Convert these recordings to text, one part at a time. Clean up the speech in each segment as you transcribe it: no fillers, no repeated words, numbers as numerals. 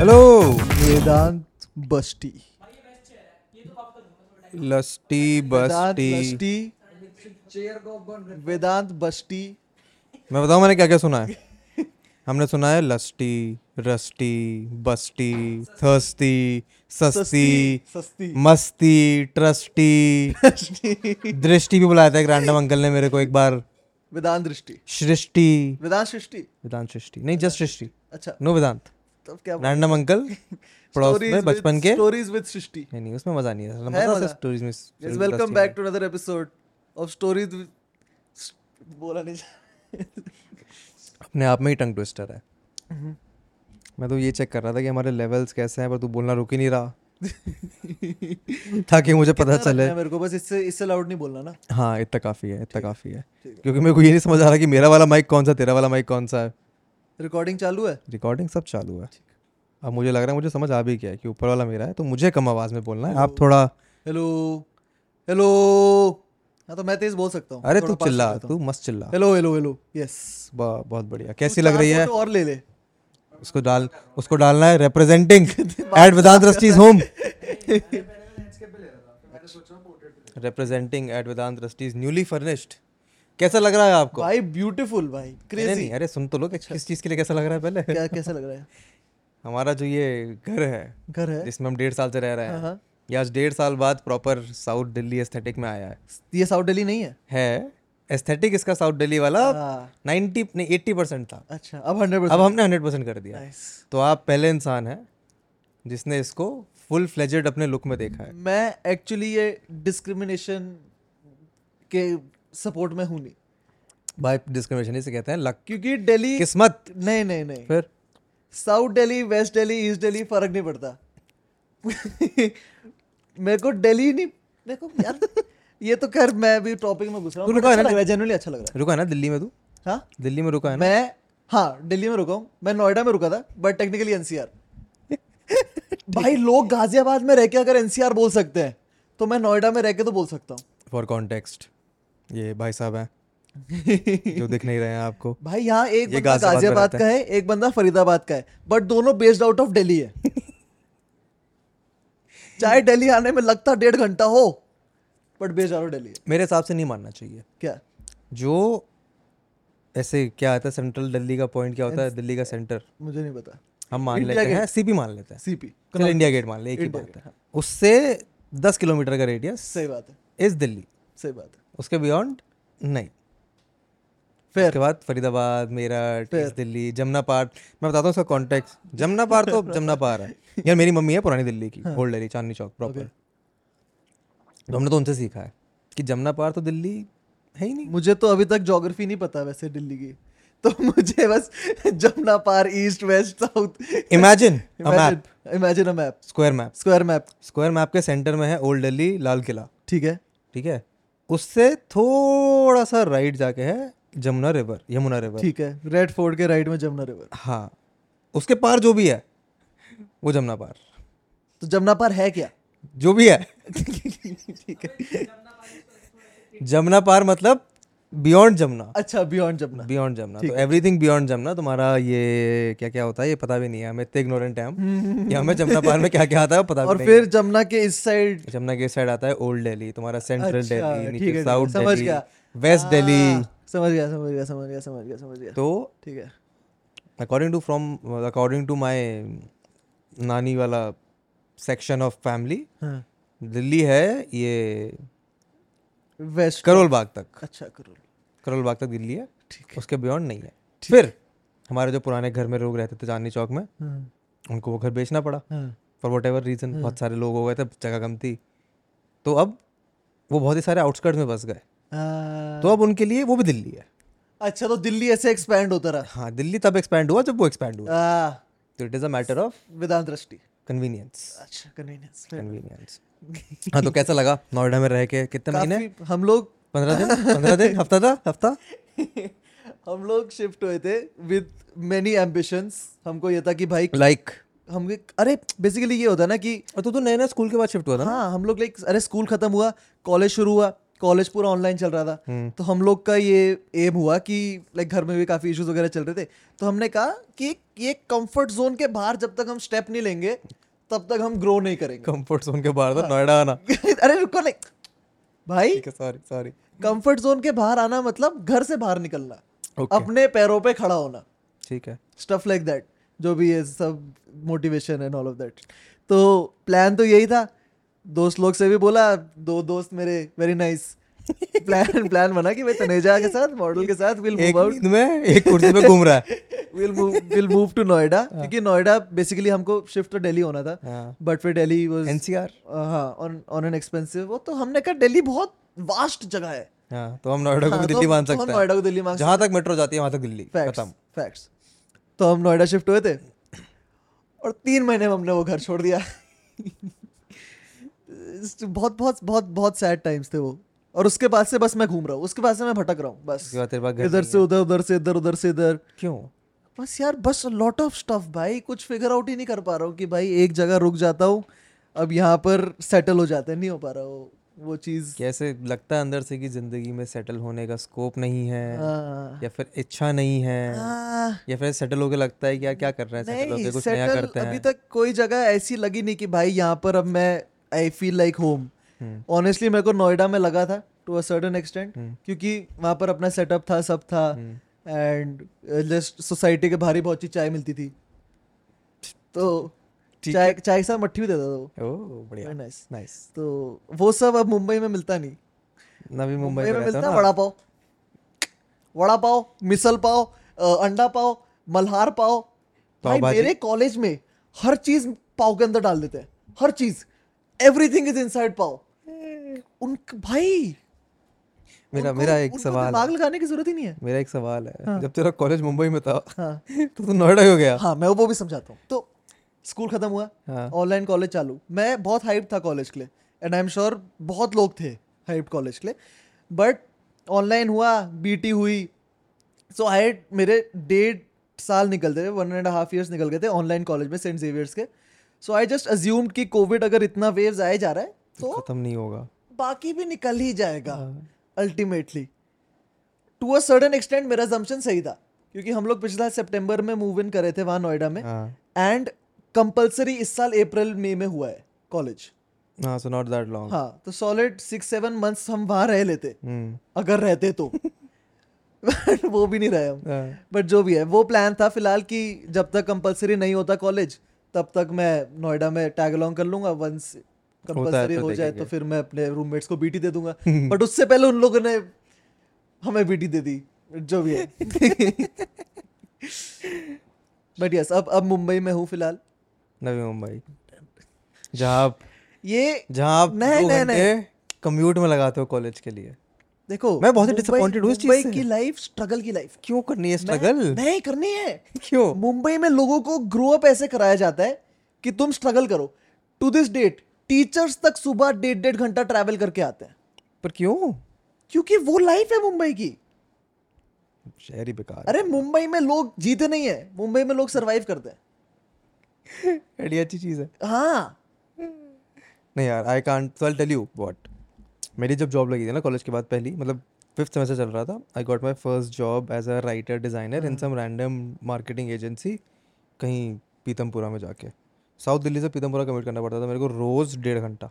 Hello वेदांत बस्ती वेदांत बस्ती। मैं बताऊं मैंने क्या क्या सुना है। हमने सुना है लस्टी, रस्टी, बस्ती, थर्स्टी, सस्ती, मस्ती, ट्रस्टी, दृष्टि भी बुलाया था एक रैंडम अंकल ने मेरे को एक बार। वेदांत दृष्टि, सृष्टि, वेदांत सृष्टि नहीं, जस्ट सृष्टि। अच्छा, नो वेदांत। तब क्या रैंडम अंकल पड़ोस में बचपन के स्टोरीज विद सृष्टि। नहीं, उसमें मजा नहीं है। मजा स्टोरीज में। Yes, welcome back to another episode of stories. बोला नहीं, अपने आप में ही टंग ट्विस्टर है। मैं तो ये चेक कर रहा था कि हमारे लेवल्स कैसे हैं, पर तू बोलना रुक ही नहीं रहा ताकि मुझे पता चले। मेरे को बस इससे लाउड नहीं बोलना ना। हाँ, इतना काफ़ी है क्योंकि मेरे को ये नहीं समझ आ रहा कि मेरा वाला माइक कौन सा, तेरा वाला माइक कौन सा है। रिकॉर्डिंग सब चालू है। अब मुझे लग रहा है, मुझे समझ आ भी गया है कि ऊपर वाला मेरा है, तो मुझे कम आवाज़ में बोलना है। आप थोड़ा हेलो। हाँ, तो मैं तेज बोल सकता हूँ। अरे तू मस्त चिल्ला हेलो। यस, बहुत बढ़िया। कैसी लग रही है? और ले ले, उसको डालना है representing at Vedant रस्टीज home, representing at Vedant रस्टीज newly furnished. कैसा लग रहा है आपको भाई? ब्यूटीफुल भाई, क्रेजी। अरे सुन तो लो, किस चीज़ के लिए कैसा लग रहा है पहले, क्या कैसा लग रहा है? हमारा जो ये घर है जिसमें हम 1.5 साल से रह रहे हैं, ये आज 1.5 साल बाद प्रॉपर साउथ दिल्ली एस्थेटिक में आया है। ये साउथ दिल्ली नहीं है एस्थेटिक, इसका साउथ दिल्ली वाला 80% था। अच्छा, अब हमने 100% कर दिया। तो आप पहले इंसान हैं जिसने इसको फुल फ्लेजेड अपने लुक में देखा है। मैं एक्चुअली ये डिस्क्रिमिनेशन के सपोर्ट में हूँ नहीं भाई। डिस्क्रिमिनेशन इसे कहते हैं लक, क्योंकि दिल्ली किस्मत। नहीं, फिर south Delhi, west Delhi, east Delhi, फर्क नहीं पड़ता मेरे को दिल्ली नहीं, मेरे को यार ये तो खैर मैं भी टॉपिक में घुस रहा हूँ। जनरली अच्छा लग रहा है। रुका है ना दिल्ली में तू? हाँ, दिल्ली में रुका है ना? मैं हाँ दिल्ली में रुका हूँ। मैं नोएडा में रुका था, बट टेक्निकली एनसीआर भाई लोग गाजियाबाद में रह के अगर एनसीआर बोल सकते हैं, तो मैं नोएडा में रह के तो बोल सकता हूँ। फॉर कॉन्टेक्स्ट, ये भाई साहब हैं जो दिख नहीं रहे हैं आपको भाई। यहाँ एक बंदा गाजियाबाद का है, एक बंदा फरीदाबाद का है, बट दोनों बेस्ड आउट ऑफ दिल्ली है। चाहे दिल्ली आने में लगता 1.5 घंटा हो, but based out of Delhi. मेरे हिसाब से नहीं मानना चाहिए। क्या जो ऐसे क्या आता है सेंट्रल दिल्ली का पॉइंट, क्या होता है दिल्ली का सेंटर, मुझे नहीं पता। हम मान लेते हैं सीपी, मान लेते हैं सीपी, इंडिया गेट मान ले, एक ही बात है। उससे 10 किलोमीटर का रेडियस, सही बात है, इज दिल्ली, सही बात है। उसके बियॉन्ड नहीं। फिर उसके बाद फरीदाबाद, मेरठ, दिल्ली, जमुना पार। मैं बताता हूँ उसका कॉन्टेक्स्ट। जमुना पार है यार, मेरी मम्मी है पुरानी दिल्ली की, ओल्ड दिल्ली, चांदनी चौक प्रॉपर। तो हमने तो उनसे सीखा है कि जमुना पार तो दिल्ली है ही नहीं। मुझे तो अभी तक ज्योग्राफी नहीं पता वैसे दिल्ली की, तो मुझे बस जमुना पार, east, west, south. Imagine a map square map के सेंटर में है ओल्ड दिल्ली, लाल किला, ठीक है। उससे थोड़ा सा राइट जाके है यमुना रिवर, ठीक है, रेड फोर्ट के राइट में जमुना रिवर। हाँ, उसके पार जो भी है वो जमुना पार। तो जमुना पार है क्या? जो भी है ठीक है। जमुना पार मतलब बियॉन्ड जमुना। अच्छा, बियॉन्ड जमुना। तो एवरीथिंग बियॉन्ड जमुना। तुम्हारा ये क्या क्या होता है ये पता भी नहीं है हमें, इतने इग्नोरेंट है हम कि हमें जमुना पार में क्या क्या आता है पता भी नहीं। और फिर जमुना के इस साइड आता है ओल्ड दिल्ली, तुम्हारा सेंट्रल दिल्ली, नीचे साउथ दिल्ली, वेस्ट दिल्ली। समझ गया। तो ठीक है, अकॉर्डिंग टू माय नानी वाला सेक्शन ऑफ फैमिली, दिल्ली है ये वेस्ट, करोल बाग तक दिल्ली है, उसके बियॉन्ड नहीं है। फिर हमारे जो पुराने घर में लोग रहते थे चांदनी चौक में, उनको वो घर बेचना पड़ा फॉर व्हाटएवर रीजन। बहुत सारे लोग हो गए थे, जगह कम थी, तो अब वो बहुत ही सारे आउटस्कर्ट्स में बस गए। तो अब उनके लिए वो भी दिल्ली है। अच्छा, तो दिल्ली ऐसे एक्सपैंड होता रहा। हाँ, दिल्ली तब एक्सपैंड हुआ जब वो एक्सपैंड हुआ। तो it is a matter of Vedant दृष्टि, कन्वीनियंस। अच्छा, कन्वीनियंस। हाँ, तो कैसा लगा नोएडा में रह के? कितने महीने हम लोग? 15 दिन हफ्ता। हम लोग शिफ्ट हुए थे विद मेनी एम्बिशंस। हमको ये था कि भाई हमको, अरे बेसिकली ये होता ना कि, और तू तो नए स्कूल के बाद शिफ्ट हुआ था। हाँ, हम लोग लाइक, अरे स्कूल खत्म हुआ, कॉलेज शुरू हुआ, कॉलेज पूरा ऑनलाइन चल रहा था, तो हम लोग का ये एम हुआ कि लाइक घर में भी काफ़ी इश्यूज वगैरह चल रहे थे, तो हमने कहा कि ये कंफर्ट जोन के बाहर जब तक हम स्टेप नहीं लेंगे तब तक हम ग्रो नहीं करेंगे। कंफर्ट जोन के बाहर नोएडा आना अरे रुको लाइक भाई, सॉरी, कंफर्ट जोन के बाहर आना मतलब घर से बाहर निकलना, अपने पैरों पे खड़ा होना, ठीक है, स्टफ लाइक दैट, जो भी है सब motivation and all of that. तो प्लान तो यही था, दोस्त लोग से भी बोला, दो दोस्त मेरे वेरी नाइस, प्लान बना कि भाई तनेजा के साथ, मॉडल के साथ विल मूव आउट में, एक कुर्सी पे घूम रहा है, विल मूव टू नोएडा, क्योंकि नोएडा बेसिकली हमको शिफ्ट तो दिल्ली होना था, बट फिर दिल्ली वाज एनसीआर, हां, ऑन एन एक्सपेंसिव वो, तो हमने कहा दिल्ली बहुत वास्ट जगह है, हां, तो हम नोएडा को दिल्ली मान सकते हैं, नोएडा को दिल्ली मान, जहां तक मेट्रो जाती है वहां तक दिल्ली, खत्म, फैक्ट्स। तो हम नोएडा शिफ्ट हुए थे और 3 महीने में हमने वो घर छोड़ दिया। बहुत बहुत बहुत बहुत सैड टाइम्स थे वो, और उसके बाद से बस मैं घूम रहा हूँ, उसके बाद से मैं भटक रहा हूँ, बस इधर से उधर, उधर से इधर, उधर से इधर, क्यों, बस यार बस लॉट ऑफ स्टफ भाई, कुछ फिगर आउट ही नहीं कर पा रहा हूँ कि भाई एक जगह रुक जाता हूँ, अब यहाँ पर सेटल हो जाता है, नहीं हो पा रहा हूँ वो चीज़। कैसे लगता है अंदर से कि ज़िंदगी में सेटल होने का स्कोप नहीं है, या फिर इच्छा नहीं है, या फिर सेटल होकर लगता है कि यार क्या कर रहे हैं, सेटल होकर कुछ नया करते हैं। अभी तक कोई जगह ऐसी लगी नहीं कि भाई यहाँ पर अब मैं I feel like home. Honestly मेरे को नोएडा में लगा था टू अ सर्टेन एक्सटेंट, क्योंकि वहाँ पर अपना सेटअप था, सब था, एंड जस्ट सोसाइटी के बाहर ही बहुत अच्छी चाय मिलती थी, तो चाय के साथ मट्ठी भी देता था वो। ओह बढ़िया, नाइस नाइस। तो वो सब अब मुंबई में मिलता नहीं, नवी मुंबई में मिलता वड़ा पाव, मिसल पाव, अंडा पाव, मल्हार पाव। भाई मेरे कॉलेज में हर चीज पाव के अंदर डाल देते हैं, हर चीज, एवरीथिंग इज इनसाइड पाव। उनका भाई मेरा एक सवाल, आग लगाने की जरूरत ही नहीं है। मेरा एक सवाल है, हाँ। जब तेरा कॉलेज मुंबई में था, हाँ। तो नोएडा हो गया। हाँ, मैं वो भी समझाता हूँ। तो स्कूल खत्म हुआ, ऑनलाइन कॉलेज चालू, मैं बहुत हाइप था कॉलेज के लिए, एंड आई एम श्योर बहुत लोग थे हाइप कॉलेज के लिए, बट ऑनलाइन हुआ, बीटी हुई, सो आई मेरे 1.5 साल निकलते थे, 1.5 years निकल गए थे ऑनलाइन कॉलेज में सेंट जेवियर्स के। सो आई जस्ट अज्यूम्ड कि कोविड अगर इतना वेव्स आए जा रहा है तो खत्म नहीं होगा, बाकी भी निकल ही जाएगा ultimately. To a certain extent मेरा assumption सही था, क्योंकि हम लोग पिछला सितंबर में मूव इन करे थे वहाँ नोएडा में, एंड कंपल्सरी इस साल अप्रैल मई में हुआ है कॉलेज। हाँ, सो नॉट दैट लॉन्ग। हाँ, तो सॉलिड 6-7 months हम वहाँ रह लेते अगर रहते तो, बट वो भी नहीं रहे हम। बट जो भी है, वो प्लान था फिलहाल कि जब तक कंपल्सरी नहीं होता कॉलेज तब तक मैं नोएडा में टैग अलोंग कर लूंगा, वंस कंपल्सरी हो जाए तो फिर मैं अपने रूममेट्स को बीटी दे दूंगा। बट उससे पहले उन लोगों ने हमें बीटी दे दी, जो भी है। बट यस, अब मुंबई में हूँ फिलहाल, नवी मुंबई, जहाँ आप 2 घंटे कम्यूट में लगाते हो कॉलेज के लिए। देखो, मैं बहुत डिसअपॉइंटेड हूँ इस चीज़ से। मुंबई की लाइफ स्ट्रगल की लाइफ। क्यों करनी है स्ट्रगल? नहीं करनी है। क्यों? मुंबई में लोगों को ग्रो अप ऐसे कराया जाता है कि तुम स्ट्रगल करो। टू दिस डेट टीचर्स तक सुबह 1.5 घंटा ट्रैवल करके आते हैं। पर क्यों? क्योंकि वो लाइफ है मुंबई की। शहरी बेकार। अरे मुंबई में लोग जीते नहीं है, मुंबई में लोग सर्वाइव करते हैं। बड़ी अच्छी चीज़ है। हाँ। नहीं यार, I can't, so I will tell you what. मेरी जब जॉब लगी थी ना कॉलेज के बाद, पहली, मतलब 5th semester चल रहा था, I got my first job as a writer designer in some random marketing agency, कहीं पीतमपुरा में जाके। साउथ दिल्ली से पीतमपुरा कम्यूट करना पड़ता था मेरे को रोज़ 1.5 घंटा,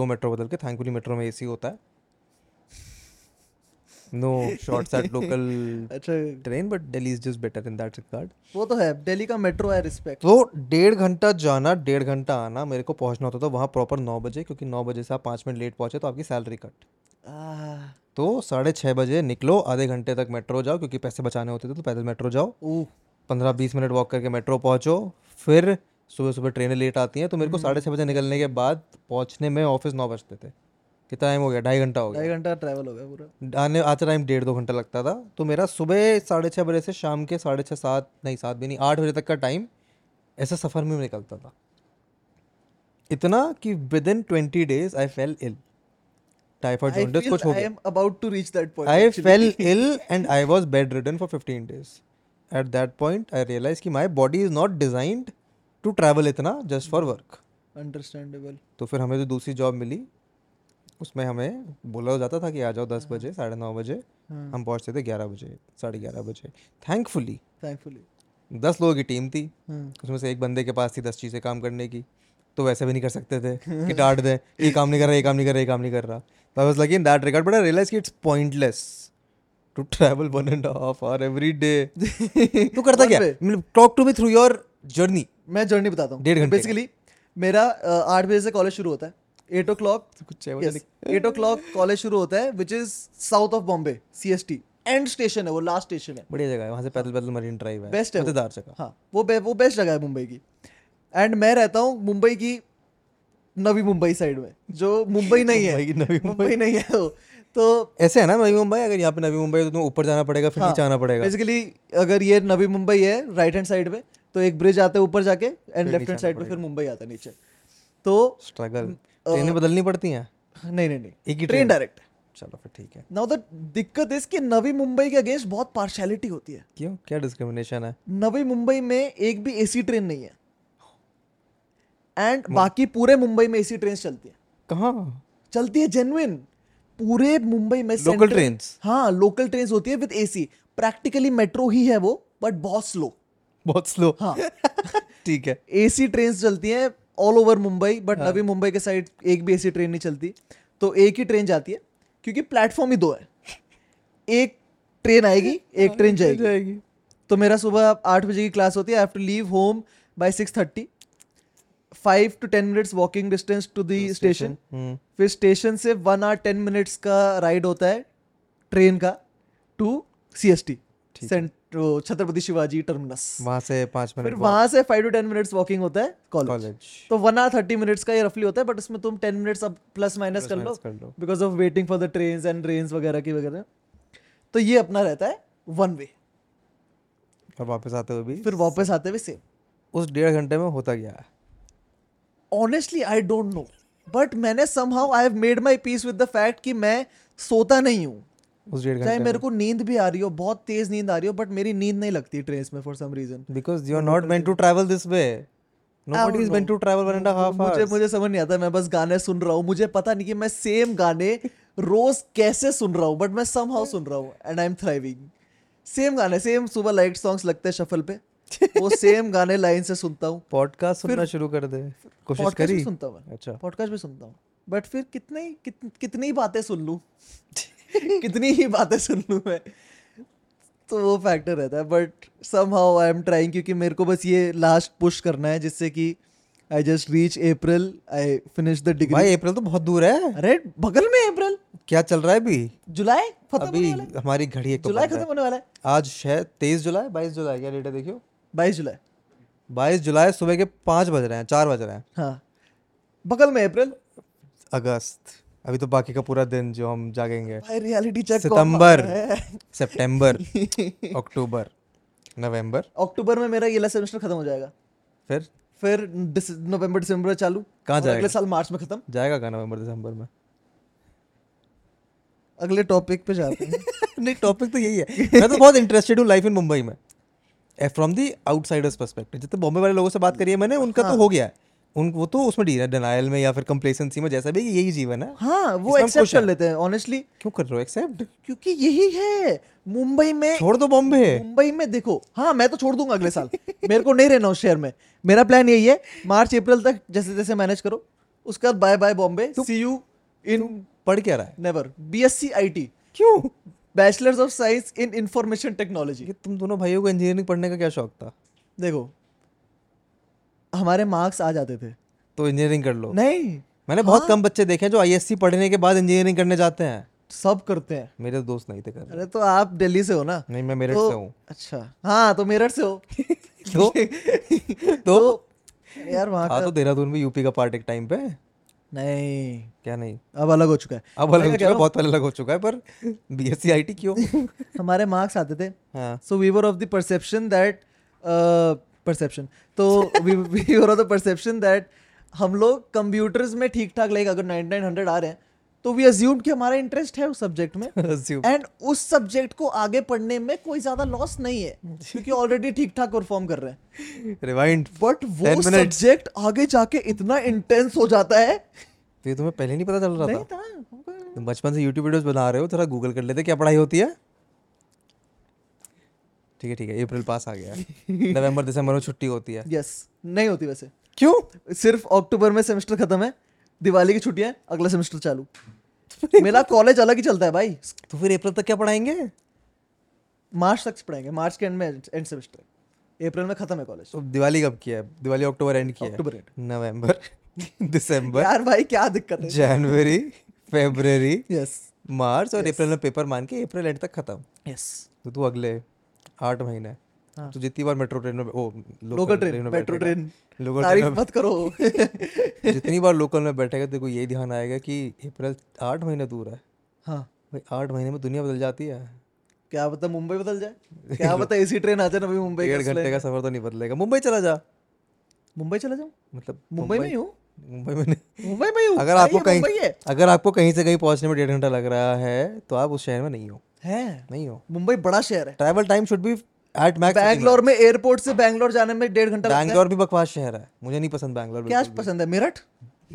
2 मेट्रो बदल के। थैंकफुली मेट्रो में AC होता है, no shorts at local train, but Delhi is just better in that regard. वो तो है, दिल्ली का मेट्रो आई रिस्पेक्ट। तो 1.5 घंटा जाना, 1.5 घंटा आना, मेरे को पहुंचना होता था वहाँ प्रॉपर 9 बजे, क्योंकि 9 बजे से आप 5 मिनट लेट पहुंचे तो आपकी सैलरी कट। तो 6:30 बजे निकलो, आधे घंटे तक मेट्रो जाओ, क्योंकि पैसे बचाने होते थे तो पैदल मेट्रो जाओ, 15-20 मिनट वॉक करके मेट्रो पहुँचो। फिर सुबह ट्रेनें लेट आती हैं, तो मेरे को 6:30 बजे निकलने के बाद पहुँचने में ऑफिस 9 बजते थे। कितना टाइम हो गया? 2.5 घंटा हो गया। 2.5 घंटा ट्रैवल हो गया पूरा। आने आते टाइम 1.5-2 घंटा लगता था। तो मेरा सुबह 6:30 बजे से शाम के 8 बजे तक का टाइम ऐसा सफ़र में निकलता था, इतना कि within 20 days I fell ill, typhoid jaundice कुछ हो गया। I am about to reach that point. I fell ill and I was bed ridden for 15 days। At that point I realise कि my body is not designed to travel इतना just for work. Understandable. तो फिर हमें तो दूसरी job मिली, उसमें हमें बोला जाता था कि आ जाओ 10 बजे 9:30 बजे। हम पहुंचते थे 11 बजे 11:30 बजे। थैंकफुली 10 लोगों की टीम थी, उसमें से एक बंदे के पास थी 10 चीज़ें काम करने की, तो वैसे भी नहीं कर सकते थे कि डांट दें ये काम नहीं कर रहा, ये काम नहीं कर रहा, ये काम नहीं कर रहा। तो I was like in that regard, but I realise कि it's pointless to travel 1.5 hour every day. तो करता क्या, talk to me through your journey. मैं जर्नी बताता हूँ। 1.5 घंटे बेसिकली मेरा 8 बजे से कॉलेज शुरू होता है। 8 o'clock 8 o'clock कॉलेज शुरू होता है, which is south of Bombay, CST end station है वो, लास्ट स्टेशन है। बढ़िया जगह है, वहाँ से पैदल मरीन ड्राइव है, बेस्ट है, मजेदार जगह। हाँ वो बेस्ट जगह है मुंबई की। एंड मैं रहता हूँ मुंबई की नवी मुंबई साइड में, जो मुंबई नहीं है, नवी मुंबई नहीं है वो। तो ऐसे है ना नवी मुंबई, अगर यहाँ पे नवी मुंबई है तो तुम्हें ऊपर जाना पड़ेगा, फिर नीचे आना पड़ेगा। बेसिकली अगर ये नवी मुंबई है राइट हैंड साइड में, तो एक ब्रिज आता है ऊपर जाके, एंड लेफ्ट हैंड साइड पे फिर मुंबई आता है नीचे। तो स्ट्रगल, ट्रेनें बदलनी पड़ती हैं। नहीं, एक ही ट्रेन डायरेक्ट। चलो फिर ठीक है। नाउ द दिक्कत इज कि नवी मुंबई के अगेंस्ट बहुत पार्शियलिटी होती है। क्यों, क्या डिस्क्रिमिनेशन है? नवी मुंबई में एक भी एसी ट्रेन नहीं है, एंड बाकी पूरे मुंबई में एसी ट्रेन चलती है। कहाँ चलती है? जेन्युइन पूरे मुंबई में लोकल ट्रेन। हाँ लोकल ट्रेन होती है विद एसी, प्रैक्टिकली मेट्रो ही है वो, बट बहुत स्लो। हाँ ठीक है। एसी ट्रेन चलती हैं all over Mumbai, but Navi Mumbai के साइड एक भी एसी ट्रेन नहीं चलती। तो एक ही ट्रेन जाती है, क्योंकि प्लेटफॉर्म ही 2 है, एक ट्रेन आएगी एक ट्रेन जाएगी। तो मेरा सुबह 8 बजे की क्लास होती है। I have to leave home by 6:30, 5 to 10 minutes walking distance to the station. फिर स्टेशन से 1 hour 10 minutes का राइड होता है ट्रेन का to CST Chhatrapati Shivaji terminus. वहाँ से 5 मिनट, फिर वहाँ से 5 to 10 minutes वॉकिंग होता है कॉलेज। तो 1 hour 30 minutes का ये रफली होता है, बट उसमें तुम 10 minutes अब प्लस माइनस कर लो, because of waiting for the trains and rains वगैरह की वगैरह। तो ये अपना रहता है 1 way, और वापस आते हुए सेम। उस 1.5 घंटे में होता गया है। Honestly, I don't know, but मैंने somehow I have made my peace with the fact कि मैं सोता नहीं हूँ। चाहे मेरे को नींद भी आ रही हो, बहुत तेज नींद आ रही हो, बट मेरी नींद नहीं लगती ट्रेन में for some reason. Because you are not meant to travel this way. Nobody is meant to travel 1.5 hours. मुझे समझ नहीं आता, मैं बस गाने सुन रहा हूँ। मुझे पता नहीं कि मैं सेम गाने रोज कैसे सुन रहा हूँ, बट मैं somehow सुन रहा हूँ and I'm thriving. सेम गाने, सेम सुबह लाइट सॉन्ग्स लगते हैं शफल पे, वो सेम गाने लाइन से सुनता हूँ। पॉडकास्ट सुनना शुरू कर दे, कोशिश करी। पॉडकास्ट भी सुनता हूँ, बट फिर कितनी बातें सुन लूँ कितनी ही बातें सुन लूँ मैं, तो वो फैक्टर रहता है। But somehow I am trying, क्योंकि मेरे को बस ये लास्ट पुश करना है, जिससे कि I just reach April, I finish the degree. भाई अप्रैल तो बहुत दूर है। अरे बगल में अप्रैल। क्या चल रहा है अभी? जुलाई खत्म होने वाला है, हमारी घड़ी एक जुलाई खत्म होने वाला है। आज है 23 जुलाई, 22 जुलाई, क्या डेट है देखियो? 22 जुलाई। 22 जुलाई सुबह के 5 बज रहे हैं, 4 बज रहे हैं। हाँ बगल में अप्रैल, अगस्त, अभी तो बाकी का पूरा दिन जो हम जागेंगे। Reality check. सितंबर, सितंबर, अक्टूबर, नवंबर। अक्टूबर में मेरा ये सेमेस्टर खत्म हो जाएगा, फिर नवंबर दिसंबर चालू। कहाँ जाएगा? अगले साल मार्च में खत्म जाएगा। कहाँ? नवंबर दिसंबर में। अगले टॉपिक पे जाते हैं। नहीं टॉपिक तो यही है। मैं तो बहुत इंटरेस्टेड हूँ लाइफ इन मुंबई में, फ्रॉम दी आउटसाइडर्स पर्सपेक्टिव। जितने बॉम्बे वाले लोगों से बात करी है मैंने, उनका तो हो गया है उन, वो तो उसमें डिनायल में या फिर कंप्लेसेंसी में, जैसा भी यही जीवन है। हाँ वो एक्सेप्ट कर लेते हैं ऑनेस्टली। क्यों कर रहे हो एक्सेप्ट? क्योंकि यही है मुंबई में। छोड़ दो बॉम्बे। मुंबई में देखो, हाँ मैं तो छोड़ दूंगा अगले साल, मेरे को नहीं रहना उस शहर में। मेरा प्लान यही है, मार्च अप्रैल तक जैसे जैसे मैनेज करो, उसके बाद bye bye Bombay, see you in. पढ़ क्या रहा है? नेवर। BSc IT। क्यों? Bachelors of science in information technology. तुम दोनों भाइयों को इंजीनियरिंग पढ़ने का क्या शौक था? देखो हमारे मार्क्स आ जाते थे तो इंजीनियरिंग कर लो। नहीं मैंने बहुत कम बच्चे देखे जो ISc पढ़ने के बाद इंजीनियरिंग करने जाते हैं। सब करते हैं, मेरे दोस्त नहीं थे कर रहे। अरे तो आप दिल्ली से हो ना? नहीं मैं मेरठ से हूँ। अच्छा हाँ तो मेरठ से हो तो यार वहाँ तो देहरादून में यूपी का पार्ट एक टाइम पे। नहीं क्या? नहीं अब अलग हो चुका है। बहुत अलग हो चुका है, पर BSc IT क्यों? हमारे मार्क्स आते थे, so we were of the perception that हम लोग कंप्यूटर्स में ठीक ठाक, लाइक अगर 9900 आ रहे हैं तो वी अज्यूम कि हमारा इंटरेस्ट है उस सब्जेक्ट में, एंड उस सब्जेक्ट को आगे पढ़ने में कोई ज्यादा लॉस नहीं है, क्योंकि ऑलरेडी ठीक ठाक परफॉर्म कर रहे हैं। रिवाइंड। बट वो सब्जेक्ट आगे जाके इतना इंटेंस हो जाता है, ये तुम्हें पहले नहीं पता चल रहा था। तुम बचपन से यूट्यूब वीडियोस बना रहे हो, थोड़ा गूगल कर लेते क्या पढ़ाई होती है। ठीक है ठीक है, अप्रैल पास आ गया। नवंबर दिसंबर में छुट्टी होती है? यस, नहीं होती वैसे। क्यों? सिर्फ अक्टूबर में सेमेस्टर खत्म है, दिवाली की छुट्टियां, अगला सेमेस्टर चालू। मेरा कॉलेज अलग ही चलता है भाई। तो फिर अप्रैल तक क्या पढ़ाएंगे? मार्च तक पढ़ाएंगे, मार्च के एंड में एंड सेमेस्टर, अप्रैल में खत्म है कॉलेज। तो दिवाली कब की है? दिवाली अक्टूबर एंड की है। अक्टूबर एंड, नवंबर, दिसंबर। यार भाई क्या दिक्कत है? जनवरी, फरवरी, यस, मार्च और अप्रैल में पेपर मान के अप्रैल एंड तक खत्म। यस, तो तू अगले 8 महीने तो जितनी बार मेट्रो ट्रेन में जितनी बार लोकल में बैठेगा तेरे को यही ध्यान आएगा कि अप्रैल 8 महीने दूर है। हाँ भाई, 8 महीने में दुनिया बदल जाती है। क्या पता मुंबई बदल जाए, क्या पता इसी ट्रेन आ जाए ना। अभी मुंबई 1.5 घंटे का सफर तो नहीं बदलेगा। मुंबई चला जा, मुंबई चला जाओ, मतलब मुंबई में ही हूँ, मुंबई में नहीं, मुंबई में हूँ। अगर आपको कहीं से कहीं पहुंचने में 1.5 घंटा लग रहा है तो आप उस शहर में नहीं हो। है नहीं हो, मुंबई बड़ा शहर है। Travel time should be at max. Bangalore में एयरपोर्ट से बैंगलोर जाने में 1.5 घंटा। बैंगलोर भी बकवास शहर है, मुझे नहीं पसंद बैंगलोर। क्या पसंद है? मेरठ।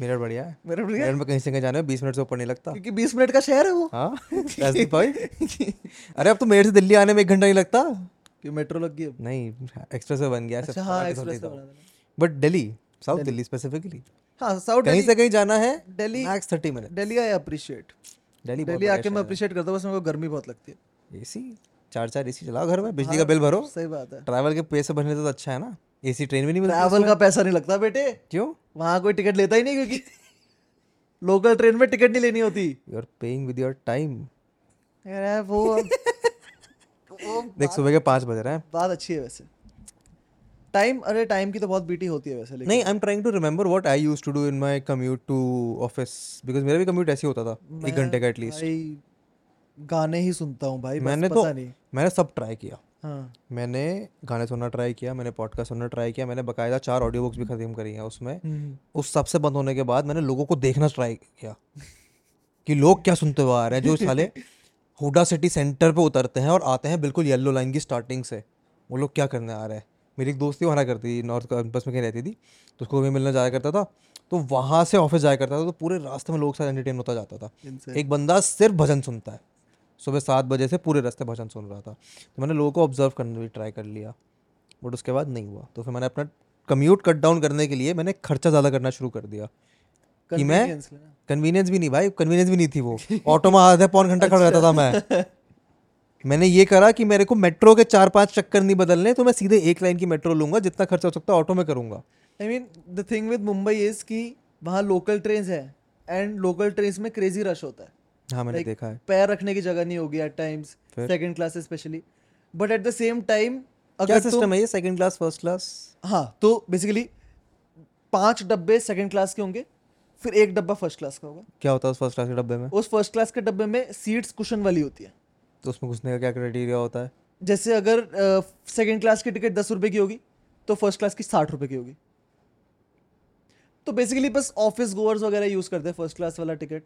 मेरठ बढ़िया है, मेरठ में कहीं से कहीं जाने में 20 मिनट से ऊपर नहीं लगता, क्योंकि 20 मिनट का शहर है वो। हाँ भाई, अरे अब तो मेरठ से दिल्ली आने में 1 घंटा नहीं लगता। क्यों? मेट्रो लग गई? नहीं, एक्सप्रेस वे बन गया। But Delhi, south Delhi specifically, हाँ साउथ, कहीं से कहीं जाना है Delhi, max 30 minute. Delhi I appreciate, Delhi आके मैं अप्रिशिएट करता हूँ। बस मेरे को गर्मी बहुत लगती है। एसी, 4-4 एसी चलाओ घर में, बिजली का बिल भरो। सही बात है, ट्रैवल के पैसे भरने तो अच्छा है ना। एसी ट्रेन में नहीं मिलता, ट्रैवल का पैसा नहीं लगता बेटे। क्यों? वहाँ कोई टिकट लेता ही नहीं, क्योंकि लोकल ट्रेन में टिकट नहीं लेनी होती। You are paying with your time. देख सुबह के 5 बज रहे हैं। बात अच्छी है वैसे। टाइम, अरे टाइम की तो बहुत बीटी होती है वैसे। नहीं, I am trying to remember what I used to do in my commute to office, because मेरा भी कम्यूट ऐसे ही होता था, 1 घंटे का एटलीस्ट। गाने ही सुनता हूँ भाई, मैंने तो मैंने सब ट्राई किया। हाँ, मैंने गाने सुनना ट्राई किया, मैंने पॉडकास्ट सुनना ट्राई किया, मैंने बकायदा 4 ऑडियो बुक्स भी खत्म करी हैं उसमें। उस सबसे बंद होने के बाद मैंने लोगों को देखना ट्राई किया कि लोग क्या सुनते हुए आ रहे हैं। जो साले हुडा सिटी सेंटर पे उतरते हैं और आते हैं बिल्कुल येलो लाइन की स्टार्टिंग से, वो लोग क्या करने आ रहे हैं। मेरी एक दोस्त थी, वहाँ करती, नॉर्थ कैंपस में कहीं रहती थी, तो उसको भी मिलना जाया करता था, तो वहाँ से ऑफिस जाया करता था, तो पूरे रास्ते में लोग साथ एंटरटेन होता जाता था। एक बंदा सिर्फ भजन सुनता है, सुबह 7 बजे से पूरे रास्ते भजन सुन रहा था। तो मैंने लोगों को ऑब्जर्व करने की ट्राई कर लिया, बट उसके बाद नहीं हुआ। तो फिर मैंने अपना कम्यूट कट डाउन करने के लिए मैंने खर्चा ज़्यादा करना शुरू कर दिया कि मैं कन्वीनियंस भी नहीं भाई, कन्वीनियंस भी नहीं थी वो, ऑटो में आधा पौन घंटा खड़ा रहता था मैं। मैंने ये करा कि मेरे को मेट्रो के 4-5 चक्कर नहीं बदलने, तो मैं सीधे एक लाइन की मेट्रो लूंगा, जितना खर्चा हो सकता है ऑटो में करूंगा। I mean the thing with Mumbai is कि वहाँ लोकल ट्रेन है, एंड लोकल ट्रेन में क्रेजी रश होता है। हाँ मैंने देखा है, पैर रखने की जगह नहीं होगी at times, second class specially. But at the same time क्या सिस्टम है ये, सेकंड क्लास फर्स्ट क्लास? हाँ, तो बेसिकली 5 डब्बे सेकंड क्लास के होंगे, फिर 1 डब्बा फर्स्ट क्लास का होगा। क्या होता है उस फर्स्ट क्लास के डब्बे में? उस फर्स्ट क्लास के डब्बे में सीट्स कुशन वाली होती है। तो उसमें घुसने का क्या क्राइटेरिया होता है? जैसे अगर सेकंड क्लास की टिकट 10 रुपए की होगी तो फर्स्ट क्लास की 60 रुपए की होगी। तो बेसिकली बस ऑफिस गोअर्स वगैरह यूज़ करते हैं फर्स्ट क्लास वाला टिकट,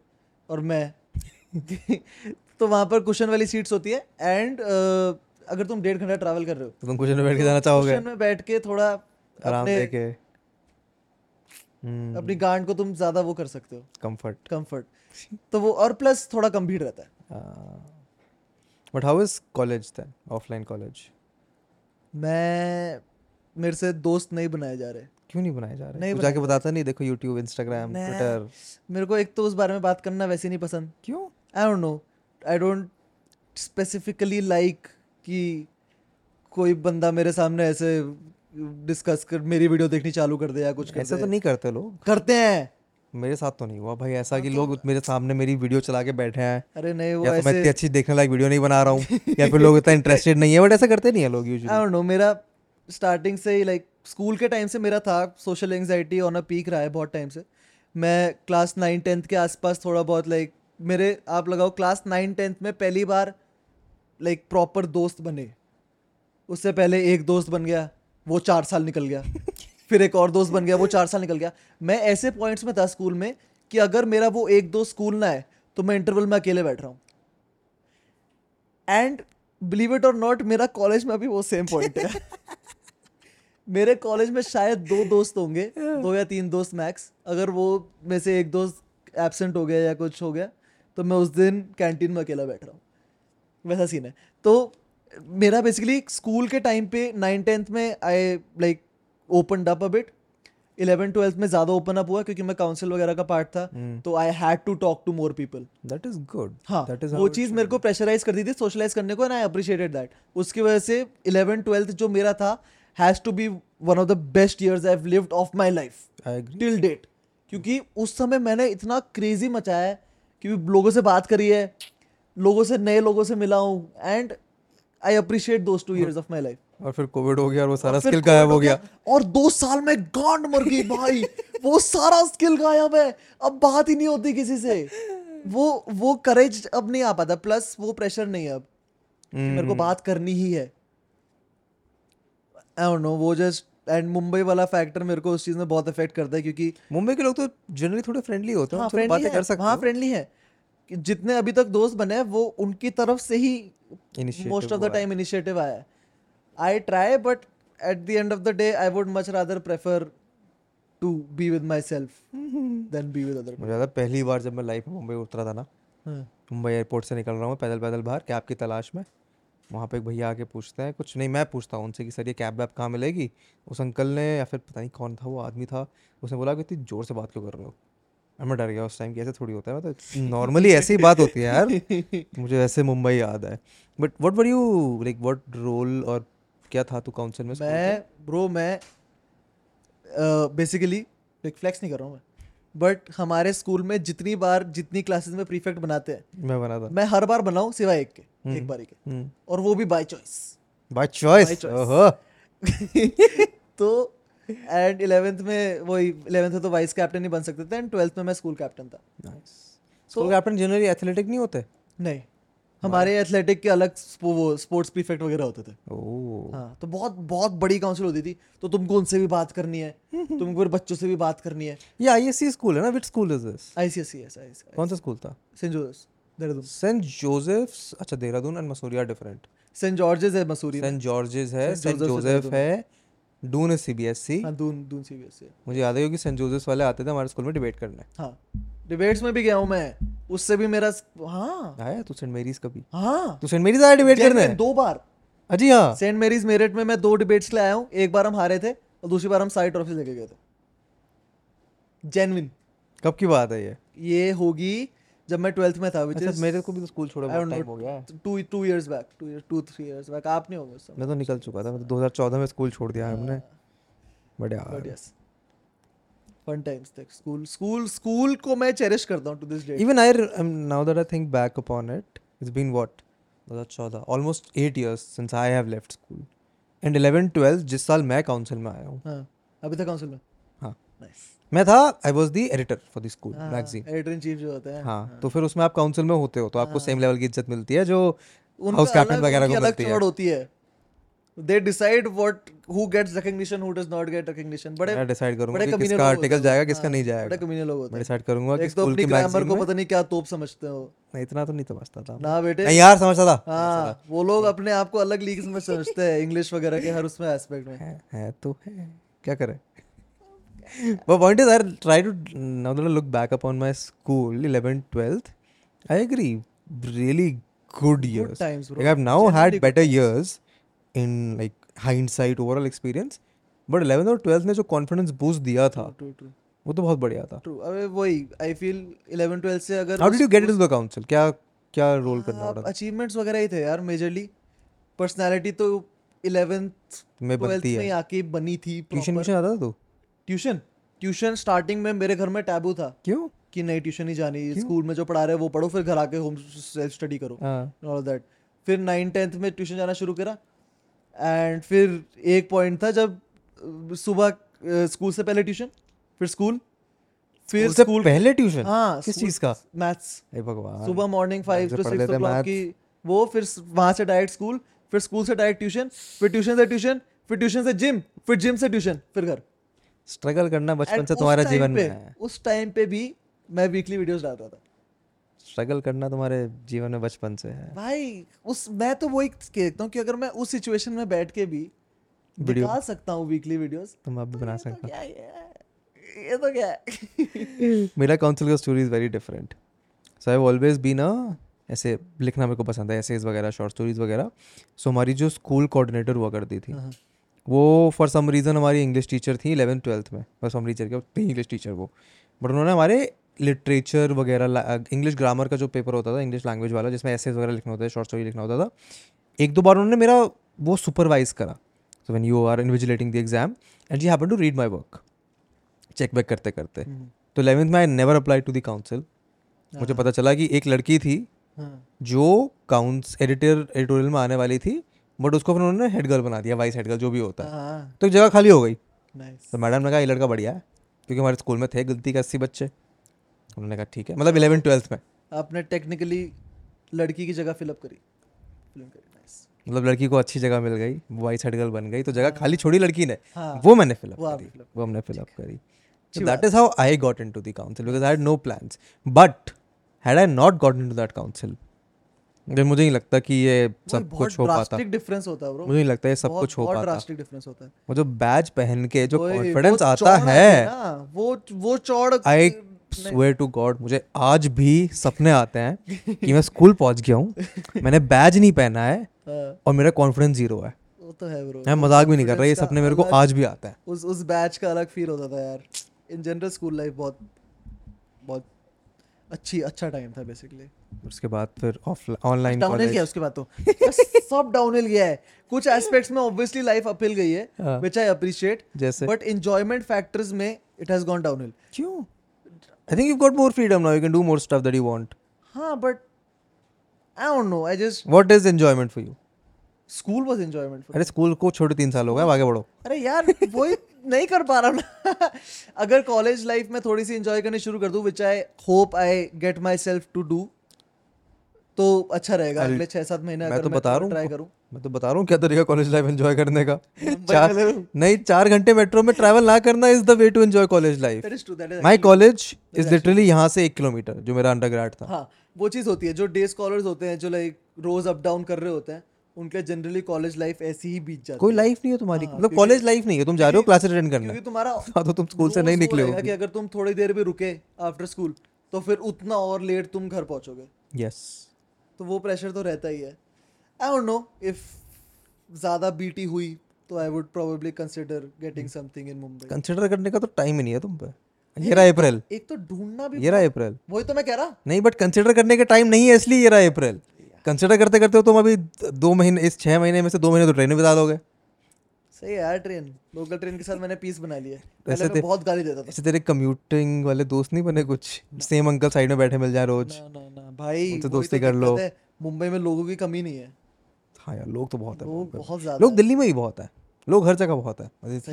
और मैं तो वहाँ पर कुशन वाली सीट्स होती है। एंड अगर तुम 1.5 घंटा ट्रैवल कर रहे हो तो तुम कुशन में बैठ के जाना चाहोगे, कुशन में बैठ के थोड़ा आराम देके अपनी गांड को तुम ज़्यादा वो कर सकते हो, कंफर्ट। तो वो, और प्लस थोड़ा कम भीड़ रहता है। But how is college then, offline college? मैं, मेरे से दोस्त नहीं बनाए जा रहे। क्यों नहीं बनाए जा रहे? नहीं जाके बताता नहीं, देखो यूट्यूब, इंस्टाग्राम, ट्विटर। मेरे को एक तो उस बारे में बात करना वैसे नहीं पसंद। क्यों? I don't know, I don't specifically like कि कोई बंदा मेरे सामने ऐसे डिस्कस कर, मेरी वीडियो देखनी चालू कर दे या कुछ। ऐसा तो नहीं करते लोग, करते हैं। मेरे साथ तो नहीं हुआ भाई ऐसा कि लोग मेरे सामने मेरी वीडियो चला के बैठे हैं। अरे नहीं, वो या तो मैं इतनी अच्छी देखने लायक वीडियो नहीं बना रहा हूँ या फिर लोग इतना इंटरेस्टेड नहीं है, बट ऐसा करते नहीं है लोग यूजुअली। आई डोंट नो, मेरा स्टार्टिंग से ही, लाइक स्कूल के टाइम से मेरा था, social anxiety on a peak रहा है बहुत टाइम से। मैं क्लास 9-10 के आसपास थोड़ा बहुत, लाइक मेरे, आप लगाओ क्लास 9-10 में पहली बार लाइक प्रॉपर दोस्त बने। उससे पहले एक दोस्त बन गया, वो 4 साल निकल गया, फिर एक और दोस्त बन गया, वो 4 साल निकल गया। मैं ऐसे पॉइंट्स में था स्कूल में कि अगर मेरा वो एक दोस्त स्कूल ना है तो मैं इंटरवल में अकेले बैठ रहा हूँ। एंड बिलीव इट और नॉट, मेरा कॉलेज में अभी वो सेम पॉइंट है। मेरे कॉलेज में शायद 2 दोस्त होंगे, 2 या 3 दोस्त मैक्स। अगर वो में से एक दोस्त एब्सेंट हो गया या कुछ हो गया तो मैं उस दिन कैंटीन में अकेला बैठ रहा हूँ, वैसा सीन है। तो मेरा बेसिकली स्कूल के टाइम पे 9th-10th में I like open up a bit, 11th-12th में ज़्यादा ओपन अप हुआ क्योंकि मैं काउंसिल वगैरह का पार्ट था, तो I had to talk to more people. That is good. हाँ, वो चीज़ मेरे को प्रेशराइज करती थी सोशलाइज करने को, एंड आई अप्रिशिएटेड दैट। उसकी वजह से 11th-12th जो मेरा था has to be one of the best years I have lived of my life till date, क्योंकि उस समय मैंने इतना क्रेजी मचाया है कि लोगों से बात करी है, लोगों से नए लोगों से मिला हूँ, and I appreciate those 2 years of my life. और फिर कोविड हो गया और वो सारा स्किल गायब हो गया, और 2 साल में गांड मर गई भाई। वो सारा स्किल गायब है, अब बात ही नहीं होती किसी से, वो करेज अब नहीं आ पाता, प्लस वो प्रेशर नहीं है अब मेरे को बात करनी ही है। आई डोंट नो, वो जस्ट एंड मुंबई वाला फैक्टर मेरे को उस चीज़ में बहुत अफेक्ट करता है, क्योंकि मुंबई के लोग तो जनरली थोड़े फ्रेंडली होते हैं, चलो बातें कर सकते हैं, हाँ फ्रेंडली है। जितने अभी तक दोस्त बने वो उनकी तरफ से ही most of the time initiative आया है। I try but at the end of the day I would much rather prefer to be with myself than be with other. मुझे पहली बार जब मैं लाइफ में मुंबई उतरा था ना, मुंबई एयरपोर्ट से निकल रहा हूँ पैदल बाहर कैब की तलाश में, वहाँ पे एक भैया आके पूछते हैं कुछ नहीं, मैं पूछता हूँ उनसे कि सर ये कैब वैब कहाँ मिलेगी। उस अंकल ने या फिर पता नहीं कौन था वो आदमी था, उसने बोला कि इतनी जोर से बात क्यों कर रहे हो। अब मैं डर गया उस टाइम कि ऐसे थोड़ी होता है, मतलब नॉर्मली ऐसी बात होती है यार। मुझे ऐसे मुंबई याद है। But what were you like, what role और क्या था तू काउंसिल में? मैं बेसिकली फ्लेक्स नहीं कर रहा हूँ बट हमारे स्कूल में जितनी बार जितनी क्लासेस में प्रीफेक्ट बनाते हैं मैं बना था, मैं हर बार बनाऊँ सिवाय एक के, एक बारी के, और वो भी बाय चॉइस। तो एंड 11th में वही 11th तो वाइस कैप्टन ही बन सकते थे, एंड 12th में मैं स्कूल कैप्टन था। स्कूल कैप्टन जनरली एथलेटिक नहीं होते? नहीं, हमारे एथलेटिक के अलग स्पोर्ट्स प्रीफेक्ट वगैरह होते थे। हाँ, तो बहुत बहुत बड़ी काउंसिल होती थी, तो तुमको उनसे भी बात करनी है, तुमको फिर बच्चों से भी बात करनी है। ये ISC स्कूल है ना? Which school is this? ICSC। कौन सा स्कूल था? Saint Joseph's. अच्छा, Dehradun and Mussoorie are different. Saint George's है मसूरी, सेंट जॉर्जेस है, सेंट जोसेफ है, डून है CBSE। हाँ, डून CBSE। मुझे याद है कि सेंट जोसेफ वाले आते थे हमारे स्कूल में डिबेट करने। हाँ, डिबेट्स में भी गया हूँ मैं, उससे भी मेरा हाँ आया। तू सेंट मेरीज कभी? हाँ, तू सेंट मेरीज आया डिबेट करने? 2 बार। अजी हाँ, सेंट मेरीज मेरठ में मैं 2 डिबेट्स के लिए आया हूँ। एक बार हम हारे थे और दूसरी बार हम 60 ट्रॉफी लेके गए थे। जेन्युइन कब की बात है? ये होगी जब मैं 12th में था, which is मेरे को भी तो स्कूल छोड़ा बहुत टाइम हो गया है। 2-3 years back। आप नहीं होंगे उस समय, मैं तो निकल चुका था, मैं तो 2014 में स्कूल छोड़ दिया हमने। बट यार fun times थे। स्कूल को मैं चेरिश करता हूँ to this day। Even I now that I think back upon it, it's been what 2014 almost 8 years since I have left school and 11-12 जिस साल मैं काउंसिल में आया हूँ। हाँ, अभी तक काउंसिल में। हाँ, nice। मैं था, I was the editor for the school magazine, editor in chief जो होता है। हाँ, तो फिर उसमें आप काउंसिल में होते हो तो आपको सेम लेवल की इज्जत मिलती है जो हाउस कैप्टन वगैरह को मिलती है। होती है, they decide what who gets recognition, who does not get recognition. बड़े मैं डिसाइड करूंगा कि किसका आर्टिकल जाएगा, किसका नहीं जाएगा। बड़े कमीने लोग होते हैं। मैं डिसाइड करूंगा कि स्कूल की ग्रामर को पता नहीं क्या तोप समझते हो। नहीं, इतना तो नहीं समझता था ना बेटे। नहीं यार, समझता था। हां, वो लोग अपने आप को अलग लीग में समझते हैं इंग्लिश वगैरह के हर उसमें एस्पेक्ट में। है तो है, क्या करें। But point is, I try to, now that I look back upon my school, 11th, 12th, I agree, really good years. Good times, bro. Like, I've now had better years in like hindsight, overall experience. But 11th और 12th ने जो confidence boost दिया था, वो तो बहुत बढ़िया था। True, अबे वही, I feel 11th, 12th से अगर How did you get into the council? क्या रोल करना पड़ा? Achievements वगैरह ही थे यार, majorly. Personality तो 11th, 12th में आके बनी थी। Tuition आता था तू? ट्यूशन स्टार्टिंग में मेरे घर में टैबू था। क्यों? कि नहीं ट्यूशन ही जानी, स्कूल में जो पढ़ा रहे हैं वो पढ़ो, फिर घर आके होम सेल्फ स्टडी करो, ऑल दैट। फिर 9th-10th में ट्यूशन जाना शुरू करा, एंड फिर एक पॉइंट था जब सुबह स्कूल से पहले ट्यूशन, फिर स्कूल, फिर स्कूल पहले ट्यूशन। हाँ, किस चीज का? मैथ्स। भगवान, सुबह मॉर्निंग 5 to 6 o'clock की वो, फिर वहां से डायरेक्ट स्कूल, फिर स्कूल से डायरेक्ट ट्यूशन, फिर ट्यूशन से ट्यूशन, फिर ट्यूशन से जिम, फिर जिम से ट्यूशन, फिर घर। स्ट्रगल करना बचपन से तुम्हारा जीवन में है। उस टाइम पे भी मैं वीकली वीडियोस डाल रहा था। स्ट्रगल करना तुम्हारे जीवन में बचपन से है भाई। उस मैं तो वही कहता हूँ कि अगर मैं उस सिचुएशन में बैठ के भी डाल सकता हूँ वीकली वीडियोस, तुम अब भी बना सकते हो। ये तो क्या है। मेरा काउंसिल का story is very different. So I have always been a, ऐसे लिखना मेरे को पसंद है, एसेज वगैरह, शॉर्ट स्टोरीज वगैरह. सो हमारी जो स्कूल कोऑर्डिनेटर हुआ करती थी वो फॉर सम रीज़न हमारी इंग्लिश टीचर थी 11th 12th में, फॉर सम रीजन के इंग्लिश टीचर वो, बट उन्होंने हमारे लिटरेचर वगैरह इंग्लिश ग्रामर का जो पेपर होता था इंग्लिश लैंग्वेज वाला, जिसमें एसेज वगैरह लिखना होता है, शॉर्ट स्टोरी लिखना होता था, एक दो बार उन्होंने मेरा वो सुपरवाइज करा. So when you are invigilating the exam and she happened to read my work check back करते करते, तो 11th में I never apply to the council. मुझे पता चला कि एक लड़की थी जो एडिटोरियल में आने वाली थी, बट उसको फिर उन्होंने हेड गर्ल बना दिया, वाइस हेड गर्ल जो भी होता है, तो जगह खाली हो गई. तो मैडम ने कहा ये लड़का बढ़िया है, क्योंकि हमारे स्कूल में थे गलती के 80 बच्चे. उन्होंने कहा ठीक है, मतलब 11th 12th में आपने टेक्निकली लड़की की जगह फिलअप करी, मतलब लड़की को अच्छी जगह मिल गई, वाइस हेड गर्ल बन गई, तो जगह खाली छोड़ी लड़की ने, वो मैंने फिलअप करी, वो हमने फिलअप करी. So that is how I got into the council, because I had no plans. But had I not gotten into that council, then मुझे नहीं लगता कि ये सब कुछ हो पाता. Drastic difference होता है bro. मुझे नहीं लगता ये सब कुछ हो पाता. Drastic difference होता है. वो जो badge पहन के जो confidence आता है, वो चौड़. I swear to God, मुझे आज भी सपने आते हैं कि मैं स्कूल पहुंच गया हूँ, मैंने badge नहीं पहना है और मेरा confidence जीरो है. वो तो है bro. मैं मजाक भी नहीं कर रहा, ये सपने मेरे को आज भी आते हैं. उस badge का अलग feel होता था यार. इन जनरल स्कूल लाइफ बहुत बहुत अच्छा टाइम था बेसिकली. उसके बाद फिर ऑनलाइन डाउनहिल गया, उसके बाद तो सब डाउनहिल गया है. कुछ एस्पेक्ट्स में ऑब्वियसली लाइफ अपहिल गई है, which I appreciate, but enjoyment factors में इट हैज गॉन डाउनहिल. क्यों? I think you got more freedom now, you can do more stuff that you want. हां, but I don't know, I just, what is enjoyment for you? School was enjoyment. अरे school को छोड़े 3 साल हो गए, आगे बढ़ो. अरे यार वही नहीं कर पा रहा मैं. अगर कॉलेज लाइफ में थोड़ी सी एंजॉय करनी शुरू कर दूं, which I hope I get myself to do, तो अच्छा रहेगा अगले 6-7 महीने. मैं तो बता रहा हूँ, ट्राई करूँ, मैं तो बता रहा हूँ क्या तरीका कॉलेज लाइफ एंजॉय करने का. 4 घंटे मेट्रो में ट्रैवल ना करना is the way to enjoy college life. My college is literally यहाँ से 1 किलोमीटर, जो मेरा अंडरग्रेड था. हाँ, वो चीज़ होती है जो डे स्कॉलर्स होते हैं, जो लाइक रोज अप डाउन कर रहे होते हैं, उनके जनरली कॉलेज लाइफ ऐसी ही बीत जाती है. कोई लाइफ नहीं है तुम्हारी, मतलब कॉलेज लाइफ नहीं है, तुम जा रहे हो क्लास अटेंड करने, तुम्हारा तो तुम स्कूल से नहीं निकले हो. कि अगर तुम थोड़ी देर भी रुके आफ्टर स्कूल तो फिर उतना और लेट तुम घर पहुंचोगे. यस, तो वो प्रेशर तो रहता ही है. आई डोंट नो, इफ ज़्यादा बीटी हुई तो I would probably consider getting something in Mumbai. Consider करने का तो टाइम ही नहीं है तुम पे. ये रहा अप्रैल, एक तो ढूंढना भी. ये रहा अप्रैल, वही तो मैं कह रहा. नहीं, बट कंसीडर करने का टाइम नहीं है, इसलिए ये रहा अप्रैल. कंसिडर करते करते हो तुम अभी 2 महीने, इस 6 महीने में से 2 महीने तो ट्रेन में बिता दोगे. सही यार, ट्रेन, लोकल ट्रेन के साथ मैंने पीस बना लिया. पहले मैं बहुत गाली देता था. ऐसे तेरे कम्यूटिंग वाले दोस्त नहीं बने कुछ? सेम अंकल साइड में बैठे मिल जाए रोज. ना भाई, उनसे दोस्ती कर लो. मुंबई में लोगों की कमी नहीं है. हाँ यार, लोग तो बहुत है, बहुत ज़्यादा लोग. दिल्ली में भी बहुत है लोग, हर जगह बहुत है,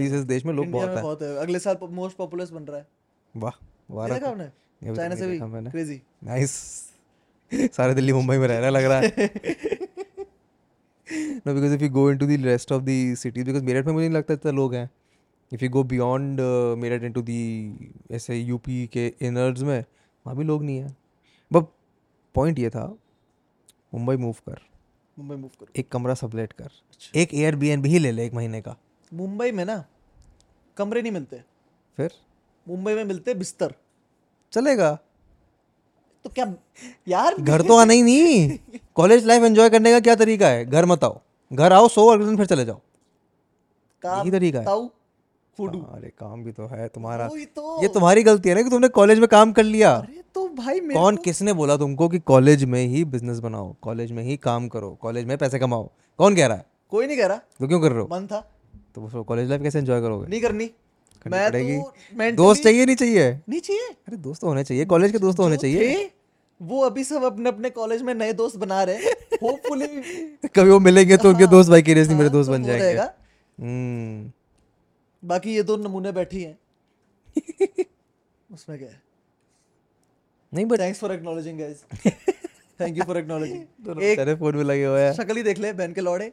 इस देश में लोग बहुत है. अगले साल मोस्ट पॉपुलस बन रहा है. वाह, चाइना से भी क्रेजी. नाइस. सारे दिल्ली मुंबई में रह रहा लग रहा है. No, because if you go into the rest of the cities, because Meerut में मुझे नहीं लगता इतना लोग हैं. If you go beyond Meerut into the ऐसे यूपी के इनर्स में, वहाँ भी लोग नहीं है. बट पॉइंट ये था, मुंबई मूव कर, एक कमरा सबलेट कर. अच्छा. एक एयरबीएनबी ही ले ले 1 महीने का. मुंबई में ना कमरे नहीं मिलते, फिर मुंबई में मिलते बिस्तर. चलेगा तो क्या यार, घर तो आना ही नहीं. कॉलेज लाइफ एंजॉय करने का क्या तरीका है? घर मत आओ, घर आओ, सो, अगले दिन फिर चले जाओ. यही तरीका है. अरे काम भी तो है तुम्हारा, ये तुम्हारी गलती है ना कि तुमने कॉलेज में काम कर लिया. अरे तो भाई, कौन किसने बोला तुमको कि कॉलेज में ही बिजनेस बनाओ, कॉलेज में ही काम करो, कॉलेज में पैसे कमाओ? कौन कह रहा है? कोई नहीं कह रहा. तो क्यों कर रहे हो? मन था तो. कॉलेज लाइफ कैसे एंजॉय करोगे? नहीं करनी. दोस्त चाहिए नहीं चाहिए? अरे दोस्त होने चाहिए, कॉलेज के दोस्त होने चाहिए. वो अभी सब अपने कॉलेज में नए दोस्त बना रहे. होपफुली कभी वो मिलेंगे तो उनके दोस्त भाई सीरियसली मेरे दोस्त बन जाएंगे. बाकी ये 2 नमूने बैठी हैं. उसमें क्या है? नहीं, but thanks for acknowledging guys. Thank you for acknowledging. एक सारे फोन में लगे हुए हैं. शक्ल ही देख ले बहन के लौड़े.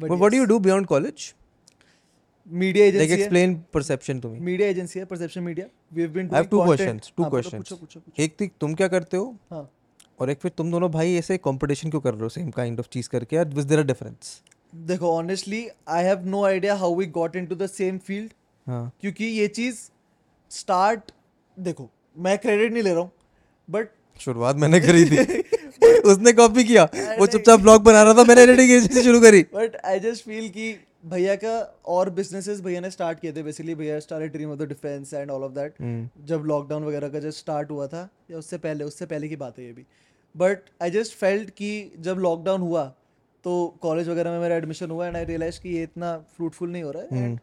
But what do you do beyond college? Media agency. Like explain perception to me. Media agency है, perception media. We have been doing. I have two questions. एक थी तुम क्या करते हो. हां. और एक फिर तुम दोनों भाई ऐसे कंपटीशन क्यों कर रहे हो सेम काइंड ऑफ चीज करके? और वाज देयर अ डिफरेंस? देखो honestly I have no idea how we got into the same field. हां, क्योंकि ये चीज स्टार्ट, देखो मैं क्रेडिट नहीं ले रहा हूँ बट शुरुआत मैंने करी थी उसने कॉपी किया वो चुपचाप ब्लॉग बना रहा था मैंने एडिटिंग शुरू करी बट आई जस्ट फील कि भैया का और बिजनेसेस भैया ने स्टार्ट किए थे बेसिकली भैया started Dream of the Defence and all of that जब लॉकडाउन वगैरह का जब स्टार्ट हुआ था या उससे पहले की बात है ये भी बट आई जस्ट फेल्ट कि जब लॉकडाउन हुआ तो कॉलेज वगैरह में मेरा एडमिशन हुआ एंड आई रियलाइज कि ये इतना फ्रूटफुल नहीं हो रहा है and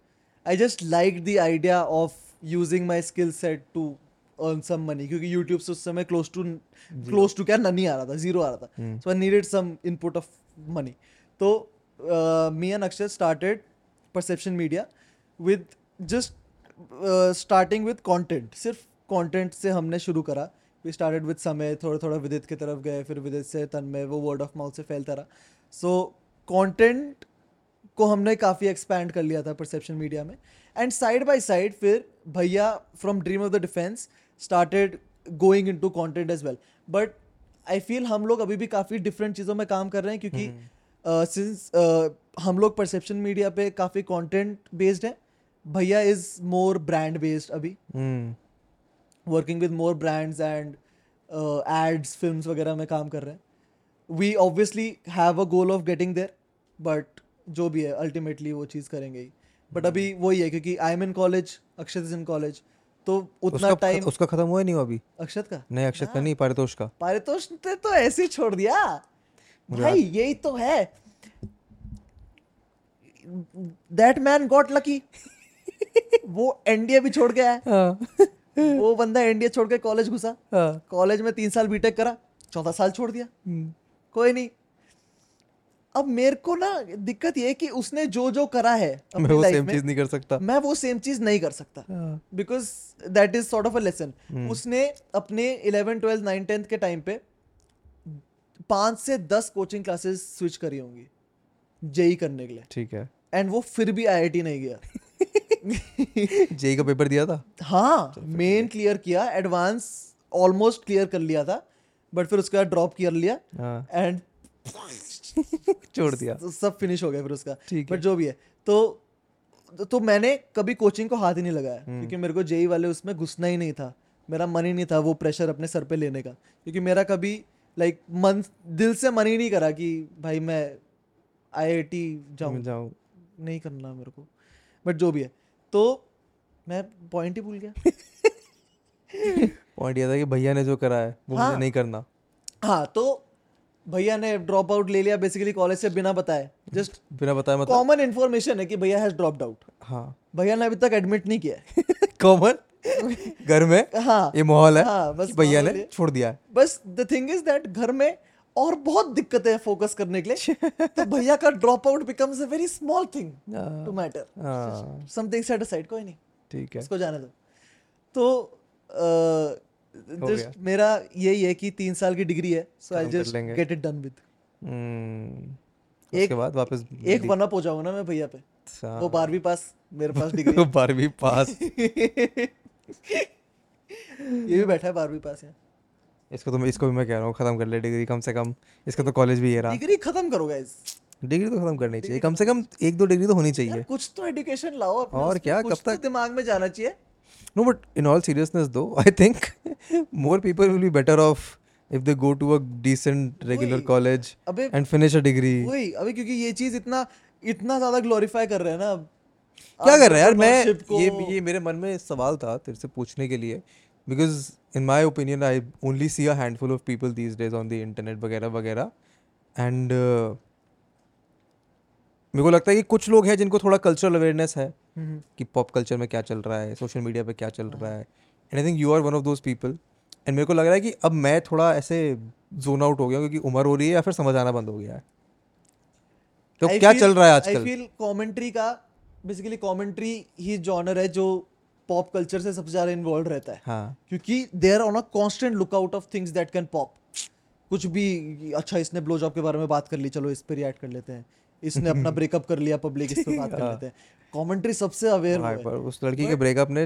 I just like the idea of using my skill set to earn some money क्योंकि YouTube से उस समय close to क्या नहीं आ रहा था जीरो आ रहा था so I needed some input of money तो me and Akshay started Perception Media with just starting with content सिर्फ content से हमने शुरू करा we started with समय थोड़ा विदित की तरफ गए फिर विदित से तन्मय वो word of mouth से फैलता रहा so content को हमने काफ़ी एक्सपैंड कर लिया था परसेप्शन मीडिया में एंड साइड बाय साइड फिर भैया from Dream of the Defence started going into content as well but I feel हम लोग अभी भी काफ़ी डिफरेंट चीज़ों में काम कर रहे हैं क्योंकि सिंस हम लोग परसेप्शन मीडिया पे काफ़ी कंटेंट बेस्ड है भैया इज़ मोर ब्रांड बेस्ड अभी working with more brands and ads films वगैरह में काम कर रहे हैं we obviously have a goal of getting there but जो भी है अल्टीमेटली वो चीज़ करेंगे ही बट अभी वही है क्योंकि I am in college Akshat is in college तो उतना टाइम उसका खत्म हुआ नहीं हुआ अभी अक्षत का नहीं पारितोष का पारितोष ने तो ऐसे ही छोड़ दिया भाई यही तो है दैट मैन गॉट लकी वो एनडीए भी छोड़ गया है वो बंदा एनडीए छोड़ के कॉलेज घुसा कॉलेज में 3 साल बीटेक करा 14 साल छोड़ दिया कोई नहीं अब मेरे को ना दिक्कत ये है कि उसने जो करा है मैं वो सेम चीज नहीं कर सकता because that is sort of a lesson उसने अपने 11 12 9 10th के टाइम पे 5 से 10 कोचिंग क्लासेस स्विच करी होंगी जेई करने के लिए ठीक है एंड वो फिर भी IIT नहीं गया जेई का पेपर दिया था हाँ मेन क्लियर किया एडवांस ऑलमोस्ट क्लियर कर लिया था बट फिर उसका ड्रॉप कर लिया एंड छोड़ दिया सब फिनिश हो गया फिर उसका बट जो भी है तो मैंने कभी कोचिंग को हाथ ही नहीं लगाया क्योंकि मेरे को जेई वाले उसमें घुसना ही नहीं था मेरा मन ही नहीं था वो प्रेशर अपने सर पे लेने का क्योंकि मेरा कभी मन दिल से मन ही नहीं करा कि भाई मैं IIT जाऊँ नहीं करना मेरे को बट जो भी है तो मैं पॉइंट ही भूल गया पॉइंट ये था कि भैया ने जो करा है वो मुझे नहीं करना हाँ तो भैया ने ड्रॉप आउट ले लिया बेसिकली कॉलेज से बिना बताए मतलब कॉमन इन्फॉर्मेशन है कि भैया हैज ड्रॉप्ड आउट हाँ भैया ने अभी तक एडमिट नहीं किया कॉमन घर में हाँ ये माहौल है हाँ बस भैया ने छोड़ दिया बस द थिंग इज दैट घर में और बहुत दिक्कतें फोकस करने के लिए तो भैया का drop out becomes a very small thing to matter something set aside कोई नहीं ठीक है इसको जाने दो तो जस्ट मेरा यही है कि 3 साल की डिग्री है so I just get it done with उसके बाद वापस एक वन अप हो जाऊंगा ना मैं भैया पे वो 12वीं पास मेरे पास डिग्री वो 12वीं पास ये भी बैठा है 12वीं पास है इसको भी मैं कह रहा हूँ खत्म कर ले डिग्री कम से कम इसका तो कॉलेज भी ये रहा डिग्री खत्म करो गाइस डिग्री तो खत्म करनी चाहिए कम से कम 1-2 डिग्री तो होनी चाहिए कुछ तो एजुकेशन लाओ और क्या कब तक दिमाग में जाना चाहिए No, but in all seriousness though, I think more people will be better off if they go to a decent regular college and finish a degree. वही अबे क्योंकि ये चीज़ इतना ज़्यादा glorify कर रहे हैं ना क्या कर रहे हैं यार मैं ये मेरे मन में सवाल था तेरे से पूछने के लिए because in my opinion I only see a handful of people these days on the internet वगैरह वगैरह and मेरे को लगता है कि कुछ लोग हैं जिनको थोड़ा कल्चरल अवेयरनेस है कि पॉप कल्चर में क्या चल रहा है सोशल मीडिया पे क्या चल रहा है and I think you are one of those people and मेरे को लग रहा है कि अब मैं थोड़ा ऐसे जोन आउट हो गया क्योंकि उम्र हो रही है या फिर समझ आना बंद हो गया है तो क्या चल रहा है आजकल आई फील कमेंट्री का बेसिकली कमेंट्री ही जॉनर है जो पॉप कल्चर से सबसे ज़्यादा इन्वॉल्व रहता है हाँ क्योंकि they are on a constant lookout of things that can pop कुछ भी अच्छा इसने ब्लो जॉब के बारे में बात कर ली चलो इस पर रिएक्ट कर लेते हैं इसने अपना ब्रेकअप कर लिया पब्लिक इस पे बात कर लेते हैं कमेंट्री सबसे अवेयर हुआ है पर उस लड़की के ब्रेकअप ने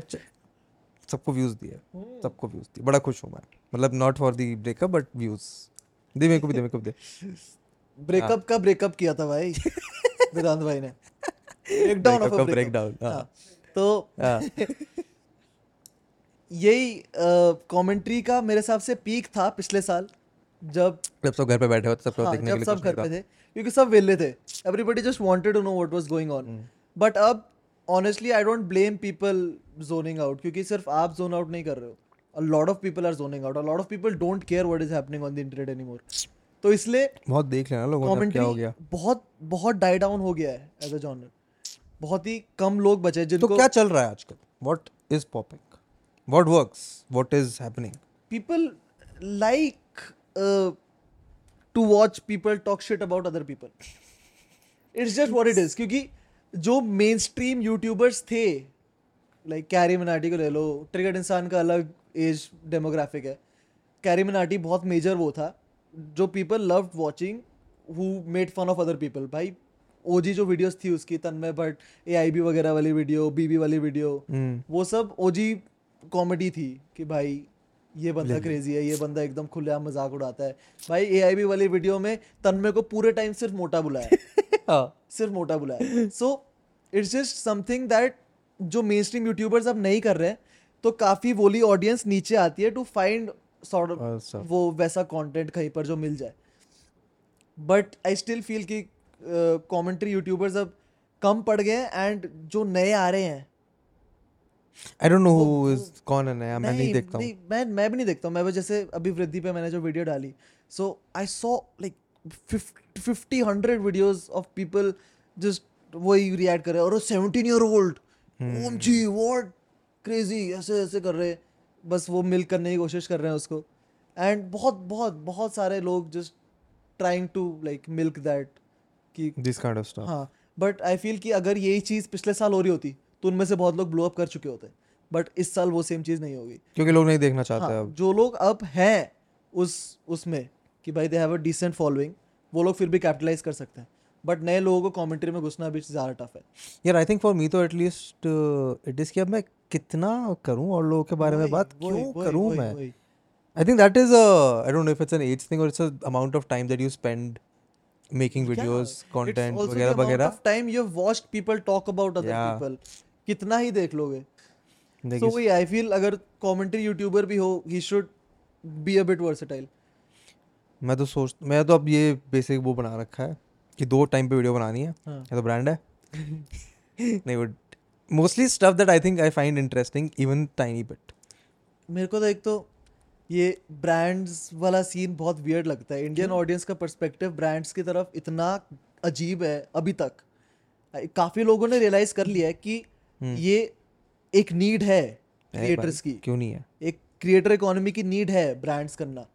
सबको व्यूज दिए बड़ा खुश हूं मैं मतलब not for the breakup but views दे मेरे को भी दे ब्रेकअप का ब्रेकअप किया था भाई वेदांत भाई ने ब्रेकडाउन ऑफ ब्रेकडाउन तो यही कमेंट्री का मेरे हिसाब से पीक था पिछले साल, जब सब घर पे बैठे होते, सब देखने के लिए, सब घर पे थे क्योंकि सब वेले थे, everybody just wanted to know what was going on. But अब honestly I don't blame people zoning out, क्योंकि सिर्फ आप जोन आउट नहीं कर रहे हो, a lot of people are zoning out, a lot of people don't care what is happening on the internet anymore. तो इसलिए बहुत देख लेना लोगों ने क्या हो गया, बहुत बहुत डाई डाउन हो गया है एज अ जॉनर, बहुत ही कम लोग बचे हैं जिनको। तो क्या चल रहा है आजकल, what is popping, what works, what is happening? People like to watch people talk shit about other people, it's just what it is. क्योंकि जो मेन स्ट्रीम यूट्यूबर्स थे, लाइक कैरी मिनाटी को ले लो, ट्रिगर्ड इंसान का अलग एज डेमोग्राफिक है, कैरी मिनाटी बहुत मेजर वो था जो people loved watching who made fun of other people. भाई ओजी जो वीडियोस थी उसकी, तन्मय भट्ट एआईबी वगैरह वाली वीडियो, बीबी वाली वीडियो, वो सब ओजी कॉमेडी थी कि भाई ये बंदा क्रेजी है, ये बंदा एकदम खुलेआम मजाक उड़ाता है। भाई एआईबी वाली वीडियो में तन्मय को पूरे टाइम सिर्फ मोटा बुलाया सिर्फ मोटा बुलाया। So it's just something that जो मेन स्ट्रीम यूट्यूबर्स अब नहीं कर रहे हैं, तो काफ़ी वोली ऑडियंस नीचे आती है टू फाइंड सॉर्ट ऑफ वो वैसा कंटेंट कहीं पर जो मिल जाए। बट आई स्टिल फील कि कमेंट्री यूट्यूबर्स अब कम पड़ गए हैं, एंड जो नए आ रहे हैं I don't know who is कौन है नया, मैं नहीं देखता हूं, मैं भी नहीं देखता हूं। मैं जैसे अभी वृद्धि पे मैंने जो वीडियो डाली, so I saw like 50-100 videos of people just वही रिएक्ट कर रहे हैं, और 17 year old OMG what crazy ऐसे ऐसे कर रहे, बस वो मिल करने की कोशिश कर रहे हैं उसको। एंड बहुत बहुत बहुत सारे लोग just trying to like milk that कि दिस काइंड ऑफ स्टफ। हाँ, बट आई फील कि अगर यही चीज़ पिछले साल हो रही होती तो उनमें से बहुत लोग ब्लो अप कर चुके होते, बट इस साल वो सेम चीज़ नहीं होगी क्योंकि लोग नहीं देखना चाहते। हाँ, अब जो लोग अब हैं उसमें कि भाई they have a decent following, वो लोग फिर भी कैपिटलाइज कर सकते हैं, बट नए लोगों को कमेंट्री में घुसना भी ज़्यादा टफ है यार। आई थिंक फॉर मी तो एटलीस्ट इट इज़ कि अब मैं कितना करूं और लोगों के बारे में बात क्यों करूं मैं। I think that is a, I don't know if it's an age thing और it's a amount of time that you spend making videos, content वगैरह वगैरह। Of time you have watched people talk about other people, कितना ही देख लोगे। So वही I feel अगर commentary YouTuber भी हो, he should be a bit versatile. मैं तो अब ये बेसिक वो बना रखा है कि दो टाइम पे वीडियो बनानी है, या तो ब्रांड है नहीं वो mostly stuff that I think I find interesting even tiny bit. मेरे को तो एक तो ये ब्रांड्स वाला सीन बहुत वियर्ड लगता है। इंडियन ऑडियंस का पर्सपेक्टिव ब्रांड्स की तरफ इतना अजीब है अभी तक, काफ़ी लोगों ने रियलाइज कर लिया है कि ये एक नीड है क्रिएटर्स की, क्यों नहीं है, एक क्रिएटर इकोनॉमी की नीड है ब्रांड्स करना।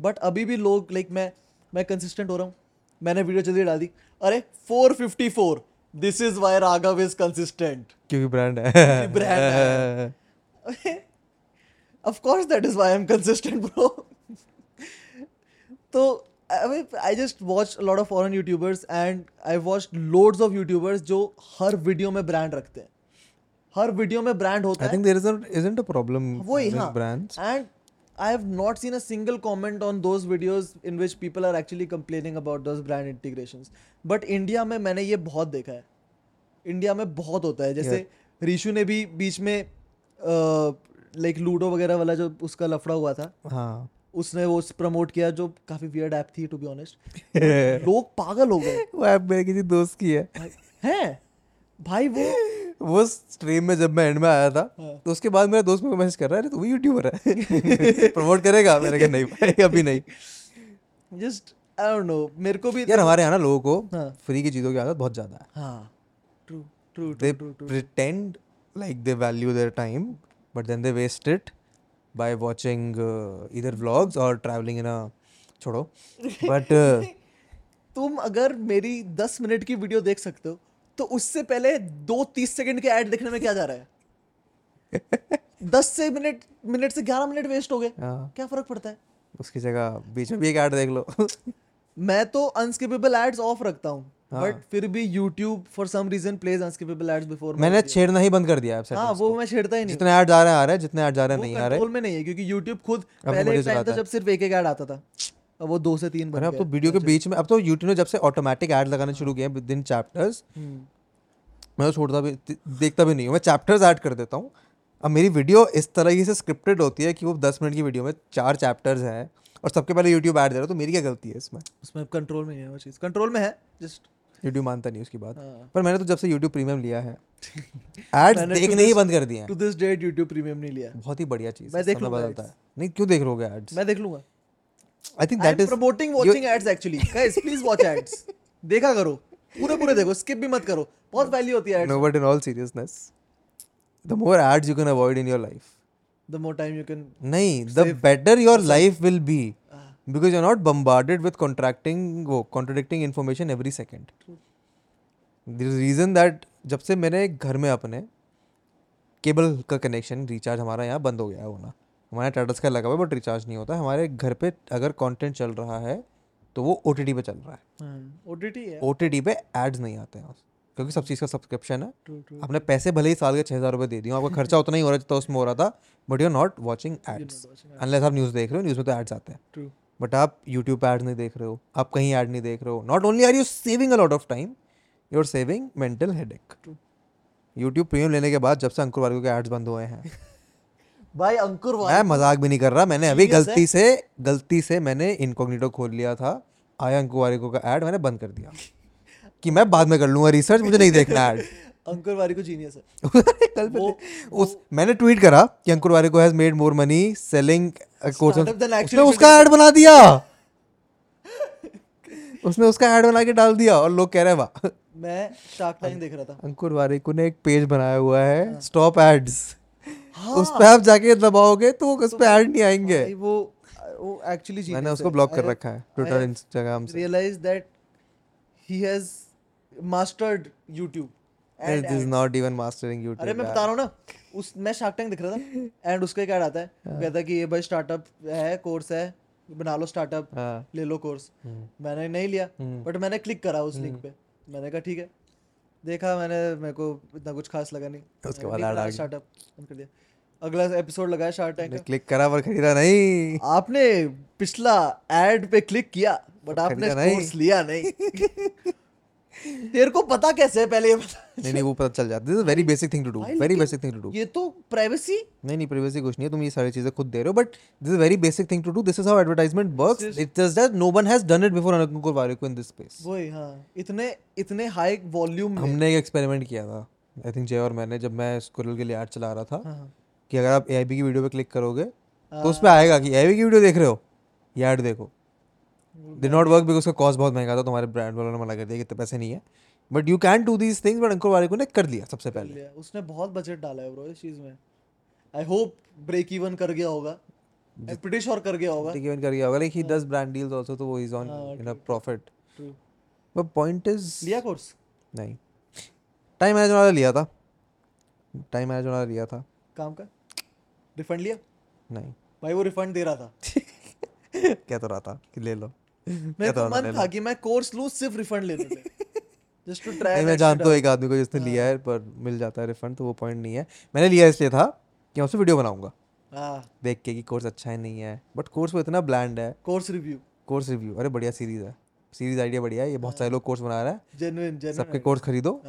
बट अभी भी लोग लाइक मैं कंसिस्टेंट हो रहा हूँ, मैंने वीडियो जल्दी डाल दी, अरे 454 This is why Raghav is consistent. क्योंकि ब्रांड है। ब्रांड है। Of course that is why I'm consistent, bro. So I just watched a lot of foreign YouTubers and I watched loads of YouTubers जो हर video में brand रखते हैं, हर video में brand होता है। I think there isn't a problem with brands. And I have not seen a single comment on those videos in which people are actually complaining about those brand integrations. But India में मैंने ये बहुत देखा है, India में बहुत होता है। जैसे रिशु ने भी बीच में लाइक लूडो वगैरह वाला जो उसका लफड़ा हुआ था, हाँ, उसने वो प्रमोट किया जो काफी वियर्ड ऐप थी टू बी ऑनेस्ट, लोग पागल हो गए। वो ऐप मेरे किसी दोस्त की है भाई। वो स्ट्रीम में जब मैं एंड में आया था, हाँ, तो उसके बाद मेरा दोस्त मेरे को मैसेज कर रहा है, अरे तू भी यूट्यूबर है प्रमोट करेगा? मैंने कहा नहीं भाई अभी नहीं, जस्ट आई डोंट नो। मेरे को भी यार हमारे यहाँ ना लोगों को, हाँ, फ्री की चीज़ों की आदत बहुत ज़्यादा है। हाँ, true true. They pretend like they value their time but then they waste it by watching either vlogs और ट्रैवलिंग इन अ, छोड़ो। बट तुम अगर मेरी 10 मिनट की वीडियो देख सकते हो तो उससे पहले 2-30 सेकंड के ऐड देखने में क्या जा रहा है? 10 से 11 मिनट वेस्ट हो गए, क्या फर्क पड़ता है? उसकी जगह बीच में भी एक ऐड देख लो। मैं तो अनस्किपेबल एड्स ऑफ रखता हूँ, बट फिर भी YouTube for some reason plays unskippable ads before. मैंने छेड़ना ही बंद कर दिया ऐप। हाँ, वो मैं छेड़ता ही नहीं। जितने ऐड आ रहे हैं आ रहे हैं, जितने ऐड आ रहे हैं नहीं आ रहे। कंट्रोल में नहीं है क्योंकि YouTube खुद पहले टाइम था जब सिर्फ एक ऐड आता था, अब वो 2 से 3 बन गए। अब तो वीडियो के बीच में, अब तो यूट्यूब ने जब से ऑटोमेटिक ऐड लगाने शुरू किए हैं विद इन चैप्टर्स, मैं तो छोड़ता भी देखता भी नहीं हूँ। मैं चैप्टर्स ऐड कर देता हूँ अब मेरी वीडियो इस तरीके से स्क्रिप्टेड होती है कि वो 10 मिनट की वीडियो में 4 चैप्टर्स हैं और सबके पहले यूट्यूब ऐड दे रहा हूँ, तो मेरी क्या गलती है इसमें? उसमें कंट्रोल में है वो चीज़, कंट्रोल में है, जस्ट यूट्यूब मानता नहीं उसकी बात। पर मैंने तो जब से यूट्यूब प्रीमियम लिया है एड्स देखने ही बंद कर दिए हैं। To this date YouTube premium नहीं लिया, बहुत ही बढ़िया चीज़ है, सब बताता है। नहीं क्यों देख लोगे एड्स? मैं देख लूँगा। I think that is promoting watching ads actually. Guys please watch ads, देखा करो, पूरे पूरे देखो, स्किप भी मत करो, बहुत वैल्यू होती है ads. No but in all seriousness, the more ads you can avoid in your life, the more time you can the better your life will be, because you're not bombarded with contradicting information every second. There's a reason that जब से मेरे घर में अपने cable का connection recharge हमारा यहाँ बंद हो गया है होना, हमारे टाटा स्काई लगा हुआ है बट रिचार्ज नहीं होता। हमारे घर पे अगर कंटेंट चल रहा है तो वो OTT पे चल रहा है। OTT पे एड्स नहीं आते हैं क्योंकि सब चीज़ का सब्सक्रिप्शन है। आपने पैसे भले ही साल के 6,000 रुपये दे दिए, आपका खर्चा उतना ही हो रहा था उसमें हो रहा था, but you are not watching ads. Unless आप न्यूज़ देख रहे हो, न्यूज़ में तो एड्स आते हैं, बट आप यूट्यूब पर एड्स नहीं देख रहे हो, आप कहीं ऐड नहीं देख रहे हो। Not only are you saving a lot of time, you are saving mental headache. YouTube premium लेने के बाद जब से अंकुर वारियर के एड्स बंद हुए हैं भाई, अंकुर वारियर, मैं मजाक भी नहीं कर रहा, मैंने अभी गलती से मैंने इनकॉग्निटो खोल लिया था, आया अंकुर वारियर का ऐड, मैंने बंद कर दिया कि मैं बाद में कर लूंगा रिसर्च, मुझे नहीं देखना ऐड। अंकुर वारियर जीनियस है। कल उस मैंने ट्वीट करा कि Ankur Warikoo has made more money selling course, उसका ऐड बना दिया उसने, उसका ऐड बना के डाल दिया और लोग कह रहे हैं वाह। मैं शार्क टैंक देख रहा था, अंकुर वारियर ने एक पेज बनाया हुआ है स्टॉप एड्स, उस पे आप जाके दबाओगे तो उस पे ऐड नहीं आएंगे। वो एक्चुअली जीनियस है, मैंने उसको ब्लॉक कर रखा है ट्विटर इंस्टाग्राम से। Realise that he has mastered YouTube and it is not even mastering YouTube। अरे मैं बता रहा हूँ ना, उस मैं शार्क टैंक दिख रहा था एंड उसका एक ऐड आता है, कहता है कि ये भाई स्टार्टअप है, कोर्स है, बना लो स्टार्टअप, ले लो कोर्स। मैंने नहीं लिया बट मैंने क्लिक करा उस लिंक पे, मैंने कहा ठीक है, देखा मैंने, मेरे को इतना कुछ खास लगा नहीं, उसके बाद स्टार्टअप बंद कर दिया। अगला एपिसोड लगाया शार्क टैंक का, क्लिक करा पर खरीदा नहीं। आपने पिछला ऐड पे क्लिक किया बट आपने कोर्स लिया नहीं। तेरे को पता कैसे है पहले ये पता नहीं वो पता चल जाता है। This is very basic thing to do, very basic thing to do. ये तो प्राइवेसी नहीं प्राइवेसी कुछ नहीं है, तुम ये सारी चीजें खुद दे रहे हो, but this is very basic thing to do. This is how advertisement works. It's just that no one has done it before Ankur warrior in this space. वही हां, इतने हाई वॉल्यूम। हमने एक एक्सपेरिमेंट किया था आई थिंक जय और मैंने, जब मैं स्क्रोल के लिए ऐड चला रहा था कि अगर आप AIB की वीडियो पे क्लिक करोगे तो उसमें आएगा कि AIB की वीडियो देख रहे हो, ये ऐड देखो। did not work because उसका कॉस्ट बहुत महंगा था, तुम्हारे ब्रांड वालों ने मना कर दिया कि इतने पैसे नहीं है, but you can do these things. But Ankur warrior ने कर लिया सबसे पहले, उसने बहुत बजट डाला है ब्रो इस चीज़ में। आई होप ब्रेक इवन कर गया होगा, आई एम प्रीटी श्योर कर गया होगा, ब्रेक इवन कर गया होगा। Like he does brand deals also, तो वो is on in a profit. But point is, लिया कोर्स नहीं, टाइम मैनेजमेंट वाला लिया था, टाइम मैनेजमेंट वाला लिया था काम का। रिफंड लिया नहीं भाई, वो रिफंड दे रहा था क्या तो रहा था कि ले लो। मैं तो मन था कि मैं कोर्स लूं सिर्फ रिफंड लेने पे, जस्ट टू ट्राई। मैं जानता हूं एक आदमी को जिसने लिया है पर मिल जाता है रिफंड, तो वो पॉइंट नहीं है। मैंने लिया इसलिए था कि उससे वीडियो बनाऊंगा देख के कि कोर्स अच्छा है नहीं है, बट कोर्स वो इतना ब्लैंड है। कोर्स रिव्यू अरे बढ़िया सीरीज है, सीरीज आइडिया बढ़िया है, ये बहुत सारे लोग कोर्स बना रहा है, जेन्युइन जेन्युइन, सबके कोर्स खरीदो,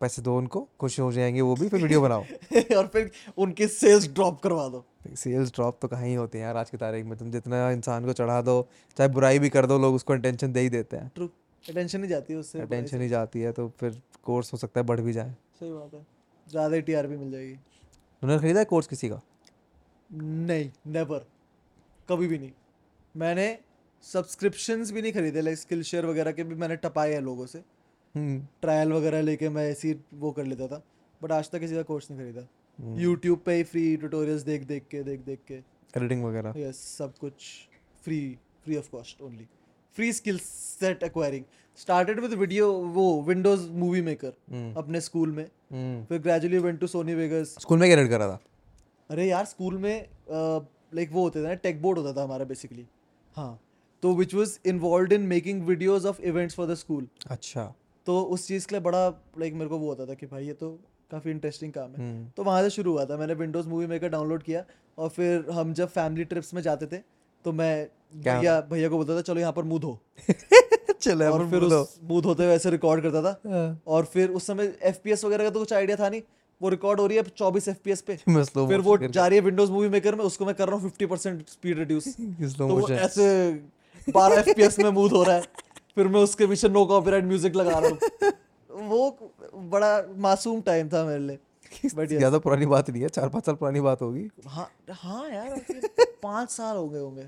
पैसे दो उनको, खुश हो जाएंगे वो भी, फिर वीडियो बनाओ और फिर उनके सेल्स ड्रॉप करवा दो। सेल्स ड्रॉप तो कहीं होते हैं यार आज की तारीख में। तुम जितना इंसान को चढ़ा दो, चाहे बुराई भी कर दो, लोग उसको अटेंशन दे ही देते हैं। ट्रू, अटेंशन ही जाती है उससे, अटेंशन ही जाती है, तो फिर कोर्स हो सकता है बढ़ भी जाए। सही बात है, ज़्यादा TRP मिल जाएगी। तुमने खरीदा है कोर्स किसी का? नहीं, नेवर, कभी भी नहीं। मैंने सब्सक्रिप्शंस भी नहीं खरीदे, लाइक स्किल शेयर वगैरह के भी मैंने टपाए हैं लोगों से, ट्रायल वगैरह लेके मैं ऐसी वो कर लेता था, बट आज तक किसी का कोर्स नहीं खरीदा। YouTube पे ही फ्री ट्यूटोरियल्स देख के एडिटिंग वगैरह, यस, सब कुछ free of cost, only free skill set acquiring. Started with video, वो विंडोज मूवी मेकर अपने स्कूल में, फिर gradually went to Sony Vegas. School में क्या एडिट कर रहा था? अरे यार स्कूल में लाइक वो होते थे ना, टेक बोर्ड होता था हमारा बेसिकली, हाँ, तो which was involve in making videos of events for the school. अच्छा, तो उस चीज़ के लिए बड़ा लाइक मेरे को वो होता था कि भाई ये तो काफ़ी इंटरेस्टिंग काम है। तो वहाँ से शुरू हुआ था, मैंने विंडोज़ मूवी मेकर डाउनलोड किया और फिर हम जब फैमिली ट्रिप्स में जाते थे तो मैं भैया को बोलता था चलो यहाँ पर मुँह धो चलो, और फिर मुँह धोते हुए ऐसे रिकॉर्ड करता था। और फिर उस समय FPS वगैरह का तो कुछ आइडिया था नहीं, वो रिकॉर्ड हो रही है 24 FPS पे, फिर वो जा रही है विंडोज मूवी मेकर में, उसको मैं कर रहा हूँ 50% स्पीड रिड्यूस, तो वो ऐसे 12 FPS में मूव हो रहा है, फिर मैं उसके पीछे नो कॉपीराइट म्यूजिक लगा रहा हूँ। वो बड़ा मासूम टाइम था मेरे लिए। ज्यादा पुरानी बात नहीं है, 4-5 साल पुरानी बात होगी। हाँ यार 5 साल हो गए होंगे।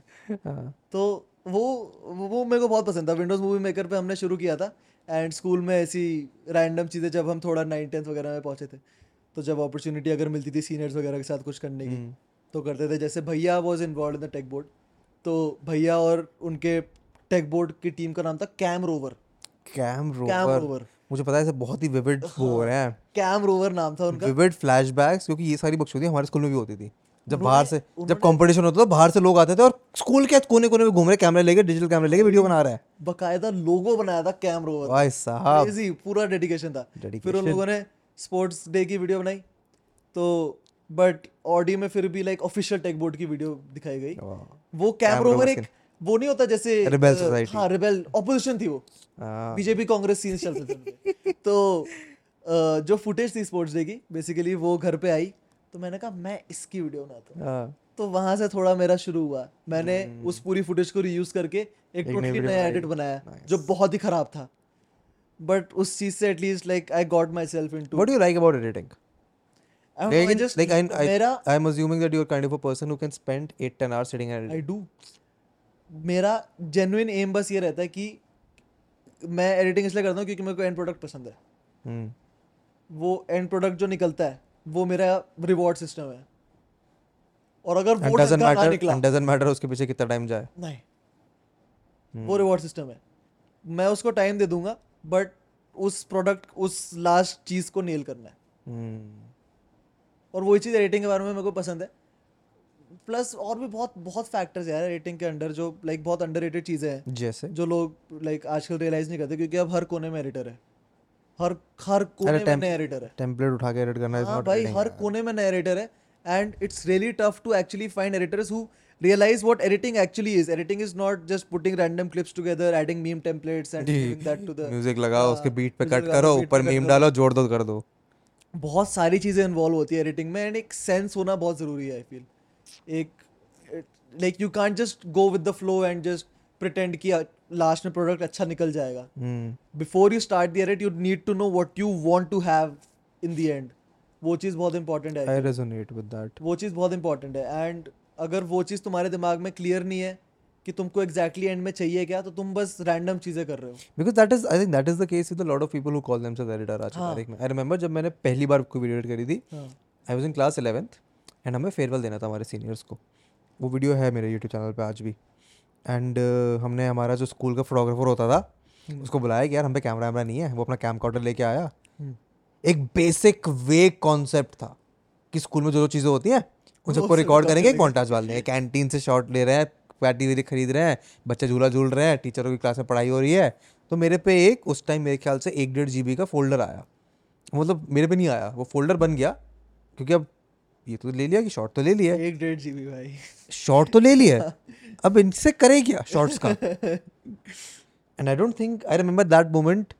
तो वो मेरे को बहुत पसंद था। विंडोज मूवी मेकर पे हमने शुरू किया था, एंड स्कूल में ऐसी रैंडम चीज़ें, जब हम थोड़ा 9th-10th वगैरह में पहुंचे थे, तो जब अपॉर्चुनिटी अगर मिलती थी सीनियर्स वगैरह के साथ कुछ करने की तो करते थे। जैसे भैया was involve in the tech board, तो भैया और उनके टेक बोर्ड की टीम का नाम था कैम रोवर। मुझे पता है ऐसे बहुत ही विविड वो हो रहे हैं, कैम रोवर नाम था उनका। विविड फ्लैशबैक्स, क्योंकि ये सारी बकचोदी हमारे स्कूल में भी होती थी। जब बाहर से, जब कंपटीशन होता था, बाहर से लोग आते थे और स्कूल के कोने कोने में घूम रहे, कैमरे लेके, डिजिटल कैमरे लेके वीडियो बना रहे हैं। बकायदा लोगो बनाया था कैम रोवर, भाई साहब इजी, पूरा डेडिकेशन था। फिर उन लोगों ने स्पोर्ट्स डे की वीडियो बनाई, तो बट ऑडी में फिर भी लाइक ऑफिशियल टेक बोर्ड की वीडियो दिखाई गई। वो कैम रोवर एक वो नहीं होता जैसे रिबेल सोसाइटी, हाँ रिबेल ऑपोजिशन थी वो, बीजेपी कांग्रेस सीन चलते थे। तो जो फुटेज थी स्पोर्ट्स डे की, बेसिकली वो घर पे आई, तो मैंने कहा मैं इसकी वीडियो बनाता हूँ। तो वहां से थोड़ा मेरा शुरू हुआ। मैंने उस पूरी फुटेज को रीयूज करके एक टोटली नया एडिट बनाया जो बहुत ही खराब था, बट उस चीज से at least like I got my self into. What do you like about editing? I am assuming that you are kind of a person who can spend 8-10 hours sitting and I do. मेरा genuine aim बस ये रहता है कि मैं editing इसलिए करता हूँ क्योंकि मेरे को एंड प्रोडक्ट पसंद है। वो एंड प्रोडक्ट जो निकलता है वो मेरा रिवॉर्ड सिस्टम है। और अगर वो ना निकला, डजंट मैटर उसके पीछे कितना टाइम जाए, नहीं वो रिवॉर्ड सिस्टम है। मैं उसको टाइम दे दूंगा, बट उस प्रोडक्ट, उस लास्ट चीज को नेल करना है। और वही चीज़ एडिटिंग के बारे में मेरे को पसंद है। प्लस और भी बहुत बहुत फैक्टर्स यार रेटिंग के अंडर, जो लाइक बहुत अंडररेटेड चीज़ें हैं, जैसे जो लोग लाइक आजकल रियलाइज नहीं करते, क्योंकि अब हर कोने में एडिटर है, हर कोने में नया एडिटर है। टेम्पलेट उठा के एडिट करना, हाँ भाई, हर कोने में नया एडिटर है। And it's really tough to actually find editors who realise what editing actually is. Editing is not just putting random clips together, adding meme templates and giving that to the music, लगाओ उसके beat पे cut करो, ऊपर meme डालो, जोड़ दो, कर दो। बहुत सारी चीज़ें इन्वॉल्व होती है एडिटिंग में, एंड एक सेंस होना बहुत ज़रूरी है आई फील। एक like you can't just go with the flow and just pretend कि लास्ट में प्रोडक्ट अच्छा निकल जाएगा। Before you start the edit you need to know what you want to have in the end. वो चीज़ बहुत important है। I resonate with that. वो चीज़ बहुत इंपॉर्टेंट है। एंड अगर वो चीज़ तुम्हारे दिमाग में क्लियर नहीं है कि तुमको एग्जैक्टली एंड में चाहिए क्या, तो तुम बस रैंडम चीज़ें कर रहे हो। Because that is, I think that is the case with a lot of people who call themselves editor आज की तारीख में। आई रिमेंबर जब मैंने पहली बार कोई वीडियो एडिट करी थी, I was in class 11th, and हमें फेयरवेल देना था हमारे सीनियर्स को। वो वीडियो है मेरे यूट्यूब चैनल पे आज भी। एंड हमने, हमारा जो स्कूल का फोटोग्राफर होता था, उसको बुलाया कि यार हम पे कैमरा वैमरा नहीं है। वो अपना कैमकॉर्डर लेके आया। एक बेसिक वे कॉन्सेप्ट था कि स्कूल में जो जो चीज़ें होती हैं उन सबको रिकॉर्ड करेंगे, एक मॉन्टाज वाले हैं, कैंटीन से शॉट ले रहे हैं, पैटी वेटी खरीद रहे हैं, बच्चे झूला झूल रहे हैं, टीचरों की क्लास में पढ़ाई हो रही है। तो मेरे पे एक, उस टाइम मेरे ख्याल से 1.5 GB का फोल्डर आया। मतलब मेरे पे नहीं आया, वो फोल्डर बन गया, क्योंकि अब ये तो ले लिया कि शॉर्ट तो ले लिया, 1.5 GB भाई, शॉर्ट तो ले लिया, अब इनसे करें क्या शॉर्ट्स का। And I don't think I remember that moment.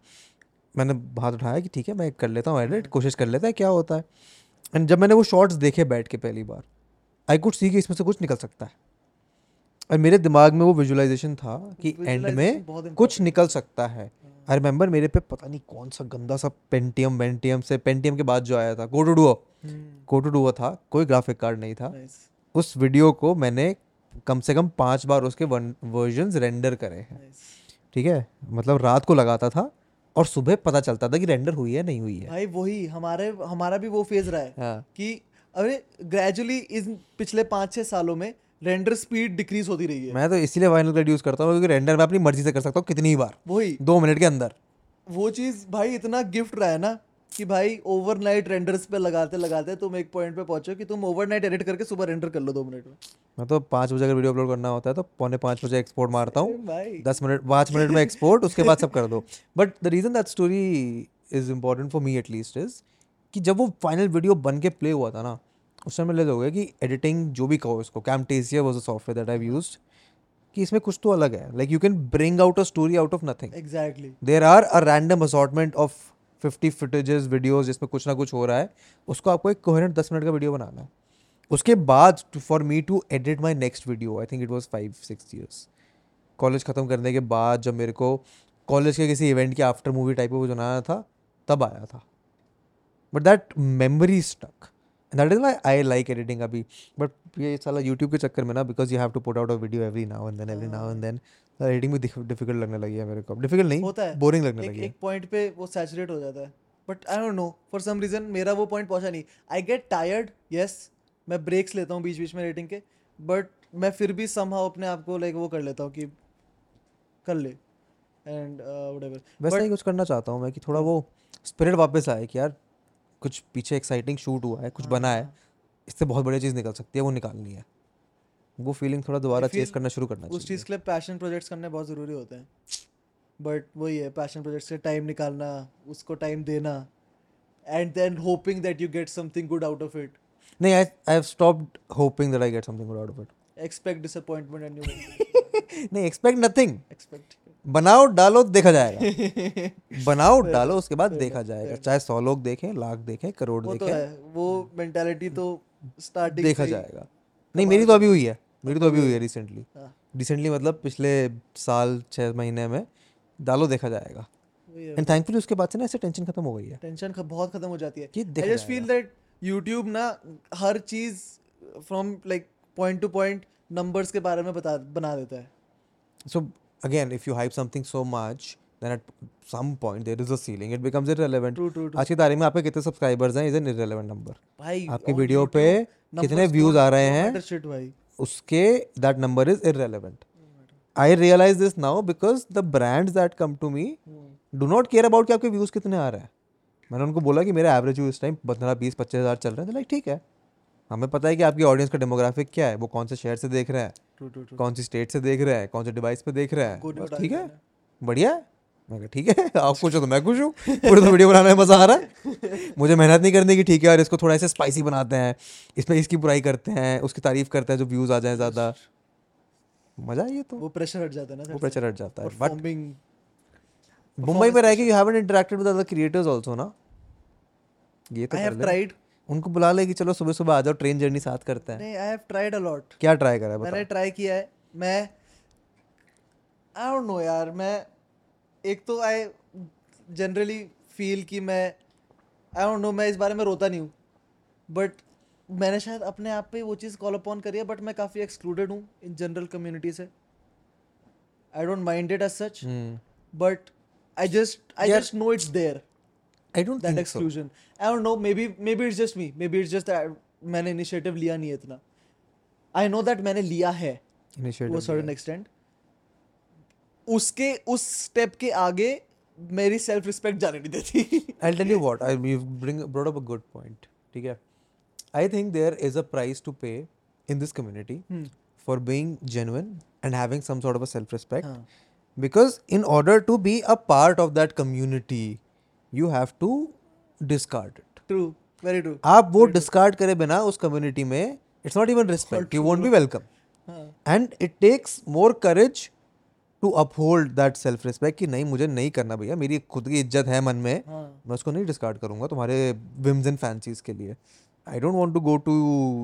मैंने हाथ उठाया कि ठीक है मैं कर लेता हूँ एडिट, कोशिश कर लेता है क्या होता है। एंड जब मैंने वो शॉर्ट्स देखे बैठ के पहली बार, आई कुड सी कि इसमें से कुछ निकल सकता है। और मेरे दिमाग में वो विजुअलाइजेशन था कि एंड में कुछ निकल सकता है। आई रिमेंबर मेरे पे पता नहीं कौन सा गंदा सा पेंटियम के बाद जो आया था, कोटो डुओ था, कोई ग्राफिक कार्ड नहीं था। उस वीडियो को मैंने कम से कम 5 बार उसके वर्जन्स रेंडर करे हैं। ठीक है, मतलब रात को लगाता था और सुबह पता चलता था कि रेंडर हुई है नहीं हुई है। भाई वही हमारा भी वो फेज रहा है कि अरे ग्रेजुअली इन पिछले 5-6 सालों में रेंडर स्पीड डिक्रीज होती रही है। मैं तो इसीलिए फाइनल कट यूज करता हूँ क्योंकि रेंडर मैं अपनी मर्जी से कर सकता हूँ कितनी बार, वही 2 मिनट के अंदर। वो चीज़ भाई इतना गिफ्ट रहा है ना कि भाई ओवरनाइट रेंडर्स पे लगाते तुम एक पॉइंट पे पहुंचो कि तुम ओवरनाइट एडिट करके सुबह रेंडर कर लो 2 मिनट में। मैं तो 5 बजे अगर वीडियो अपलोड करना होता है तो 4:45 बजे एक्सपोर्ट मारता हूँ, 5 मिनट में एक्सपोर्ट, उसके बाद सब कर दो। But the reason that story is important for me at least is कि जब वो फाइनल वीडियो बन के प्ले हुआ था ना, उस समय रियलाइज हो गया कि एडिटिंग जो भी कहो इसको, Camtasia was a software that I have used, कि इसमें कुछ तो अलग है। Like you can bring out a story out of nothing. Exactly there are a random assortment of 50 footages videos जिसमें कुछ ना कुछ हो रहा है, उसको आपको एक कोहेरेंट 10 मिनट का वीडियो बनाना है. उसके बाद for me to edit my next video, I think it was 5-6 years college ख़त्म करने के बाद, जब मेरे को कॉलेज के किसी इवेंट के आफ्टर मूवी टाइप का कुछ बनाना था तब आया था. But that memory stuck, that is why I like editing अभी. बट ये साला यूट्यूब के चक्कर में ना, because you have to put out a video every now and then editing भी डिफिकल्ट लगने लगी है मेरे को. डिफिकल्ट नहीं होता है, बोरिंग लगने लगी है. एक पॉइंट पे वो सैचुरेट हो जाता है. But I don't know for some reason मेरा वो पॉइंट पहुंचा नहीं. आई गेट टायर्ड, यस मैं ब्रेक्स लेता हूँ बीच बीच में एडिटिंग के, बट मैं फिर भी समहाउ अपने आप को लाइक वो कर लेता हूँ कि कर ले एंड व्हाटएवर. वैसे ही कुछ करना चाहता हूँ मैं कि थोड़ा वो स्पिरिट वापस आए कि यार कुछ पीछे एक्साइटिंग शूट हुआ है, कुछ बना है, इससे बहुत बढ़िया चीज़ निकल सकती है, वो निकालनी है. वो फीलिंग थोड़ा दोबारा चेस करना शुरू करना चाहिए. उस चीज़ के लिए पैशन प्रोजेक्ट्स करने बहुत ज़रूरी होते हैं. बट वही है, पैशन प्रोजेक्ट्स से टाइम निकालना, उसको टाइम देना and then hoping that you get something good out of it. नहीं, I have stopped hoping that I get something good out of it. Expect disappointment and you नहीं expect nothing. Expect बनाओ, डालो, देखा जाएगा. बनाओ, डालो, उसके बाद देखा जाएगा. चाहे 100 लोग देखें, लाख देखें, करोड़ देखें, वो मेंटालिटी तो स्टार्टिंग देखा जाएगा. नहीं, मेरी तो अभी हुई है. रिसेंटली मतलब पिछले साल 6 महीने में डालो, देखा जाएगा. एंड थैंकफुली उसके बाद से ना ऐसे टेंशन खत्म हो गई है. टेंशन बहुत खत्म हो जाती है. I just feel that YouTube ना हर चीज from like point to point numbers के बारे में बना देता है. So again if you hype something so much then at some point there is a ceiling, it becomes irrelevant. आज की तारीख में आपके कितने सब्सक्राइबर्स हैं इज एन इररिलेवेंट नंबर. भाई आपकी वीडियो पे कितने व्यूज आ रहे हैं उसके, that number is irrelevant. I realize this now because the brands that come to me do not care about कि आपके views कितने आ रहे हैं. मैंने उनको बोला कि मेरा एवरेज व्यू इस टाइम 15-20-25 हज़ार चल रहे हैं. लाइक ठीक है, हमें पता है कि आपकी ऑडियंस का डेमोग्राफिक क्या है, वो कौन से शहर से देख रहे हैं, कौन सी स्टेट से देख रहे हैं, कौन से डिवाइस पे देख रहे हैं. ठीक है, बढ़िया है. मैं कहा ठीक है, आप खुश हो तो मैं खुश हूँ. पूरे तो वीडियो बनाने में मज़ा आ रहा है, मुझे मेहनत नहीं करने की. ठीक है, और इसको थोड़ा ऐसे स्पाइसी बनाते हैं, इसमें इसकी बुराई करते हैं, उसकी तारीफ करते हैं, जो व्यूज़ आ जाए ज़्यादा. मज़ा है. ये तो वो प्रेशर हट जाता है ना, वो प्रेशर हट जाता है. बट मुंबई में रह के you haven't interacted with other creators also ना. ये तो आई हैव ट्राइड. उनको बुला ले कि चलो सुबह सुबह आ जाओ, ट्रेन जर्नी साथ करते हैं. नहीं, I have tried a lot. क्या ट्राई करा है बताओ. मैंने ट्राई किया है. मैं आई डोंट नो यार, मैं एक तो आई जनरली फील कि मैं आई डोंट नो, मैं इस बारे में रोता नहीं हूँ. बट मैंने शायद अपने आप पे वो चीज़ कॉल अपॉन करी है. बट मैं काफ़ी एक्सक्लूडेड हूँ इन जनरल कम्युनिटी से. I don't mind it as such, but I just know it's there. I don't that exclusion, I don't know, may be it's just me, may be it's just मैंने initiative लिया नहीं है इतना. I know that मैंने लिया है वो certain extent. उसके उस स्टेप के आगे मेरी सेल्फ रिस्पेक्ट जाने नहीं देती. I'll tell you what, you brought up a good point. ठीक है, I think there is a price to pay in this community for being genuine and having some sort of a self-respect. Because in order to be a part of that community, you have to discard it. True, very true. आप वो discard करे बिना उस community में, it's not even respect. You won't be welcome. And it takes more courage to uphold that self respect कि नहीं, मुझे नहीं करना भैया, मेरी खुद की इज्जत है मन में, मैं उसको नहीं डिस्कार्ड करूंगा तुम्हारे विम्स एंड फैंसीज के लिए. I don't want to go to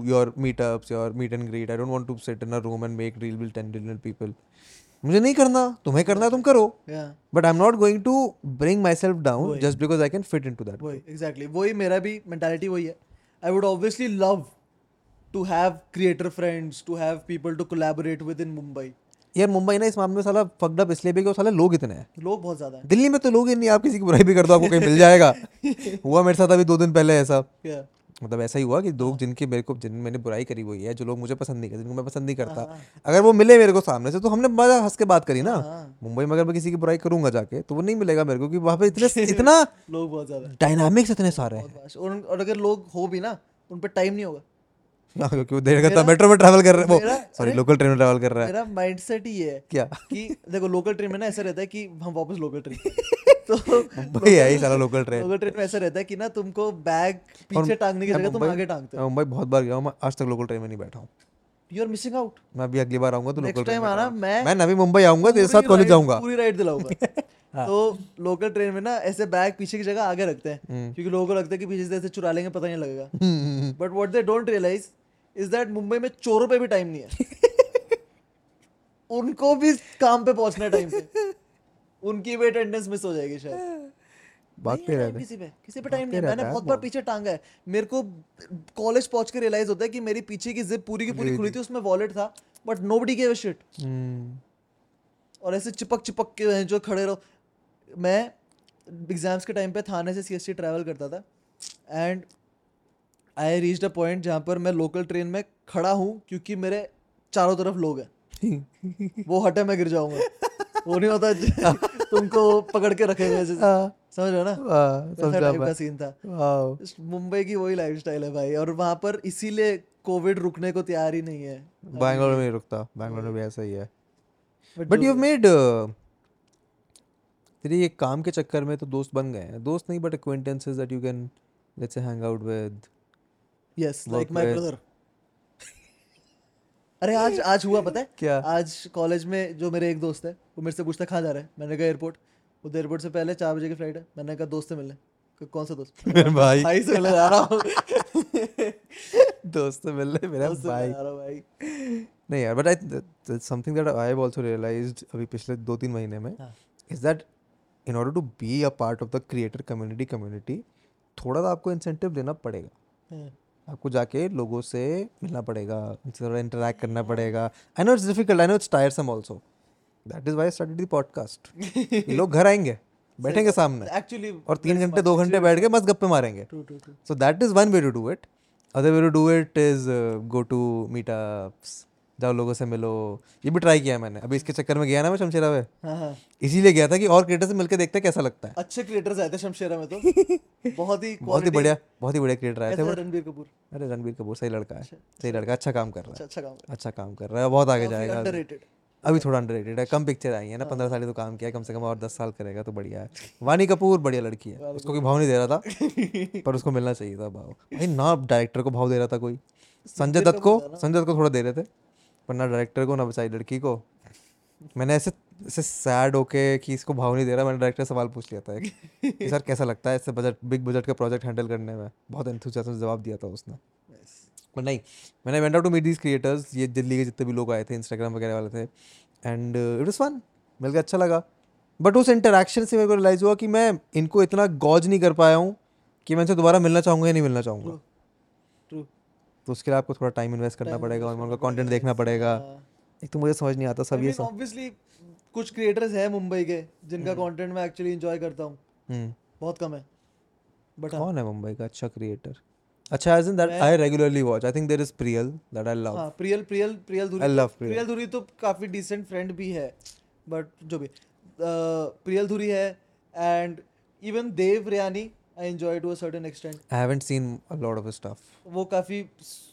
your meetups, your meet and greet. I don't want to sit in a room and make deal with 10 million people. मुझे नहीं करना, तुम्हें करना है तुम करो. But I am not going to bring my self down just because I can fit in to that. Exactly वही मेरा भी मेंटालिटी वही है. I would obviously love to have creator friends, to have people to collaborate with in Mumbai. यार मुंबई ना इस मामले में साला फक्ड अप इसलिए भी कि साला लोग इतने हैं, लोग बहुत ज़्यादा हैं. दिल्ली में तो लोग ही नहीं, आप किसी की बुराई भी कर दो आपको कहीं मिल जाएगा. हुआ मेरे साथ अभी 2 दिन पहले ऐसा. मतलब ऐसा ही हुआ कि लोग जिनकी मेरे को जिन मैंने बुराई करी हुई है, जो लोग मुझे पसंद नहीं करते, जिनको मैं पसंद नहीं करता, अगर वो मिले मेरे को सामने से तो हमने मज़ा हंस के बात करी ना. मुंबई में अगर मैं किसी की बुराई करूंगा जाके तो वो नहीं मिलेगा मेरे को, कि वहाँ पे इतना लोग बहुत ज़्यादा, डायनामिक्स इतने सारे हैं. और अगर लोग हो भी ना, उन पर टाइम नहीं होगा क्योंकि वो देर करता है, मेट्रो में ट्रैवल कर रहा है, सॉरी लोकल ट्रेन में ट्रैवल कर रहा है. मेरा माइंडसेट ही है क्या कि देखो लोकल ट्रेन में ना ऐसा रहता है कि हम वापस लोकल ट्रेन तो भाई सारा लोकल ट्रेन में ऐसा रहता है कि ना तुमको बैग पीछे टांगने की जगह तुम आगे टांगते हो. मैं बहुत बार गया हूँ, आज तक लोकल ट्रेन में नहीं बैठा हूँ. You are missing out. मैं भी अगली बार आऊंगा तो नेक्स्ट टाइम आना, मैं नवी मुंबई आऊंगा तेरे साथ, कॉलेज जाऊंगा, पूरी राइड दिलाऊंगा। तो लोकल ट्रेन में ना ऐसे बैग पीछे की जगह आगे रखते हैं क्योंकि लोगों को लगता है कि पीछे से ऐसे चुरा लेंगे पता नहीं लगेगा। But what they don't realise is that Mumbai में चोरों पे भी टाइम नहीं है। उनको भी काम पे पहुंचना है टाइम पे, उनकी भी अटेंडेंस मिस हो जाएगी शायद। किसी पे टाइम नहीं है। मैंने बहुत बार पीछे टांगा है, मेरे को कॉलेज पहुंच के रियलाइज होता है कि मेरी पीछे की जिप पूरी की पूरी खुली थी, उसमें वॉलेट था, but nobody give a shit. और ऐसे चिपक चिपक के जो खड़े रहो। मैं एग्जाम्स के टाइम पे थाने से सीएसटी ट्रैवल करता था and I reached a point जहाँ पर मैं लोकल ट्रेन में खड़ा हूँ क्योंकि मेरे चारों तरफ लोग हैं। वो हटे मैं गिर जाऊँगा, वो नहीं होता तुमको पकड़ के रखेंगे, समझ रहे हो ना, ऐसा टाइप का सीन था। मुंबई की वही लाइफस्टाइल है भाई, और वहाँ पर इसीलिए कोविड रुकने को तैयार ही नहीं है। बैंगलोर में रुकता, बैंगलोर में भी ऐसा ही है। बट यू मेड तेरे ये काम के चक्कर में तो दोस्त बन गए हैं, दोस्त नहीं but acquaintances that you can let's say hang out with. Yes, like my brother. अरे आज हुआ पता है क्या? आज कॉलेज में जो मेरे एक दोस्त है वो मेरे से पूछता कहाँ जा रहा है, मैंने कहा एयरपोर्ट। उधर एयरपोर्ट से पहले 4 बजे की फ्लाइट है, मैंने कहा दोस्त से मिलने। कौन सा दोस्त? भाई से मिलने जा रहा हूँ। दोस्त से मिलने मेरा भाई। नहीं यार, but I something that I have also realised अभी पिछले 2-3 महीने में is that in order to be a part of the creator community थोड़ा सा आपको इंसेंटिव देना पड़ेगा। आपको जाके लोगों से मिलना पड़ेगा, उनसे थोड़ा इंटरेक्ट करना पड़ेगा। I know it's difficult, I know it's tiresome also, that is why I started the podcast. लोग घर आएंगे, बैठेंगे सामने एक्चुअली और 3-2 घंटे बैठ के बस गप्पे मारेंगे। So that is one way to do it. Other way to do it is go to meetups, जाओ लोगों से मिलो। ये भी ट्राई किया मैंने, अभी इसके चक्कर में गया ना मैं शमशेरा में। हाँ। इसीलिए गया था कि और क्रिएटर से मिलकर देखते हैं कैसा लगता है। अच्छे क्रिएटर्स आए थे शमशेरा में तो। बहुत ही बढ़िया क्रिएटर आए थे। अरे रणबीर कपूर सही लड़का, अच्छा काम कर रहा है, बहुत आगे जाएगा। अभी थोड़ा अंडररेटेड है, कम पिक्चर आई है ना, 15 साल ही तो काम किया है, कम से कम और 10 साल करेगा तो बढ़िया है। वानी कपूर बढ़िया लड़की है, उसको कोई भाव नहीं दे रहा था पर उसको मिलना चाहिए था भाव। भाई ना डायरेक्टर को भाव दे रहा था कोई, संजय दत्त को थोड़ा दे रहे थे पर ना डायरेक्टर को ना बचाई लड़की को। मैंने ऐसे सैड होके कि इसको भाव नहीं दे रहा, मैंने डायरेक्टर सवाल पूछ लिया था कि सर कैसा लगता है इससे बिग बजट का प्रोजेक्ट हैंडल करने में। बहुत एंथुसियाज्म जवाब दिया था उसने। पर नहीं, मैंने went out to meet these creators. ये दिल्ली के जितने भी लोग आए थे, इंस्टाग्राम वगैरह वाले थे, एंड इट वाज फन, मिलकर अच्छा लगा। बट उस इंटरेक्शन से मेरे को रियलाइज़ हुआ कि मैं इनको इतना गौज नहीं कर पाया हूँ कि मैं इनसे दोबारा मिलना चाहूँगा या नहीं मिलना चाहूँगा। तो उसके लिए आपको थोड़ा टाइम इन्वेस्ट करना पड़ेगा और उनका कंटेंट देखना पड़ेगा। एक तो मुझे समझ नहीं आता सब ये सब। ऑब्वियसली कुछ क्रिएटर्स हैं मुंबई के जिनका कंटेंट मैं एक्चुअली एंजॉय करता हूँ, बहुत कम है। बट कौन है मुंबई का अच्छा क्रिएटर? अच्छा, as in that I regularly watch. I think there is Priyal that I love. हाँ, Priyal Dhuri. I love Priyal. Priyal Dhuri तो काफी decent friend भी है, but जो भी Priyal Dhuri है, and even Dev Riyani I enjoy to a certain extent. I haven't seen a lot of his stuff. वो काफी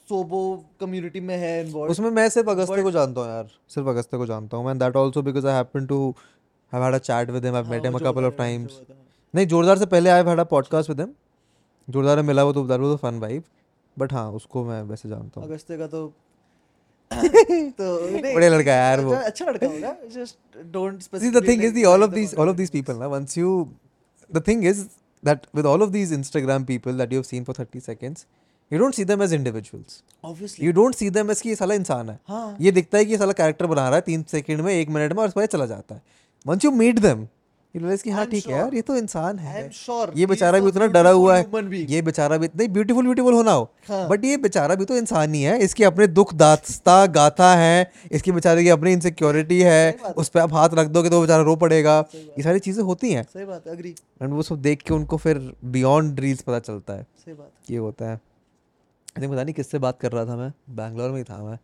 सोबो community में है involved. उसमें मैं सिर्फ अगस्ते को जानता हूँ, and that also because I happen to have had a chat with him. I've met him a couple of times. नहीं, जोरदार से पहले I've had a podcast with him. जोरदार मिला वो तो फन वाइब। बट हाँ, उसको मैं वैसे जानता हूँ। अगस्ते का तो बड़े लड़का यार, वो अच्छा लड़का होगा। Just don't specific. The thing is the all of these people ना, once you the thing is that with all of these Instagram people that you have seen for 30 seconds, you don't see them as individuals. Obviously you don't see them as कि ये साला इंसान है। हाँ, ये दिखता है कि ये साला कैरेक्टर बना रहा है 3 सेकंड में, 1 मिनट में, और उसके बाद चला जाता है। वंस यू मीट देम कि हाँ ठीक है यार, ये तो इंसान है, ये बेचारा भी उतना डरा हुआ है, ये बेचारा भी इतना ब्यूटीफुल होना हो, बट ये बेचारा भी तो इंसान ही है, इसके अपने दुख दास्ता गाथा है, इसके बेचारे की अपनी इनसिक्योरिटी है, उस पर आप हाथ रख दोगे तो बेचारा रो पड़ेगा। ये सारी चीजें होती हैं। सही बात, एग्री। एंड वो सब देख के उनको फिर बियॉन्ड रील्स पता चलता है। सही बात, ये होता है। पता नहीं किससे बात कर रहा था मैं, बैंगलोर में ही था मैं,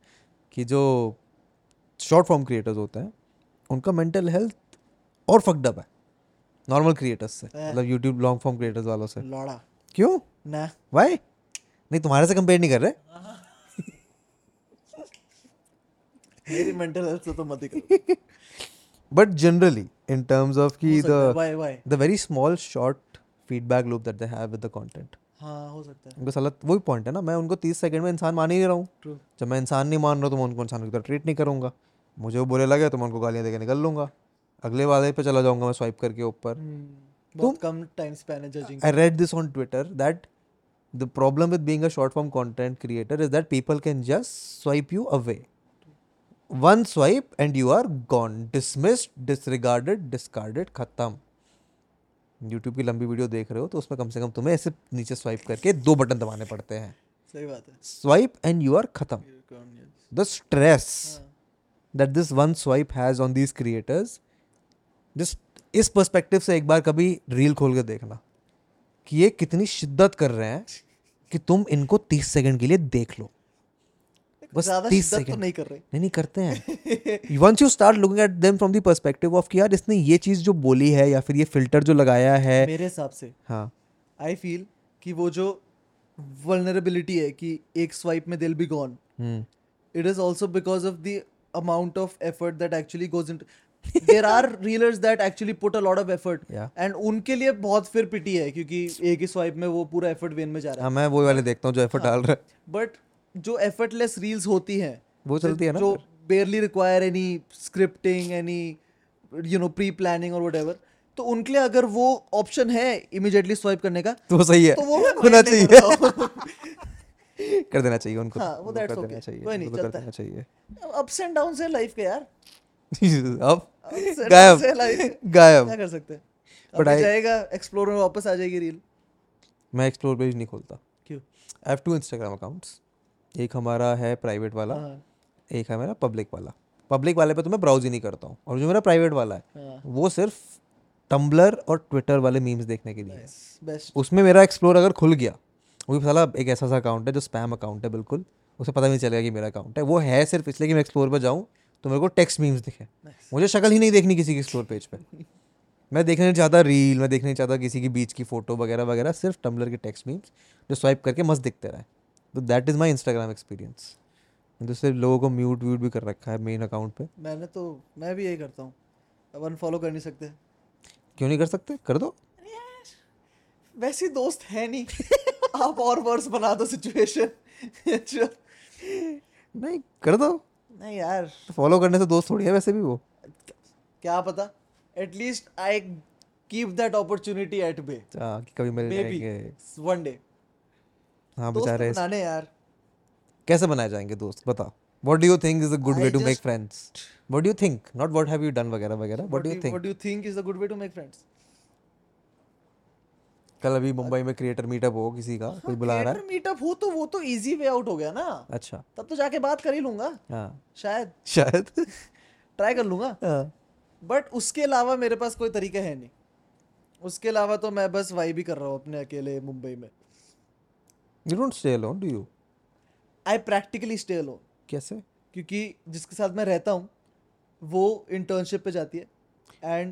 कि जो शॉर्ट फॉर्म क्रिएटर्स होते हैं उनका मेंटल हेल्थ और फक्ड अप है नॉर्मल क्रिएटर्स से, मतलब यूट्यूब लॉन्ग फॉर्म क्रिएटर्स वालों से। लौड़ा क्यों ना भाई? नहीं, तुम्हारे से कंपेयर नहीं कर रहे। मेरी मेंटल हेल्थ तो मत ही करो। But generally in terms of की the very small short feedback loop that they have with the content. हाँ हो सकता है उनको सलत वही पॉइंट है ना, मैं उनको 30 सेकंड में इंसान मान ही नहीं रहा हूँ। जब मैं इंसान नहीं मान रहा तो मैं उनको इंसान की तरह ट्रीट नहीं करूँगा, मुझे वो बुरे लगे तो मैं उनको गालियाँ देकर निकल लूँगा, अगले वाले पे चला जाऊँगा मैं स्वाइप करके ऊपर। बहुत कम टाइम स्पैन है judging. I read this on Twitter that the problem with being a short form content creator is that people can just swipe you away, one swipe and you are gone, dismissed, disregarded, discarded, खत्म। YouTube की लंबी video देख रहे हो तो उसमें कम से कम तुम्हें ऐसे नीचे स्वाइप करके 2 बटन दबाने पड़ते हैं। सही बात है। स्वाइप एंड यू आर खत्म। The stress that this one swipe has on these creators, this इस पर्सपेक्टिव से एक बार कभी रील खोल के देखना कि ये कितनी शिद्दत कर रहे हैं कि तुम इनको 30 सेकंड के लिए देख लो। बस 30 सेकंड तो नहीं कर रहे, नहीं करते हैं। Once you start looking at them from the perspective of कि यार इसने ये चीज जो बोली है या फिर ये फिल्टर जो लगाया है, मेरे हिसाब से हाँ आई फील कि वो जो वल्नरेबिलिटी है कि एक स्वाइप में they will be gone, it is also because of the amount of effort that actually goes into there are reelers that actually put a lot of effort and उनके लिए बहुत फिर pity है क्योंकि एक ही स्वाइप में वो पूरा effort वेन में जा रहा है। मैं वो वाले देखता हूँ जो effort डाल रहा है, बट जो effortless reels होती हैं वो चलती है ना, जो barely require any scripting, any you know pre-planning or whatever, तो उनके लिए अगर वो option है immediately स्वाइप करने का तो सही है, तो वो होना चाहिए, कर देना चाहिए उनको। हाँ वो that's okay. Ups and downs है लाइफ के यार, अब गायब क्या कर सकते हैं, बट आ जाएगा एक्सप्लोर में, वापस आ जाएगी रील। मैं एक्सप्लोर पेज नहीं खोलता। क्यों? आई हैव 2 इंस्टाग्राम अकाउंट्स, एक हमारा है प्राइवेट वाला, एक है मेरा पब्लिक वाला। पब्लिक वाले पे तो मैं ब्राउज ही नहीं करता हूँ, और जो मेरा प्राइवेट वाला है वो सिर्फ टम्बलर और ट्विटर वाले मीम्स देखने के लिए बेस्ट। उसमें मेरा एक्सप्लोर अगर खुल गया, वो भी साला एक ऐसा सा अकाउंट है जो स्पैम अकाउंट है बिल्कुल, उसे पता नहीं चलेगा कि मेरा अकाउंट है। वो है सिर्फ इसलिए कि मैं एक्सप्लोर पर जाऊँ तो मेरे को टेक्स्ट मीम्स दिखे। nice. मुझे शक्ल ही नहीं देखनी किसी की एक्सप्लोर पेज पे। मैं देखने चाहता रील, मैं देखने चाहता किसी की बीच की फोटो वगैरह वगैरह, सिर्फ टम्बलर के टेक्स्ट मीम्स जो स्वाइप करके मस्त दिखते रहे। तो that is my Instagram experience. तो सिर्फ लोगों को म्यूट व्यूट भी कर रखा है मेन अकाउंट पे। मैं भी यही करता हूँ। अब अनफॉलो कर नहीं सकते? क्यों नहीं कर सकते? कर दो। वैसे दोस्त है नहीं, आप और वर्स बना दो सिचुएशन। नहीं कर दो। नहीं यार, फॉलो करने से दोस्त थोड़ी है वैसे भी वो। क्या पता, at least I keep that opportunity at bay कि कभी मिल जाएंगे वन डे। हाँ बेचारे बनाने यार, कैसे बनाए जाएंगे दोस्त बताओ? What do you think is a good way to make friends? What do you think, not what have you done वगैरह वगैरह। What do you think is a good way to make friends? कल अभी मुंबई में creator meetup हो किसी का, कोई बुला रहा है मीटअप हो, तो वो तो इजी वे आउट हो गया ना। अच्छा, तब तो जाके बात कर ही लूंगा। हाँ शायद ट्राई कर लूंगा। हाँ बट उसके अलावा मेरे पास कोई तरीका है नहीं। उसके अलावा तो मैं बस वाई भी कर रहा हूँ अपने अकेले मुंबई में। You don't stay alone do you? I practically stay alone. कैसे? क्योंकि जिसके साथ मैं रहता हूँ वो इंटर्नशिप पे जाती है एंड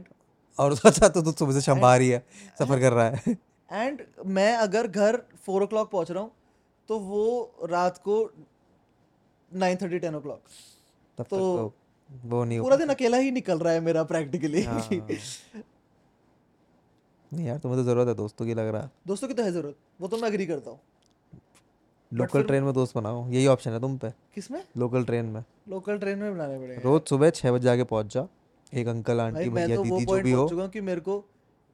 और अच्छा तो सुबह से शाम बाहर ही है, सफर कर रहा है। एंड मैं अगर घर 4 o'clock पहुंच रहा हूँ तो वो रात को 9:30 10 o'clock, तब तो वो नहीं, पूरा दिन अकेला ही निकल रहा है मेरा प्रैक्टिकली। हाँ। नहीं यार, तुम्हें तो जरूरत है दोस्तों की लग रहा है। दोस्तों की तो है जरूरत, वो तो मैं एग्री करता हूँ। लोकल ट्रेन में दोस्त बनाओ, यही ऑप्शन है तुम पे। किसमें? लोकल ट्रेन में। लोकल ट्रेन में बनाने पड़ेगा। रोज सुबह 6 बजे जाके पहुंच जा, एक अंकल आंटी भैया दीदी जो भी हो। मेरे को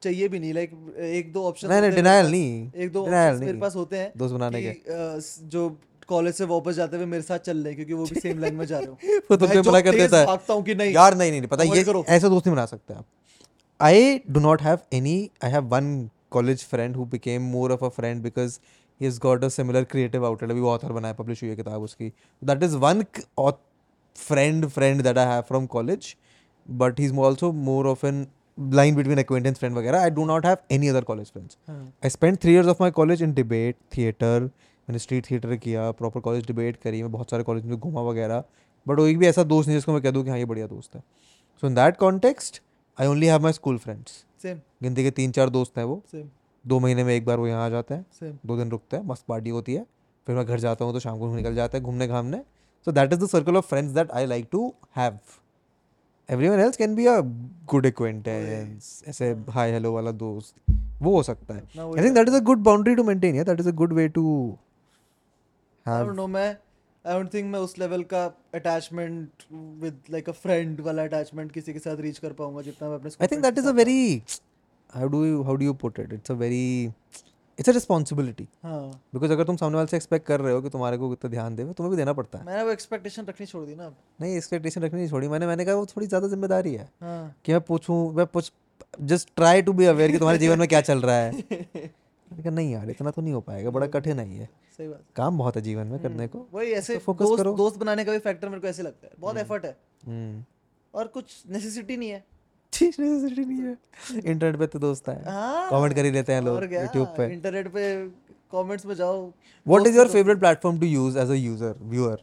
चाहिए भी नहीं, लाइक एक दो ऑप्शन नहीं, डिनायल नहीं, एक दो ऑप्शन मेरे पास होते हैं दोस्त बनाने के। जो कॉलेज से वापस जाते हुए मेरे साथ चल रहे, क्योंकि वो भी सेम लाइन में जा रहे हो, वो तुमसे मना कर देता है। भागता हूं कि नहीं यार, नहीं नहीं पता, ये ऐसा दोस्त नहीं बना सकते आप। I do not have any. I have one college friend who became more of a friend because he has got a similar creative outlet. अभी वो ऑथर बना है, पब्लिश हुई है किताब उसकी। That is one friend that I have from college, but he is also more of an line between acquaintance friend वगैरह। I do not have any other college friends. I spent 3 years of my college in debate theater. मैंने street theater किया, proper college debate करी, मैं बहुत सारे college में घूमा वगैरह, but वो एक भी ऐसा दोस्त नहीं जिसको मैं कह दूँ कि हाँ ये बढ़िया दोस्त है। So in that context I only have my school friends. Same. गिनती के 3-4 दोस्त हैं वो। Same. 2 महीने में एक बार वो यहाँ आ जाते हैं। Same. 2 दिन रुकते हैं, मस्त पार्टी होती है, फिर मैं घर जाता हूँ तो शाम को निकल जाते हैं घूमने घामने। So that is the circle of friends that I like to have. Everyone else can be a good acquaintance, ऐसे हाय हेलो वाला दोस्त, वो हो सकता है. I think that is a good boundary to maintain. या that is a good way to have. I don't know, मैं I don't think मैं उस लेवल का attachment with like a friend वाला अटैचमेंट किसी के साथ रीच कर पाऊंगा जितना मैं अपने. I think that is a very how do you put it, it's a very it's a responsibility. हाँ, बिकॉज अगर तुम सामने वाले से एक्सपेक्ट कर रहे हो कि तुम्हारे को इतना ध्यान दे, तुम्हें भी देना पड़ता है. मैंने वो एक्सपेक्टेशन रखनी छोड़ दी ना. नहीं, एक्सपेक्टेशन रखनी नहीं छोड़ी मैंने कहा वो थोड़ी ज़्यादा जिम्मेदारी है. हाँ, कि मैं पूछ just try to be aware कि तुम्हारे जीवन में क्या चल रहा है. मैंने कहा नहीं यार, इतना तो नहीं हो पाएगा, बड़ा कठिन है. सही बात, काम बहुत है जीवन में करने को. वही ऐसे फोकस करो. दोस्त बनाने का भी फैक्टर मेरे को ऐसे लगता है बहुत एफर्ट है और कुछ नेसेसिटी नहीं है. इंटरनेट पे तो दोस्त है, कमेंट कर ही लेते हैं लोग. यूट्यूब पे, इंटरनेट पे कमेंट्स में जाओ. What is your favourite platform to use as a user viewer?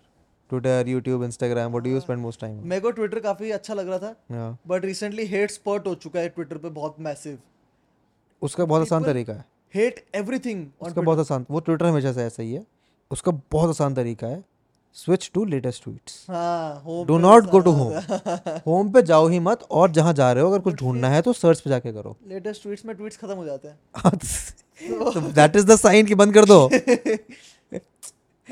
Twitter, YouTube, Instagram, what do you spend most time? मेरे को ट्विटर काफी अच्छा लग रहा था, बट रिसेंटली हेट स्पॉट हो चुका है ट्विटर पे बहुत मैसिव. उसका बहुत आसान तरीका है, हेट एवरीथिंग. उसका बहुत आसान, वो ट्विटर हमेशा से ऐसा ही है. उसका बहुत आसान तरीका है, switch to latest tweets. Do not go to home पे जाओ ही मत. और जहाँ जा रहे हो अगर कुछ ढूंढना है तो सर्च पे जाके करो. लेटेस्ट ट्वीट्स में ट्वीट्स खत्म हो जाते हैं. दैट इज द साइन कि बंद कर दो. फिर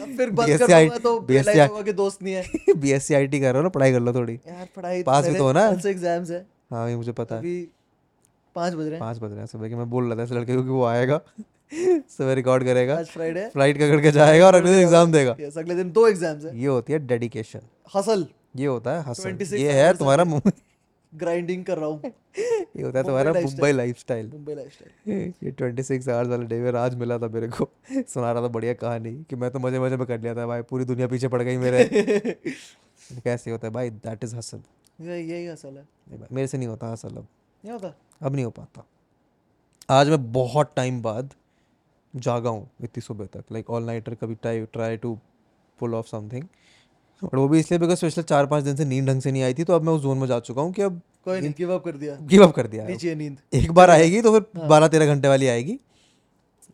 बंद कर दो तो लाइफ होगा कि दोस्त नहीं है. बीएससी आईटी कर रहे हो ना, पढ़ाई कर लो थोड़ी यार. पढ़ाई पास भी तो हो ना. कल से एग्जाम्स है. हाँ, ये मुझे पता है. अभी 5 बज रहे हैं सुबह के. मैं बोल रहा था इस लड़के को कि वो आएगा सुबह, रिकॉर्ड करेगा, आज फ्राइडे, फ्लाइट पकड़ के जाएगा और अगले दिन एग्जाम देगा. यस, अगले दिन 2 एग्जाम्स है. ये होती है डेडिकेशन, हसल. ये होता है हसल. ये है तुम्हारा ग्राइंडिंग कर रहा हूँ. ये होता है तुम्हारा मुंबई लाइफस्टाइल. ये 26 आवर्स वाला डे में राज मिला था मेरे को, सुना रहा था बढ़िया कहानी कि मैं तो मजे मजे में कर लिया था भाई, पूरी दुनिया पीछे पड़ गई मेरे. कैसे होता है भाई? That is hustle. यही हसल है. मेरे से नहीं होता हसल, अब नहीं हो पाता. आज मैं बहुत टाइम बाद जागा हूँ इतनी सुबह तक, लाइक ऑल नाइटर. कभी try to pull off something, और वो भी इसलिए बिकॉज पिछले 4-5 दिन से नींद ढंग से नहीं आई थी. तो अब मैं उस जोन में जा चुका हूँ कि अब कोई नहीं, गिव अप कर दिया. नीचे नींद एक बार आएगी तो फिर 12-13 घंटे वाली आएगी.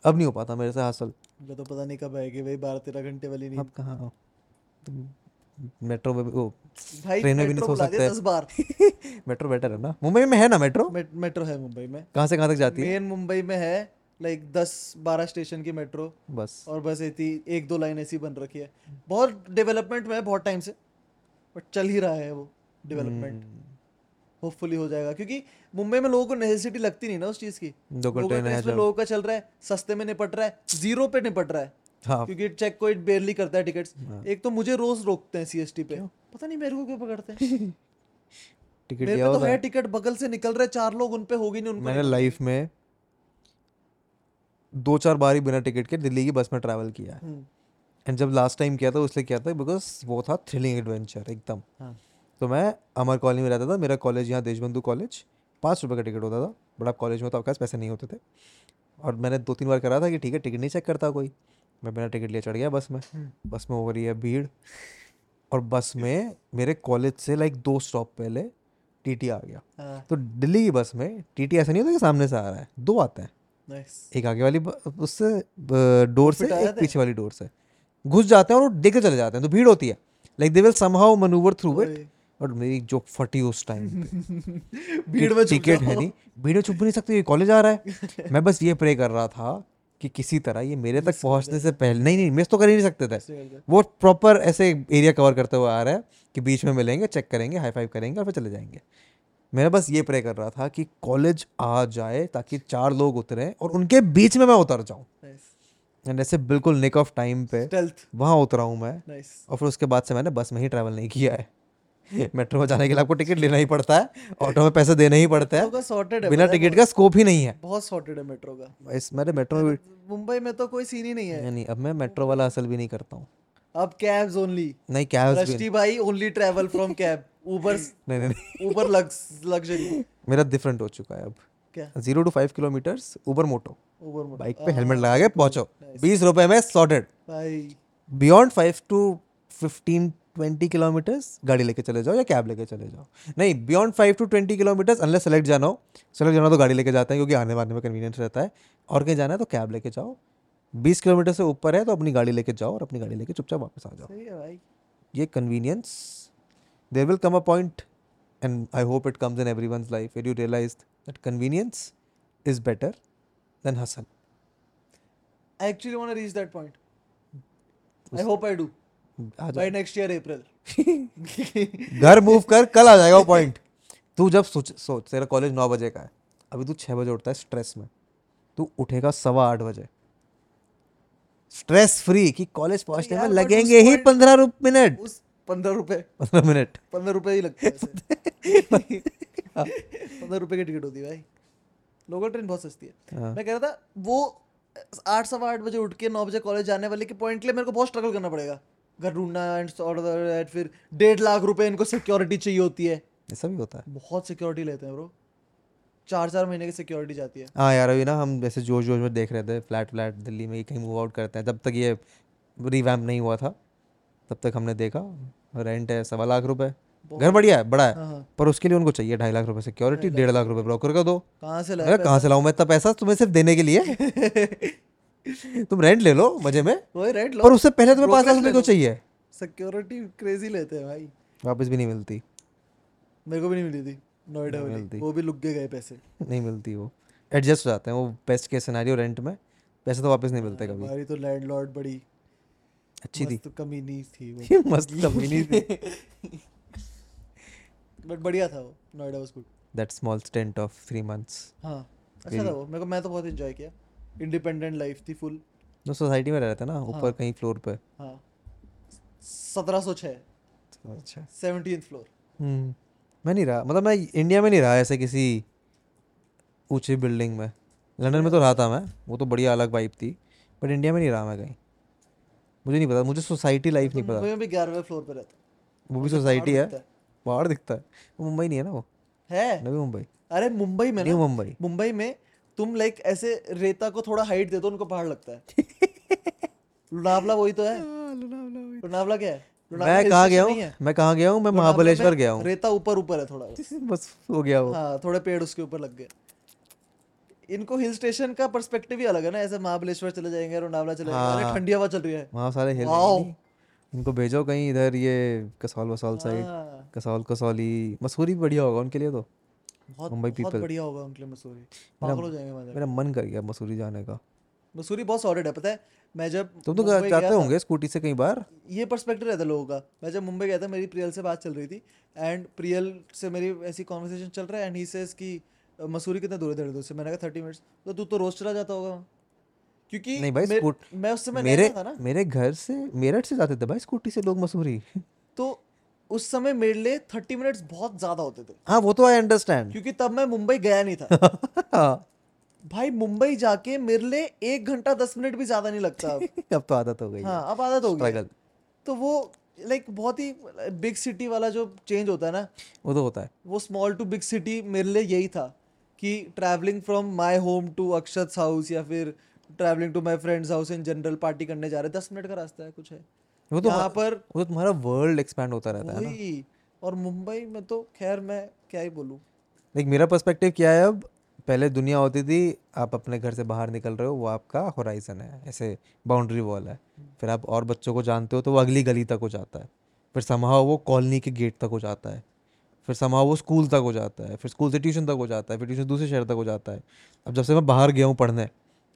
अब नहीं हो पाता मेरे से हासिल. मैं तो पता नहीं कब आएगी भाई 12-13 घंटे वाली नींद. अब कहाँ मेट्रो में ट्रेन में भी नहीं सो सकते 10 बार. मेट्रो बेटर है ना. मुंबई में है ना मेट्रो? मेट्रो है मुंबई में. कहाँ से कहाँ तक जाती है? मुंबई में है लाइक 10-12 स्टेशन की मेट्रो बस, और बस इतनी 1-2 लाइन ऐसी बन रखी है. बहुत डेवलपमेंट में है बहुत टाइम से, बट चल ही रहा है वो डेवलपमेंट. होपफुली हो जाएगा, क्योंकि मुंबई में लोगों को नेसेसिटी लगती नहीं ना उस चीज़ की. लोगों का चल रहा है, सस्ते में निपट रहा है, 0 पे निपट रहा है. हाँ, क्योंकि चेक कोई बेरली करता है टिकट्स. हाँ, एक तो मुझे रोज रोकते हैं CST पे, पता नहीं मेरे को क्यों पकड़ते हैं. मेरे को तो है टिकट, बगल से निकल रहे 4 लोग, उन पे होगी नहीं. मैंने लाइफ में 2-4 बार ही बिना टिकट के दिल्ली की बस में ट्रैवल किया है. एंड जब लास्ट टाइम किया था उसलिए किया था बिकॉज वो था थ्रिलिंग एडवेंचर एकदम. तो मैं अमर कॉलोनी में रहता था, मेरा कॉलेज यहाँ देशबंधु कॉलेज. 5 रुपये का टिकट होता था. बड़ा कॉलेज में तो आपके पास पैसे नहीं होते थे, और मैंने 2-3 बार करा था कि ठीक है टिकट नहीं चेक करता कोई, मैं बिना टिकट लिए चढ़ गया बस में. बस में हो रही है भीड़, और बस में मेरे कॉलेज से लाइक 2 स्टॉप पहले TT आ गया. तो दिल्ली की बस में TT ऐसा नहीं होता कि सामने से आ रहा है, 2 आते हैं. Nice. एक आगे वाली उससे डोर से, एक पीछे वाली डोर से घुस जाते हैं और देख के चले जाते हैं. तो भीड़ होती है, like they will somehow manoeuvre through it. और मेरी जो फटी उस टाइम भीड़ में टिकट है नहीं, भीड़ में छुप भी नहीं सकते, ये कॉलेज आ रहा है. मैं बस ये प्रे कर रहा था कि किसी तरह ये मेरे तक पहुंचने से पहले नहीं मिस तो कर ही नहीं सकते थे. वो प्रॉपर ऐसे एरिया कवर करते हुए आ रहा है कि बीच में मिलेंगे, चेक करेंगे, हाई फाइव करेंगे और फिर चले जाएंगे. मैं बस ये प्रे कर रहा था कि कॉलेज आ जाए ताकि 4 लोग उतरें और उनके बीच में मैं उतर जाऊँ. एंड ऐसे बिल्कुल निक ऑफ टाइम पे वहाँ उतरा हूँ मैं. और फिर उसके बाद से मैंने बस में ही ट्रैवल नहीं किया है. मेट्रो में जाने के लिए आपको टिकट लेना ही पड़ता है, ऑटो में पैसे देना ही पड़ता है. बिना टिकट का स्कोप ही नहीं है. बहुत सॉर्टेड है मेट्रो का. मेरे मेट्रो में मुंबई में तो कोई सीन ही नहीं है. नहीं, अब मैं मेट्रो वाला असल भी नहीं करता हूँ. अब कैब्स ओनली. नहीं, कैब्स भाई only travel from cab. Uber luxury मेरा डिफरेंट हो चुका है अब. क्या? 0-5 किलोमीटर उबर मोटो बाइक पे हेलमेट लगा के पहुंचो. 20 रुपए में सॉर्टेड भाई. बियॉन्ड 5-15-20 किलोमीटर गाड़ी लेके चले जाओ या कैब लेके चले जाओ. नहीं, बियॉन्ड 5-20 किलोमीटर अनलेस सेलेक्ट जाना तो गाड़ी लेके जाते हैं क्योंकि आने वाने में कन्वीनियंस रहता है. और कहीं जाना है तो कैब लेके जाओ. 20 किलोमीटर से ऊपर है तो अपनी गाड़ी लेके जाओ और अपनी गाड़ी लेके चुपचाप वापस आ जाओ. ये convenience. There will come a point, and I hope it comes in everyone's life, where you realize that convenience is better than Hassan. I actually want to reach that point. I hope I do. By next year April. घर move कर, कल आ जाएगा वो point. तू जब सोच तेरा college 9 बजे का है, अभी तू 6 बजे उठता है स्ट्रेस में, तू उठेगा 8:15 बजे स्ट्रेस फ्री कि कॉलेज पहुंचने में लगेंगे ही 15 मिनट. 15 रुपए 15 रुपए ही लगते हैं. 15 रुपए की टिकट होती है भाई. लोकल ट्रेन बहुत सस्ती है. मैं कह रहा था वो 8-8:15 बजे उठ के 9 बजे कॉलेज जाने वाले के पॉइंट के लिए मेरे को बहुत स्ट्रगल करना पड़ेगा. घर ढूंढना एंड फिर 1.5 लाख रुपए इनको सिक्योरिटी चाहिए होती है. ऐसा भी होता है. बहुत सिक्योरिटी लेते हैं ब्रो. 4-4 महीने की सिक्योरिटी जाती है. हाँ यार अभी ना हम जैसे जोश में देख रहे थे फ्लैट दिल्ली में कहीं मूव आउट करते हैं. जब तक ये रिवैम्प नहीं हुआ था तब तक हमने देखा रेंट है 1.25 लाख रुपए. घर बढ़िया है, बड़ा है, पर उसके लिए उनको चाहिए 2.5 लाख रुपए सिक्योरिटी. 1.5 लाख रुपए ब्रोकर का दो. कहाँ से लाऊं मैं इतना पैसा तुम्हें सिर्फ देने के लिए? तुम रेंट ले लो मजे में, रेंट लो, पर उससे पहले तुम्हें 5 लाख रुपए तो चाहिए. सिक्योरिटी क्रेजी लेते हैं भाई. वापस भी नहीं मिलती. मेरे को भी नहीं मिलती थी नोएडा में. वो भी लुक गए पैसे नहीं मिलती. वो एडजस्ट हो जाते हैं. वो बेस्ट केस सिनेरियो रेंट में पैसे तो वापस नहीं मिलते कभी. हमारी तो लैंडलॉर्ड बड़ी अच्छी थी. कमीनी थी वो. मस्त कमीनी थी बट बढ़िया था वो. Noida was good. That small stent of 3 months. हाँ अच्छा था वो. मेरे को मैं तो बहुत एंजॉय किया. इंडिपेंडेंट लाइफ थी फुल. जो सोसाइटी में रह रहे थे ना ऊपर कहीं फ्लोर पे. हाँ 1706. अच्छा 17th फ्लोर. मैं नहीं रहा, मतलब मैं इंडिया में नहीं रहा ऐसे किसी ऊँची बिल्डिंग में. लंदन में तो रहा था मैं, वो तो बढ़िया अलग वाइब थी, बट इंडिया में नहीं रहा मैं कहीं. मुझे नहीं पता, मुझे सोसाइटी लाइफ नहीं पता. मैं भी 11वें फ्लोर पे रहता. वो भी सोसाइटी है, बाहर दिखता है. मुंबई नहीं है ना वो, है नवी मुंबई. अरे मुंबई में, मुंबई में तुम लाइक ऐसे रेता को थोड़ा हाइट देते हो उनको पहाड़ लगता है. लोनावला वही तो है. लोनावला क्या है? मैं कहाँ गया हूँ? मैं महाबलेश्वर गया हूँ. रेता ऊपर ऊपर है थोड़ा, बस हो गया वो. हाँ थोड़े पेड़ उसके ऊपर लग गए. इनको हिल स्टेशन का पर्सपेक्टिव ही अलग है ना. ऐसे महाबलेश्वर चले जाएंगे, लोनावला चले जाएंगे. अरे ठंडी हवा चल रही है वहाँ सारे हिल. इनको भेजो कहीं इधर ये कसौल साइड. कसौली मसूरी बढ़िया होगा उनके लिए. तो मुंबई पीपल बढ़िया होगा उनके लिए. मसूरी पागल हो जाएंगे. मेरा मन कर गया मसूरी जाने का. मसूरी बहुत सॉलिड है पता है. मैं जब तुम तो जाते होंगे स्कूटी से कई बार. ये पर्सपेक्टिव रहता लोगों का. मैं जब मुंबई गया था मेरी प्रियल से बात चल रही थी एंड प्रियल से मेरी ऐसी कॉन्वर्सेशन चल रहा है एंड ही सेज कि मसूरी कितना दूर है देहरादून से. मैंने कहा 30 मिनट्स. तो तू तो रोज चला जाता होगा क्योंकि नहीं भाई मैं उस समय मेरे था ना, मेरे घर से मेरठ से जाते थे भाई स्कूटी से लोग मसूरी. तो उस समय मेरे लिए 30 मिनट्स बहुत ज्यादा होते थे. हाँ वो तो आई अंडरस्टैंड क्योंकि तब मैं मुंबई गया नहीं था. भाई मुंबई जाके मेरे लिए 1 घंटा 10 मिनट भी ज्यादा नहीं लगता अब तो आदत हो गई. हाँ अब आदत हो गई. तो वो लाइक बहुत ही बिग सिटी वाला जो चेंज होता है ना वो तो होता है. वो स्मॉल टू बिग सिटी मेरे लिए यही था कि travelling from my home to Akshat house या फिर travelling to my friends house in general party करने जा रहे 10 मिनट का रास्ता है कुछ है वो तो. यहाँ पर वो तो तुम्हारा वर्ल्ड एक्सपैंड होता रहता है ना. और मुंबई में तो खैर मैं क्या ही बोलूँ. देख मेरा पर्सपेक्टिव क्या है अब. पहले दुनिया होती थी आप अपने घर से बाहर निकल रहे हो वो आपका होराइजन है, ऐसे बाउंड्री वॉल है. फिर आप और बच्चों को जानते हो तो वो अगली गली तक हो जाता है. फिर समाव वो कॉलोनी के गेट तक हो जाता है. फिर समाव वो स्कूल तक हो जाता है. फिर स्कूल से ट्यूशन तक हो जाता है. फिर ट्यूशन दूसरे शहर तक हो जाता है. अब जब से मैं बाहर गया हूँ पढ़ने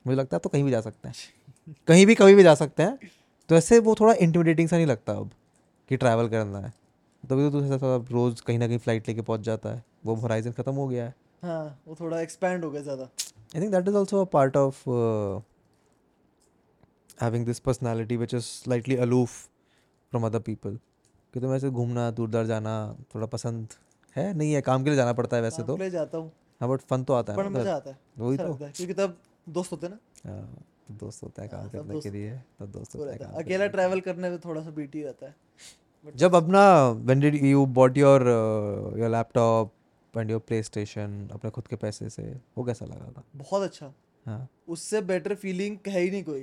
मुझे लगता है तो कहीं भी जा सकते हैं. कहीं भी कभी भी जा सकते हैं. तो ऐसे वो थोड़ा इंटिमिडेटिंग सा नहीं लगता अब कि ट्रैवल करना है. तभी तो ऐसा रोज़ कहीं ना कहीं फ्लाइट लेके पहुंच जाता है. वो होराइजन ख़त्म हो गया है. हाँ वो थोड़ा एक्सपैंड हो गया ज़्यादा. I think that is also a part of having this personality which is slightly aloof from other people. कि तुम्हें ऐसे घूमना दूर दराज जाना थोड़ा पसंद है नहीं है. काम के लिए जाना पड़ता है वैसे तो. ले जाता हूँ हाँ बट फन तो आता है. मज़ा आता है वही तो क्योंकि तब दोस्त होते ना. हाँ दोस्त होता है काम करने के लिए. तो दोस्त होता है काम. अकेला ट्रैवल करने में थोड़ा सा बीटी रहता है. जब अपना when did you bought your laptop and your PlayStation अपने खुद के पैसे से वो कैसा लगा था? बहुत अच्छा. हाँ उससे बेटर फीलिंग है ही नहीं कोई.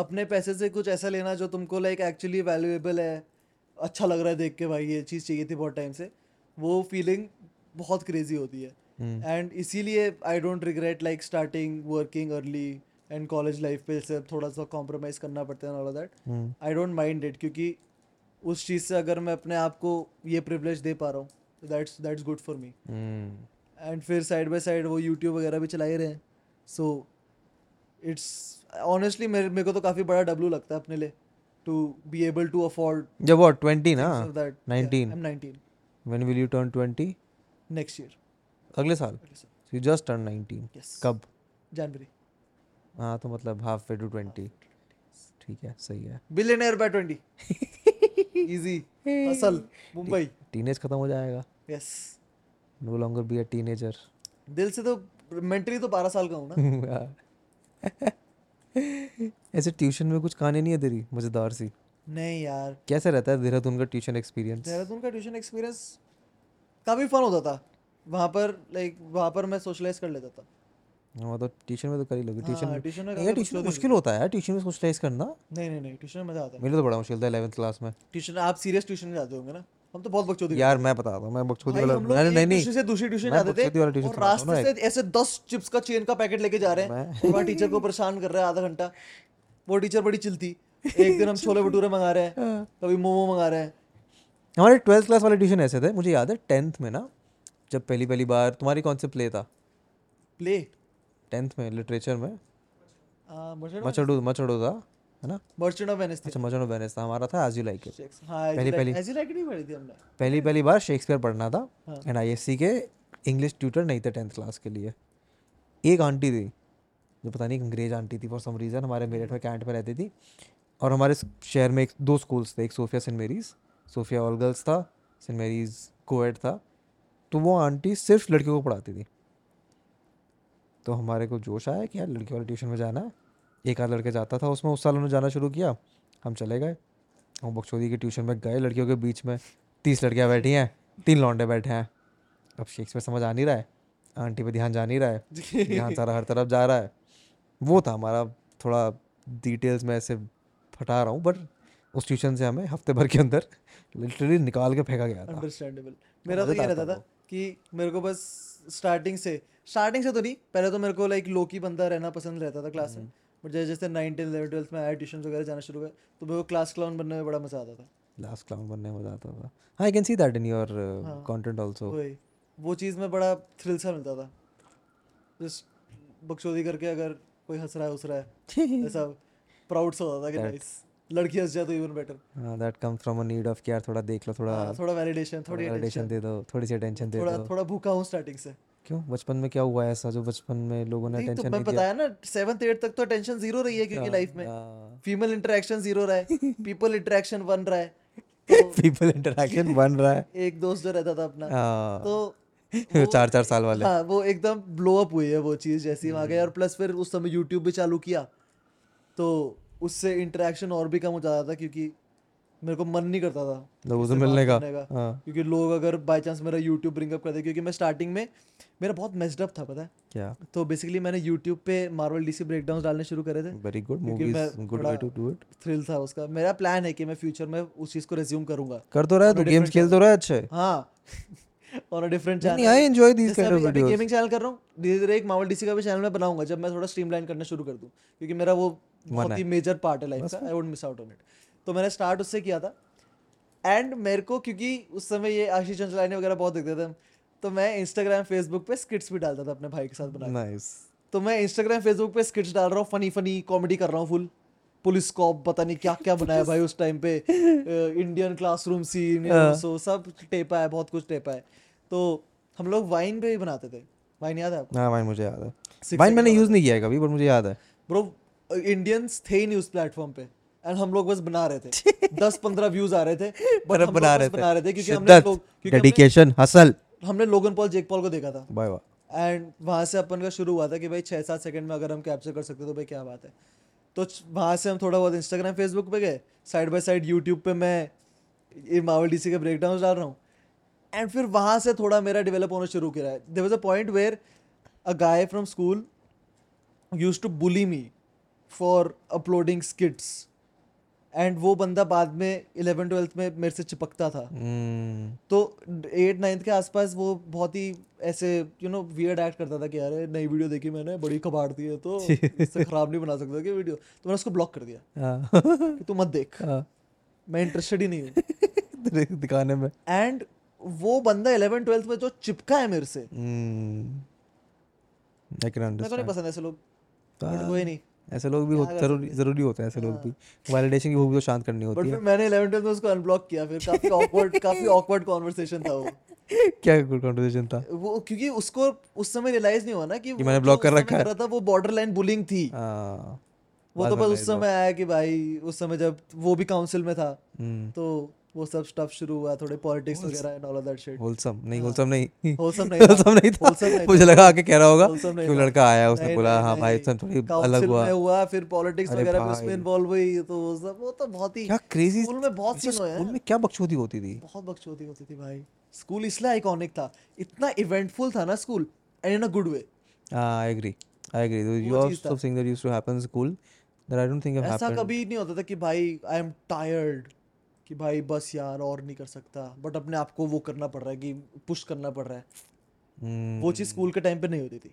अपने पैसे से कुछ ऐसा लेना जो तुमको लाइक एक्चुअली वैल्यूएबल है. अच्छा लग रहा है देख के भाई ये चीज़ चाहिए थी बहुत टाइम से. वो फीलिंग बहुत क्रेजी होती है. एंड इसीलिए I don't regret like starting working early and college life पे सिर्फ थोड़ा सा कॉम्प्रोमाइज़ करना पड़ता है all of that. I don't mind it क्योंकि उस चीज़ से अगर मैं अपने आप को ये प्रिविलेज दे पा रहा हूँ that's good for me. And फिर साइड बाय साइड वो यूट्यूब वगैरह भी चला ही रहे हैं. सो इट्स ऑनेस्टली मेरे को तो काफी बड़ा डब्ल्यू लगता है अपने लिए to be able to afford जब व्हाट 20 ना 19 I'm 19 when will you turn 20 next year अगले साल so you just turned 19 yes कब जनवरी हाँ तो मतलब half way to 20 ठीक है सही है billionaire by 20 easy असल मुंबई teenage खत्म हो जाएगा yes no longer be a teenager दिल से तो mentally तो 12 साल का हूँ ना ऐसे ट्यूशन में कुछ कहानी नहीं है तेरी मजेदार सी? नहीं यार। कैसे रहता है देहरादून का ट्यूशन एक्सपीरियंस? देहरादून का ट्यूशन एक्सपीरियंस काफी फन होता था। वहाँ पर मैं सोशलाइज कर लेता था। हाँ तो ट्यूशन में तो कर ही लोगे। ट्यूशन में ट्यूशन मुश्किल होता है यार, ट्यूशन में सोशलाइज करना। नहीं ट्यूशन में मजा आता है। मेरे तो बड़ा मुश्किल था 11th क्लास में। ट्यूशन आप सीरियस ट्यूशन में जाते होंगे ना? हम तो बहुत बकचोदी यार मैं बताता हूँ मैं बकचोदी वाला नहीं ट्यूशन से दूसरी ट्यूशन जाते थे और रास्ते से ऐसे 10 चिप्स का चेन का पैकेट लेके जा रहे हैं और टीचर को परेशान कर रहा है आधा घंटा। वो टीचर बड़ी चिल्लती। एक दिन हम छोले भटूरे मंगा रहे हैं, कभी मोमो मंगा रहे हैं। हमारे 12th क्लास वाले ट्यूशन ऐसे थे। मुझे याद है 10th में ना जब पहली बार तुम्हारी कौन से प्ले था? प्ले 10th में लिटरेचर में मचड़ू था ना? अच्छा, हमारा था As You Like It। हाँ, पहली बार शेक्सपियर पढ़ना था एंड ISC के इंग्लिश ट्यूटर नहीं थे 10th क्लास के लिए। एक आंटी थी जो पता नहीं अंग्रेज आंटी थी फॉर सम रीज़न, हमारे मेरठ में कैंट में रहती थी और हमारे शहर में 2 स्कूल्स थे, एक Sophia Saint Mary's, Sophia all girls था, सेंट मेरीज कोएड था। तो वो आंटी सिर्फ लड़कियों को पढ़ाती थी। तो हमारे को जोश आया कि यार लड़की वाले ट्यूशन में जाना है। एक आध लड़के जाता था उसमें, उस साल उन्होंने जाना शुरू किया, हम चले गए। हम बकचोदी के ट्यूशन में गए, लड़कियों के बीच में 30 लड़कियाँ बैठी हैं, 3 लौंडे बैठे हैं। अब शेक्सपियर समझ आ नहीं रहा है, आंटी पे ध्यान जा नहीं रहा है, ध्यान सारा हर तरफ जा रहा है। वो था हमारा, थोड़ा डिटेल्स में ऐसे फटा रहा हूँ बट उस ट्यूशन से हमें हफ्ते भर के अंदर लिटरली निकाल के फेंका गया था। अंडरस्टैंडेबल। मेरा तो ये रहता था कि मेरे को बस स्टार्टिंग से तो नहीं, पहले तो मेरे को लाइक लोकी बनता रहना पसंद रहता था क्लास में। जैसे 9th 10th 11th 12th में आया, ट्यूशन वगैरह जाना शुरू हुआ तो मेरे को क्लास क्लाउन बनने में बड़ा मजा आता था। क्लास क्लाउन बनने में मजा आता था। हाँ I can see that in your content also. वो चीज़ में बड़ा थ्रिल सा मिलता था, जस्ट बकचोदी करके अगर कोई हंस रहा है ऐसा प्राउड सा होता था कि नाइस, लड़की हंस जाए तो even better. That comes from a need of कि यार थोड़ा देख लो, थोड़ा वैलिडेशन, थोड़ी अटेंशन दे दो, थोड़ी सी अटेंशन दे दो। थोड़ा भूखा हूँ स्टार्टिंग से। क्यों बचपन में क्या हुआ ऐसा जो बचपन में लोगों ने अटेंशन नहीं दिया? बताया ना 7th 8th तक तो अटेंशन जीरो रही है क्योंकि लाइफ में फीमेल इंटरेक्शन जीरो रहा है, पीपल इंटरेक्शन बन रहा है, एक दोस्त जो रहता था अपना तो 4 साल वाले, हाँ वो एकदम ब्लो अप हुई है वो चीज़ जैसी वहाँ गए। और प्लस फिर उस समय यूट्यूब भी चालू किया तो उससे इंटरेक्शन और भी कम हो जाता था क्योंकि मेरे को मन नहीं करता था लोगों से मिलने का क्योंकि लोग अगर बाय चांस मेरा यूट्यूब ब्रिंग अप करते, क्योंकि मैं स्टार्टिंग में मेरा बहुत मेस्ड अप था पता है क्या। तो बेसिकली मैंने यूट्यूब पे मार्वल DC ब्रेकडाउन्स डालने शुरू करे थे। Very good movies, good way to do it. Thrill था उसका। मेरा प्लान है कि मैं फ्यूचर में उस चीज को रिज्यूम करूंगा। कर तो रहा है, तो गेम्स खेल तो रहा है अच्छे, हां और different channel. I enjoy this kind of videos. Gaming channel कर रहा हूं, धीरे-धीरे एक मार्वल DC का भी चैनल मैं बनाऊंगा जब मैं थोड़ा स्ट्रीमलाइन करना शुरू कर दूं क्योंकि मेरा वो बहुत ही मेजर पार्ट है लाइफ का। I would miss out on it. तो मैंने स्टार्ट उससे किया था एंड मेरे को क्योंकि उस समय ये आशीष चंचलानी वगैरह बहुत देखते थे तो मैं इंस्टाग्राम फेसबुक पे स्किट्स भी डालता था अपने भाई के साथ बना। नाइस। तो मैं इंस्टाग्राम फेसबुक पे स्किट्स डाल रहा हूँ, फनी कॉमेडी कर रहा हूँ, फुल पुलिस कॉप पता नहीं क्या क्या बनाया भाई उस टाइम पे, इंडियन क्लासरूम सीन सो सब टेपा है, बहुत कुछ टेपा है। तो हम लोग वाइन पे भी बनाते थे। वाइन याद है आपको? हाँ वाइन मुझे याद है। वाइन मैंने यूज़ नहीं किया है कभी बट मुझे याद है। ब्रो इंडियंस थे ही नहीं उस प्लेटफॉर्म पे एंड हम लोग बस बना रहे थे। 10-15 व्यूज आ रहे थे बट हम बना रहे थे क्योंकि हमने लोग डेडिकेशन हसल हमने लोगन पॉल जेक पॉल को देखा था बाय वाह एंड वहाँ से अपन का शुरू हुआ था कि भाई 6-7 सेकंड में अगर हम कैप्चर कर सकते तो भाई क्या बात है। तो वहाँ से हम थोड़ा बहुत इंस्टाग्राम फेसबुक पे गए, साइड बाय साइड यूट्यूब पे मैं मार्वल DC के ब्रेकडाउन डाल रहा हूँ एंड फिर वहाँ से थोड़ा मेरा डेवलप होना शुरू किया है। There was a point where a guy from school used to bully me for uploading skits and वो बंदा बाद में 11-12 में मेरे से चिपकता था। तो 8-9 के आसपास वो बहुत ही ऐसे यू नो वियर्ड एक्ट करता था कि यार नई वीडियो देखी मैंने, बड़ी कबाड़ दी है तो इससे खराब नहीं बना सकता कि वीडियो। तो मैंने उसको ब्लॉक कर दिया कि तू मत देख, मैं इंटरेस्टेड ही नहीं हूँ दिखाने में। एंड वो बंदा 11-12 में जो चिपका है मेरे से, मेरे को नहीं पसंद ऐसे लोग, कोई नहीं ऐसे लोग भी जरूरी होते हैं, ऐसे लोग भी वैलिडेशन की भूख भी तो शांत करनी होती है। मैंने 11 12 में उसको अनब्लॉक किया, फिर काफी ऑकवर्ड कॉन्वर्सेशन था वो। क्या गुड कॉन्वर्सेशन था वो, क्योंकि उसको उस समय रियलाइज नहीं हुआ ना कि मैंने ब्लॉक कर रखा था। वो बॉर्डर लाइन बुलिंग थी वो तो, बस उस समय आया कि भाई उस समय जब वो भी काउंसिल में था तो वो सब स्टफ शुरू हुआ, थोड़े पॉलिटिक्स वगैरह and all of that shit. Wholesome नहीं मुझे लगा आके कह रहा होगा कि लड़का आया उसने बोला हां भाई सब थोड़ी अलग हुआ फिर पॉलिटिक्स वगैरह उसमें इन्वॉल्व हुई, तो वो तो बहुत ही क्या क्रेजी। स्कूल में बहुत सीन हुआ है, स्कूल में क्या बकचोदी होती थी, बहुत बकचोदी होती थी भाई। स्कूल इसलिए आइकॉनिक था, इतना इवेंटफुल था ना school, and in a good way. I agree you are so saying that used to happen school that I don't think have happened. ऐसा कभी नहीं होता था कि भाई आई एम टायर्ड, कि भाई बस यार और नहीं कर सकता, बट अपने आप को वो करना पड़ रहा है कि पुश करना पड़ रहा है। वो चीज़ स्कूल के टाइम पे नहीं होती थी,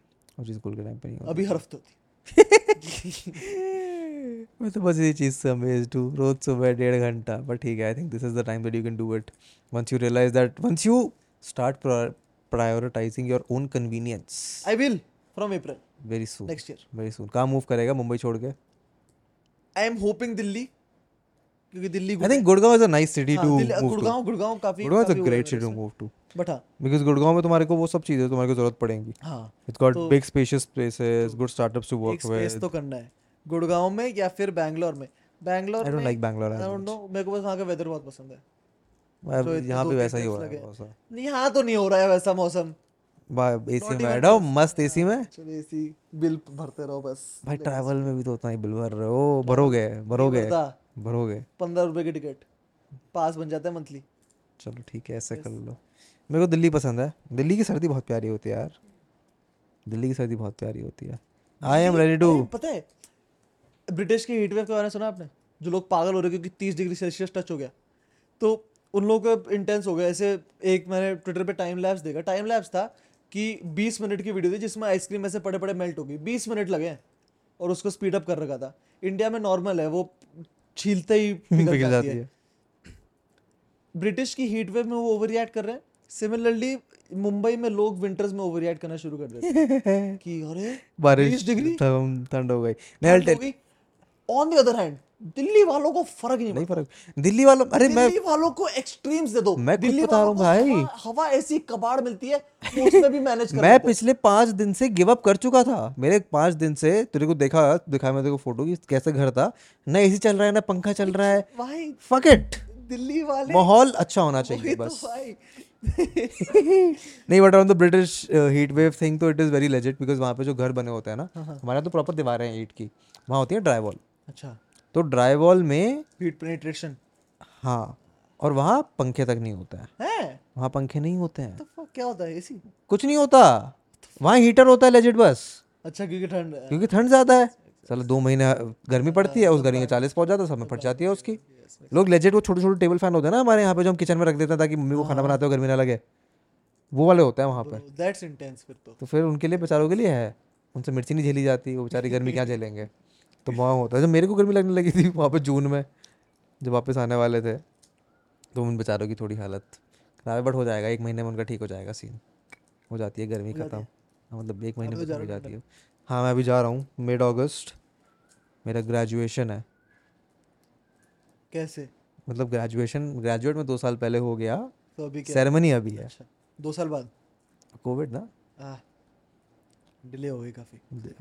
अभी हर हफ्ते होती। मैं तो बस ये चीज़ से अमेज्ड हूँ, रोज सुबह 1.5 घंटा। बट ठीक है, I think this is the time that you can do it once you realise that, once you start prioritising your own convenience. I will from April very soon कहाँ मूव करेगा मुंबई छोड़ के? I am hoping Delhi, क्योंकि Delhi I think Gurgaon is a nice city to move to. Gurgaon काफी is a great city to move to, but हां because Gurgaon में तुम्हारे को वो सब चीजें तुम्हारे को जरूरत पड़ेंगी। हां, it's got big spacious places, good startups to work with. Space तो करना है गुड़गांव में या फिर बैंगलोर में। I don't like Bangalore, I don't know, मेरे को बस वहां का वेदर बहुत पसंद है। मैं यहां पे वैसा ही हो रहा है मौसम, नहीं यहां तो नहीं हो रहा है वैसा मौसम। भाई एसी में बैठो, मस्त एसी में, चलो एसी बिल भरते रहो बस। भाई ट्रैवल में भी तो उतना ही बिल भर रहे हो, भरोगे 15 रुपए की टिकट पास बन जाता है मंथली। चलो ठीक है, ऐसा कर लो। मेरे को दिल्ली पसंद है, दिल्ली की सर्दी बहुत प्यारी होती है यार, आई एम रेडी टू। पता है ब्रिटिश के हीट वेव के बारे में सुना आपने? जो लोग पागल हो रहे क्योंकि 30 डिग्री सेल्सियस टच हो गया तो उन लोगों का इंटेंस हो गया। ऐसे एक मैंने ट्विटर पे टाइम लैप्स था कि 20 मिनट की वीडियो थी जिसमें आइसक्रीम ऐसे पड़े पड़े मेल्ट हो गई। 20 मिनट लगे और उसको स्पीड अप कर रखा था। इंडिया में नॉर्मल है, वो छीलते ही पिघल जाती है। ब्रिटिश की हीट वेव में वो ओवर रिएक्ट कर रहे हैं। सिमिलरली मुंबई में लोग विंटर्स में ओवर रिएक्ट करना शुरू कर देते हैं कि अरे बारिश डिग्री ठंड हो गई। On the other hand Delhi वालों को फर्क नहीं पड़ा। दिल्ली वालों को एक्सट्रीम्स दे दो। मैं दिल्ली बता रहा हूं भाई, हवा ऐसी कबाड़ मिलती है उसमें भी मैनेज कर। मैं पिछले 5 दिन से गिव अप कर चुका था। मेरे 5 दिन से तेरे को दिखाया मैं तेरे को फोटो की, कैसा घर था, ना एसी चल रहा है ना पंखा चल रहा है भाई। फक इट, दिल्ली वाले माहौल अच्छा होना चाहिए बस। नहीं, but on the British heat wave thing तो it is very legit, because वहाँ पे जो घर बने होते हैं ना, हमारे तो प्रॉपर दीवारें हैं ईंट की, वहाँ होती है ड्राई वॉल। अच्छा, तो ड्राई वॉल में हीट पेनिट्रेशन। हाँ, और वहाँ पंखे तक नहीं होता है, वहाँ पंखे नहीं होते हैं तो क्या होता है? एसी कुछ नहीं होता, वहाँ हीटर होता है लेजिट बस। अच्छा, क्योंकि ठंड ज्यादा है। चलो 2 महीने गर्मी पड़ती है, उस गर्मी में 40 पहुंच जाता है, सब में फट जाती है उसकी। लोग लेजिट वो छोटे छोटे टेबल फैन होते हैं ना हमारे यहाँ पे, जो हम किचन में रख देते हैं ताकि मम्मी को खाना बनाते हो गर्मी ना लगे, वो वाले होता है वहाँ पर। तो फिर उनके लिए बेचारों के लिए है, उनसे मिर्ची नहीं झेली जाती, वो बेचारे गर्मी क्या झेलेंगे, तो वहाँ होता है। जब मेरे को गर्मी लगने लगी थी वहाँ पे जून में जब वापस आने वाले थे, तो उन बेचारों की थोड़ी हालत खराब है, बट हो जाएगा 1 महीने में उनका ठीक हो जाएगा। सीन हो जाती है गर्मी ख़त्म, मतलब 1 महीने में हो जाती है। हाँ, मैं अभी जा रहा हूँ mid-August, मेरा ग्रेजुएशन है। कैसे मतलब ग्रेजुएट में 2 साल पहले हो गया, तो अभी सेरेमनी अभी है 2 साल बाद। कोविड ना डिले हो गई काफी,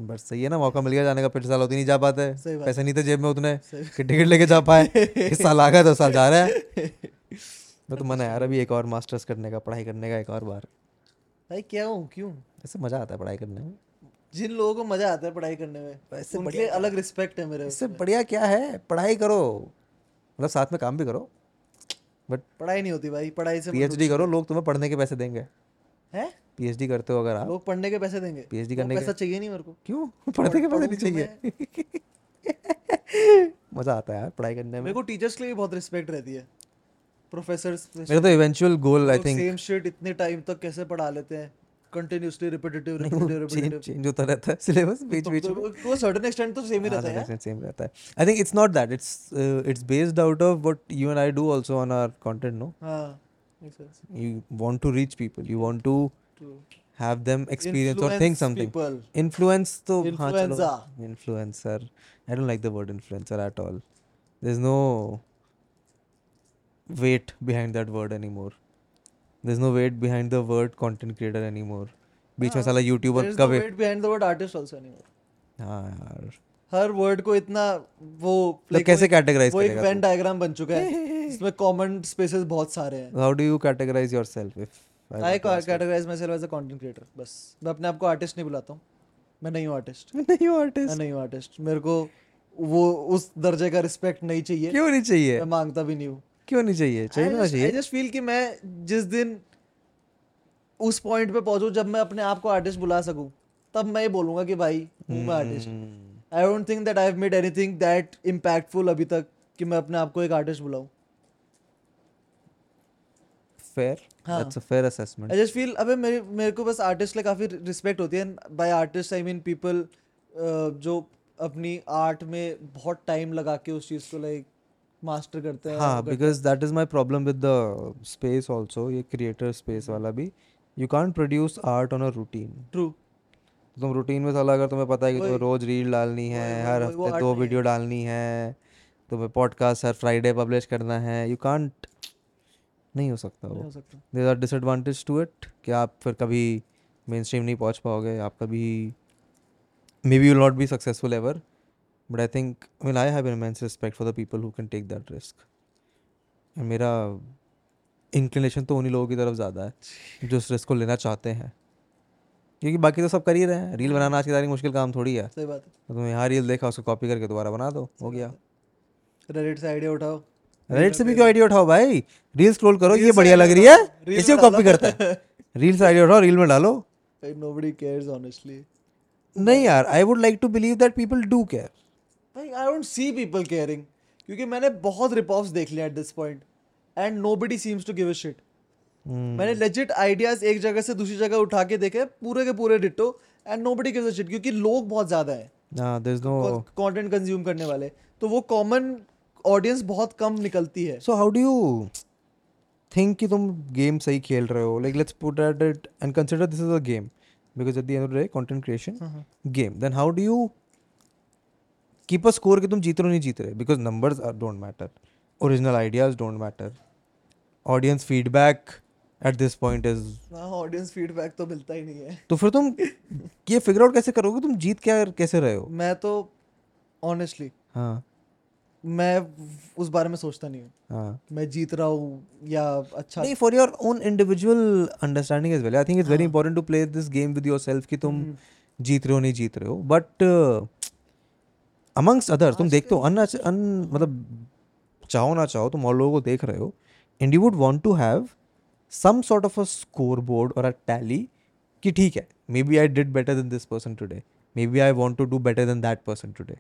बट सही है ना, मौका मिल गया जाने का। पिछले साल होती नहीं जा पाते, पैसे नहीं थे जेब में उतने कि टिकट लेके जा पाए। इस साल आ गया तो साल जा रहा है। मैं तो मना यार, अभी एक और मास्टर्स करने का, पढ़ाई करने का एक और बार। भाई क्या हूँ, क्यों ऐसे मजा आता है पढ़ाई करने में? जिन लोगों को मजा आता है पढ़ाई करने में वैसे उनके अलग रिस्पेक्ट है मेरे। इससे बढ़िया क्या है, पढ़ाई करो, मतलब साथ में काम भी करो, बट पढ़ाई नहीं होती भाई। पढ़ाई से पीएचडी करो, लोग तुम्हें पढ़ने के पैसे देंगे। हैं पीएचडी करते हो अगर आप, लोग पढ़ने के पैसे देंगे। पीएचडी करने के पैसा चाहिए नहीं मेरे को, क्यों पढ़ने के पैसे नहीं चाहिए। मजा आता है यार पढ़ाई करने में। मेरे को टीचर्स के लिए बहुत रिस्पेक्ट रहती है, प्रोफेसर्स। मेरा तो eventual goal I think same shit इतने टाइम तक कैसे पढ़ा लेते हैं कंटीन्यूअसली, रिपीटेटिव चेंज होता रहता है सिलेबस बीच-बीच में, तो सर्टेन एक्सटेंट तो सेम ही रहता है। सेम रहता है। I think it's not that, it's based out of what you and I do also on our content, no? हां, you want to reach people, you want to have them experience influence or think something. People. Influence to influenza. Influencer. I don't like the word influencer at all. There's no weight behind that word anymore. There's no weight behind the word content creator anymore. बीच में साला YouTuber का weight behind the word artist also anyway. हां यार, हर word को इतना वो कैसे कैटेगराइज करेगा? वो एक वेन डायग्राम बन चुका है इसमें कॉमन स्पेसेस बहुत सारे हैं. How do you categorise yourself? If I categorise myself as a content creator. बस मैं अपने आप को आर्टिस्ट नहीं बुलाता हूं. मैं नहीं हूं आर्टिस्ट. मेरे को वो उस दर्जे का रिस्पेक्ट नहीं चाहिए. क्यों नहीं चाहिए? मैं मांगता भी नहीं हूं. क्यों नहीं चाहिए? चाहिए. आई जस्ट फील कि मैं जिस दिन उस पॉइंट पे पहुंचूं जब मैं अपने आप को आर्टिस्ट बुला सकूं, तब मैं ये बोलूंगा कि भाई हूं मैं artist. I don't think that I have made anything that impactful अभी तक कि मैं अपने आप को एक आर्टिस्ट बुलाऊं. Fair, that's a fair assessment. I just feel अबे मेरे को बस आर्टिस्ट लिए काफी रिस्पेक्ट होती है. By artist I mean people जो अपनी आर्ट में बहुत टाइम लगा के उस चीज को लाइक मास्टर करते हैं. हां, because that is my problem with the space also. ये क्रिएटर स्पेस वाला भी You can't produce art on a routine. True. तुम रूटीन में साला अगर तुम्हें पता है कि तुम्हें रोज रील डालनी है, हर हफ्ते 2 वीडियो डालनी है, तुम्हें पॉडकास्ट हर फ्राइडे पब्लिश करना है, यू कांट. नहीं हो सकता वो. There are disadvantage to it कि आप फिर कभी मेनस्ट्रीम नहीं पहुंच पाओगे. आप कभी maybe you will not be successful ever. But I think I have immense respect for the people who can take that risk. And मेरा इंक्लिनेशन तो उन्हीं लोगों की तरफ ज़्यादा है जो स्ट्रेस को लेना चाहते हैं, क्योंकि बाकी तो सब कर ही रहे हैं. रील बनाना आज की तारीख मुश्किल काम थोड़ी है. सही बात है. तो तुम यहाँ रील देखा, उसको कॉपी करके दोबारा बना दो, हो गया. रेडिट से आइडिया उठाओ. रेडिट से भी क्यों आइडिया उठाओ भाई? रील स्क्रॉल करो, ये बढ़िया लग रही है, इसे कॉपी करता है. रील से आइडिया उठाओ, रील में डालो. Nobody cares honestly. नहीं यार, I would like to believe that people do care. भाई I don't see people caring, क्योंकि मैंने बहुत रिप ऑफ्स देख लिए at this point. And nobody seems to give a shit. मैंने legit ideas एक जगह से दूसरी जगह उठा के देखे, पूरे के पूरे ditto, and nobody gives a shit, क्योंकि लोग बहुत ज़्यादा है. There's no content consume करने वाले, तो वो common audience बहुत कम निकलती है. So how do you think कि तुम game सही खेल रहे हो? Like let's put at it and consider this is a game, because at the end of the day, content creation game. Then how do you keep a score कि तुम जीत रहे हो नहीं जीत रहे? Because numbers don't matter. Original ideas don't matter. Audience feedback at this point is. Audience feedback तो मिलता ही नहीं है. तो फिर तुम ये figure out कैसे करोगे तुम जीत क्या कैसे रहे हो? मैं तो honestly हाँ, मैं उस बारे में सोचता नहीं हूँ. हाँ, मैं जीत रहा हूँ या अच्छा नहीं. For your own individual understanding as well, I think it's very important to play this game with yourself कि तुम जीत रहे हो नहीं जीत रहे हो. But amongst others तुम देखते हो मतलब चाहो ना चाहो तुम और लोगों को देख रहे हो, and you would want to have some sort of a score board और अ टैली कि ठीक है, maybe I did better than this person today, maybe I want to do better than that person today.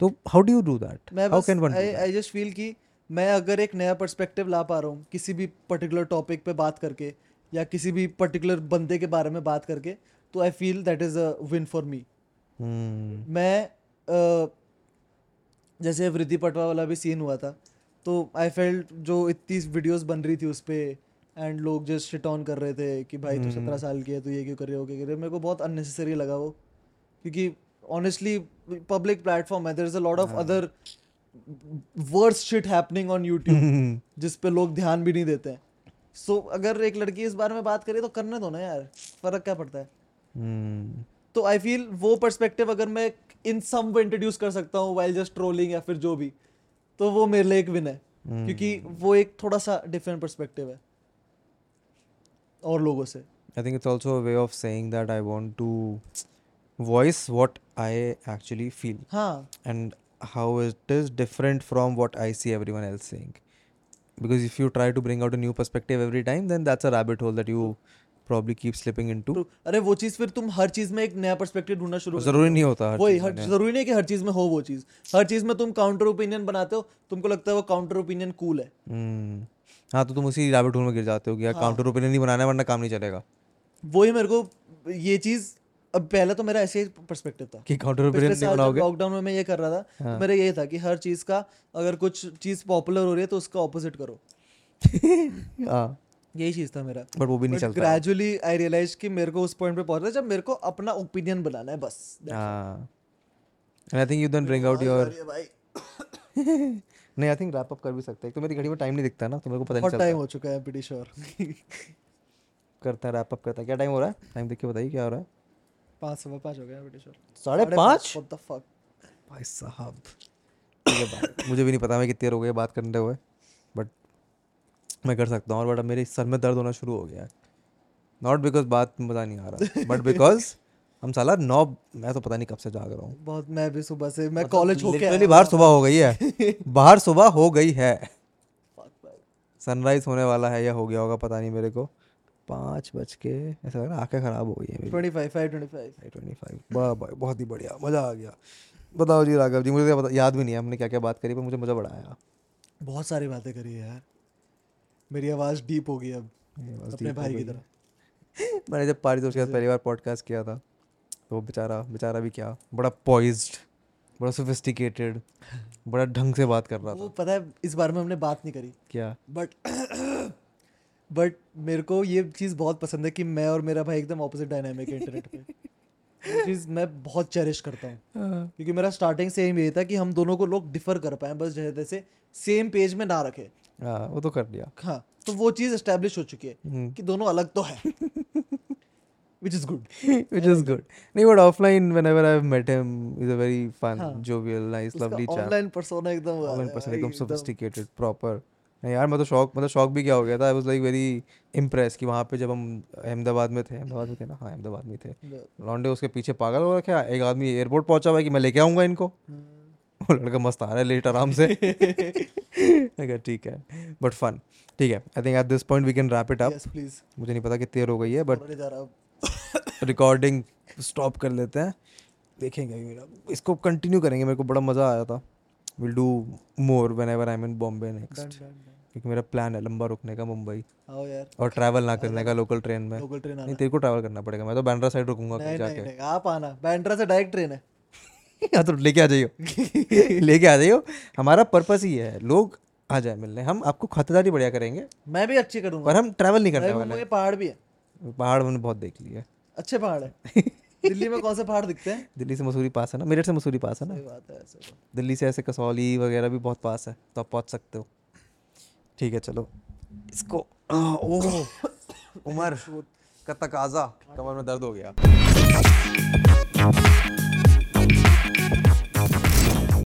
तो how do you do that? How can one? I just feel कि मैं अगर एक नया perspective ला पा रहा हूँ किसी भी पर्टिकुलर टॉपिक पे बात करके या किसी भी पर्टिकुलर बंदे के बारे में बात करके, तो I feel that is a win for me. मैं जैसे वृद्धि पटवा वाला भी सीन हुआ था, तो आई फेल्ट जो इतनी वीडियोस बन रही थी उस पे एंड लोग जस्ट शिट ऑन कर रहे थे कि भाई तू 17 साल की है, तू ये क्यों कर रहे हो, क्या कर रहे हो. मेरे को बहुत अननेसेसरी लगा वो, क्योंकि ऑनेस्टली पब्लिक प्लेटफॉर्म है, there is a lot of other worse shit happening on YouTube जिस पे लोग ध्यान भी नहीं देते हैं. सो अगर एक लड़की इस बारे में बात करे तो करने दो ना यार, फर्क क्या पड़ता है. तो आई फील वो पर्सपेक्टिव अगर मैं इन सम वे इंट्रोड्यूस कर सकता हूँ व्हाइल जस्ट ट्रोलिंग या फिर जो भी, तो वो मेरे लिए एक विन है, क्योंकि वो एक थोड़ा सा डिफरेंट पर्सपेक्टिव है और लोगों से. I think it's also a way of saying that I want to voice what I actually feel. हाँ, and how it is different from what I see everyone else saying, because if you try to bring out a new perspective every time then that's a rabbit hole that you probably keep slipping into. अरे वो चीज़ फिर तुम हर चीज़ में एक नया perspective ढूंढना शुरू. जरूरी नहीं होता हर वही जरूरी नहीं कि हर चीज़ में हो वो चीज़. हर चीज़ में तुम काउंटर ओपिनियन बनाते हो, तुमको लगता है वो काउंटर ओपिनियन कूल है. हाँ, तो तुम उसी रैबिट होल में गिर जाते हो कि यार काउंटर ओपिनियन नहीं बनाना है वरना काम नहीं चलेगा. वही मेरे को ये चीज़ अब पहले तो मेरा ऐसे ही पर्सपेक्टिव था कि काउंटर ओपिनियन नहीं बनाओगे. लॉकडाउन में मैं ये कर रहा था, तो मेरा ये था कि हर चीज़ का अगर कुछ चीज़ पॉपुलर हो रही है तो उसका ऑपोजिट करो. यही चीज़ था मेरा, बट वो भी नहीं चलता। ग्रेजुअली आई रियलाइज कि मेरे को उस पॉइंट पे पहुंचना है जब मेरे को अपना ओपिनियन बनाना है बस। I think you don't bring out your नहीं, आई थिंक रैप अप कर भी सकते हैं। तो मेरी घड़ी में टाइम नहीं दिखता ना, तो मेरे को पता नहीं चलता। टाइम हो चुका है, आई एम प्रीटी श्योर। करता है रैप अप करता है। क्या टाइम हो रहा है? टाइम देख के बताइए क्या हो रहा है। 5:15 हो गया, I am pretty sure. 5:30? What the fuck भाई साहब। मुझे भी नहीं पता मैं कितनी देर हो गई बात करते हुए, बट मैं कर सकता हूँ। और बट मेरे सर में दर्द होना शुरू हो गया, नॉट बिकॉज बात मज़ा नहीं आ रहा, बट बिकॉज हम साला मैं तो पता नहीं कब से जाग रहा हूँ बहुत। मैं भी सुबह से, मैं कॉलेज होके लिटरली बाहर सुबह हो गई है। बाहर सुबह हो गई है, सनराइज होने वाला है या हो गया होगा पता नहीं मेरे को। 5 बज के ऐसा लग रहा है, आँखें ख़राब हो गई है। 25 बहुत ही बढ़िया, मज़ा आ गया। बताओ जी राघव जी, मुझे तो याद भी नहीं है हमने क्या क्या बात करी, पर मुझे मज़ा बड़ा आया। बहुत सारी बातें करी है यार। मेरी आवाज़ डीप हो गई अब अपने भाई की तरह। मैंने जब पारितोष के साथ पहली बार पॉडकास्ट किया था तो बेचारा भी क्या बड़ा पॉइज्ड, बड़ा सोफिस्टिकेटेड, बड़ा ढंग से बात कर रहा था। वो पता है इस बारे में हमने बात नहीं करी क्या, बट मेरे को ये चीज़ बहुत पसंद है कि मैं और मेरा भाई एकदम ऑपोजिट डायनामिक है इंटरनेट पर। चीज़ मैं बहुत चेरिश करता हूँ, क्योंकि मेरा स्टार्टिंग से ही यही था कि हम दोनों को लोग डिफर कर पाएं, बस जैसे सेम पेज में ना रखे। वो तो कर दिया। हाँ, तो वो चीज़ एस्टेब्लिश हो चुकी है कि दोनों अलग तो है। which is good नहीं, but offline whenever I've met him he's a very fun, jovial, nice, lovely chap। online persona एकदम sophisticated, proper। नहीं यार, मैं तो शौक भी क्या हो गया था। I was like very impress कि वहाँ पे जब हम अहमदाबाद में थे ना, हाँ अहमदाबाद में थे, लॉन्डे उसके पीछे पागल हो रखा। एक आदमी एयरपोर्ट पहुँचा हुआ है कि मैं लेके आऊँगा इनको। वो लड़का मस्त आ रहा है लेट आराम से। ठीक है, बट फन। ठीक है, I think at this point we can wrap it up. मुझे नहीं पता कितनी देर हो गई है, बट रिकॉर्डिंग स्टॉप कर लेते हैं। देखेंगे इसको कंटिन्यू करेंगे, मेरे को बड़ा मज़ा आया था। Will do more whenever I'm in Bombay next, क्योंकि मेरा प्लान है लंबा रुकने का मुंबई और ट्रैवल ना करने का लोकल ट्रेन में। नहीं, तेरे को ट्रैवल करना पड़ेगा। मैं तो बैंड्रा साइड रुकूंगा जाके। आप आना, बैंड्रा से डायरेक्ट ट्रेन है। हाँ तो लेके आ जाइयो। हमारा पर्पस ही है लोग आ जाए मिलने। हम आपको खातिरदारी बढ़िया करेंगे, मैं भी अच्छी करूँगा, पर हम ट्रैवल नहीं करने वाले। पहाड़ भी है, पहाड़ मैंने बहुत देख लिए, अच्छे पहाड़ है। दिल्ली में कौन से पहाड़ दिखते हैं? दिल्ली से मसूरी पास है ना, मेरठ से मसूरी पास है ना। बात है, दिल्ली से ऐसे कसौली वगैरह भी बहुत पास है, तो आप पहुंच सकते हो। ठीक है, चलो इसको उमर का तकाजा, कमर में दर्द हो गया।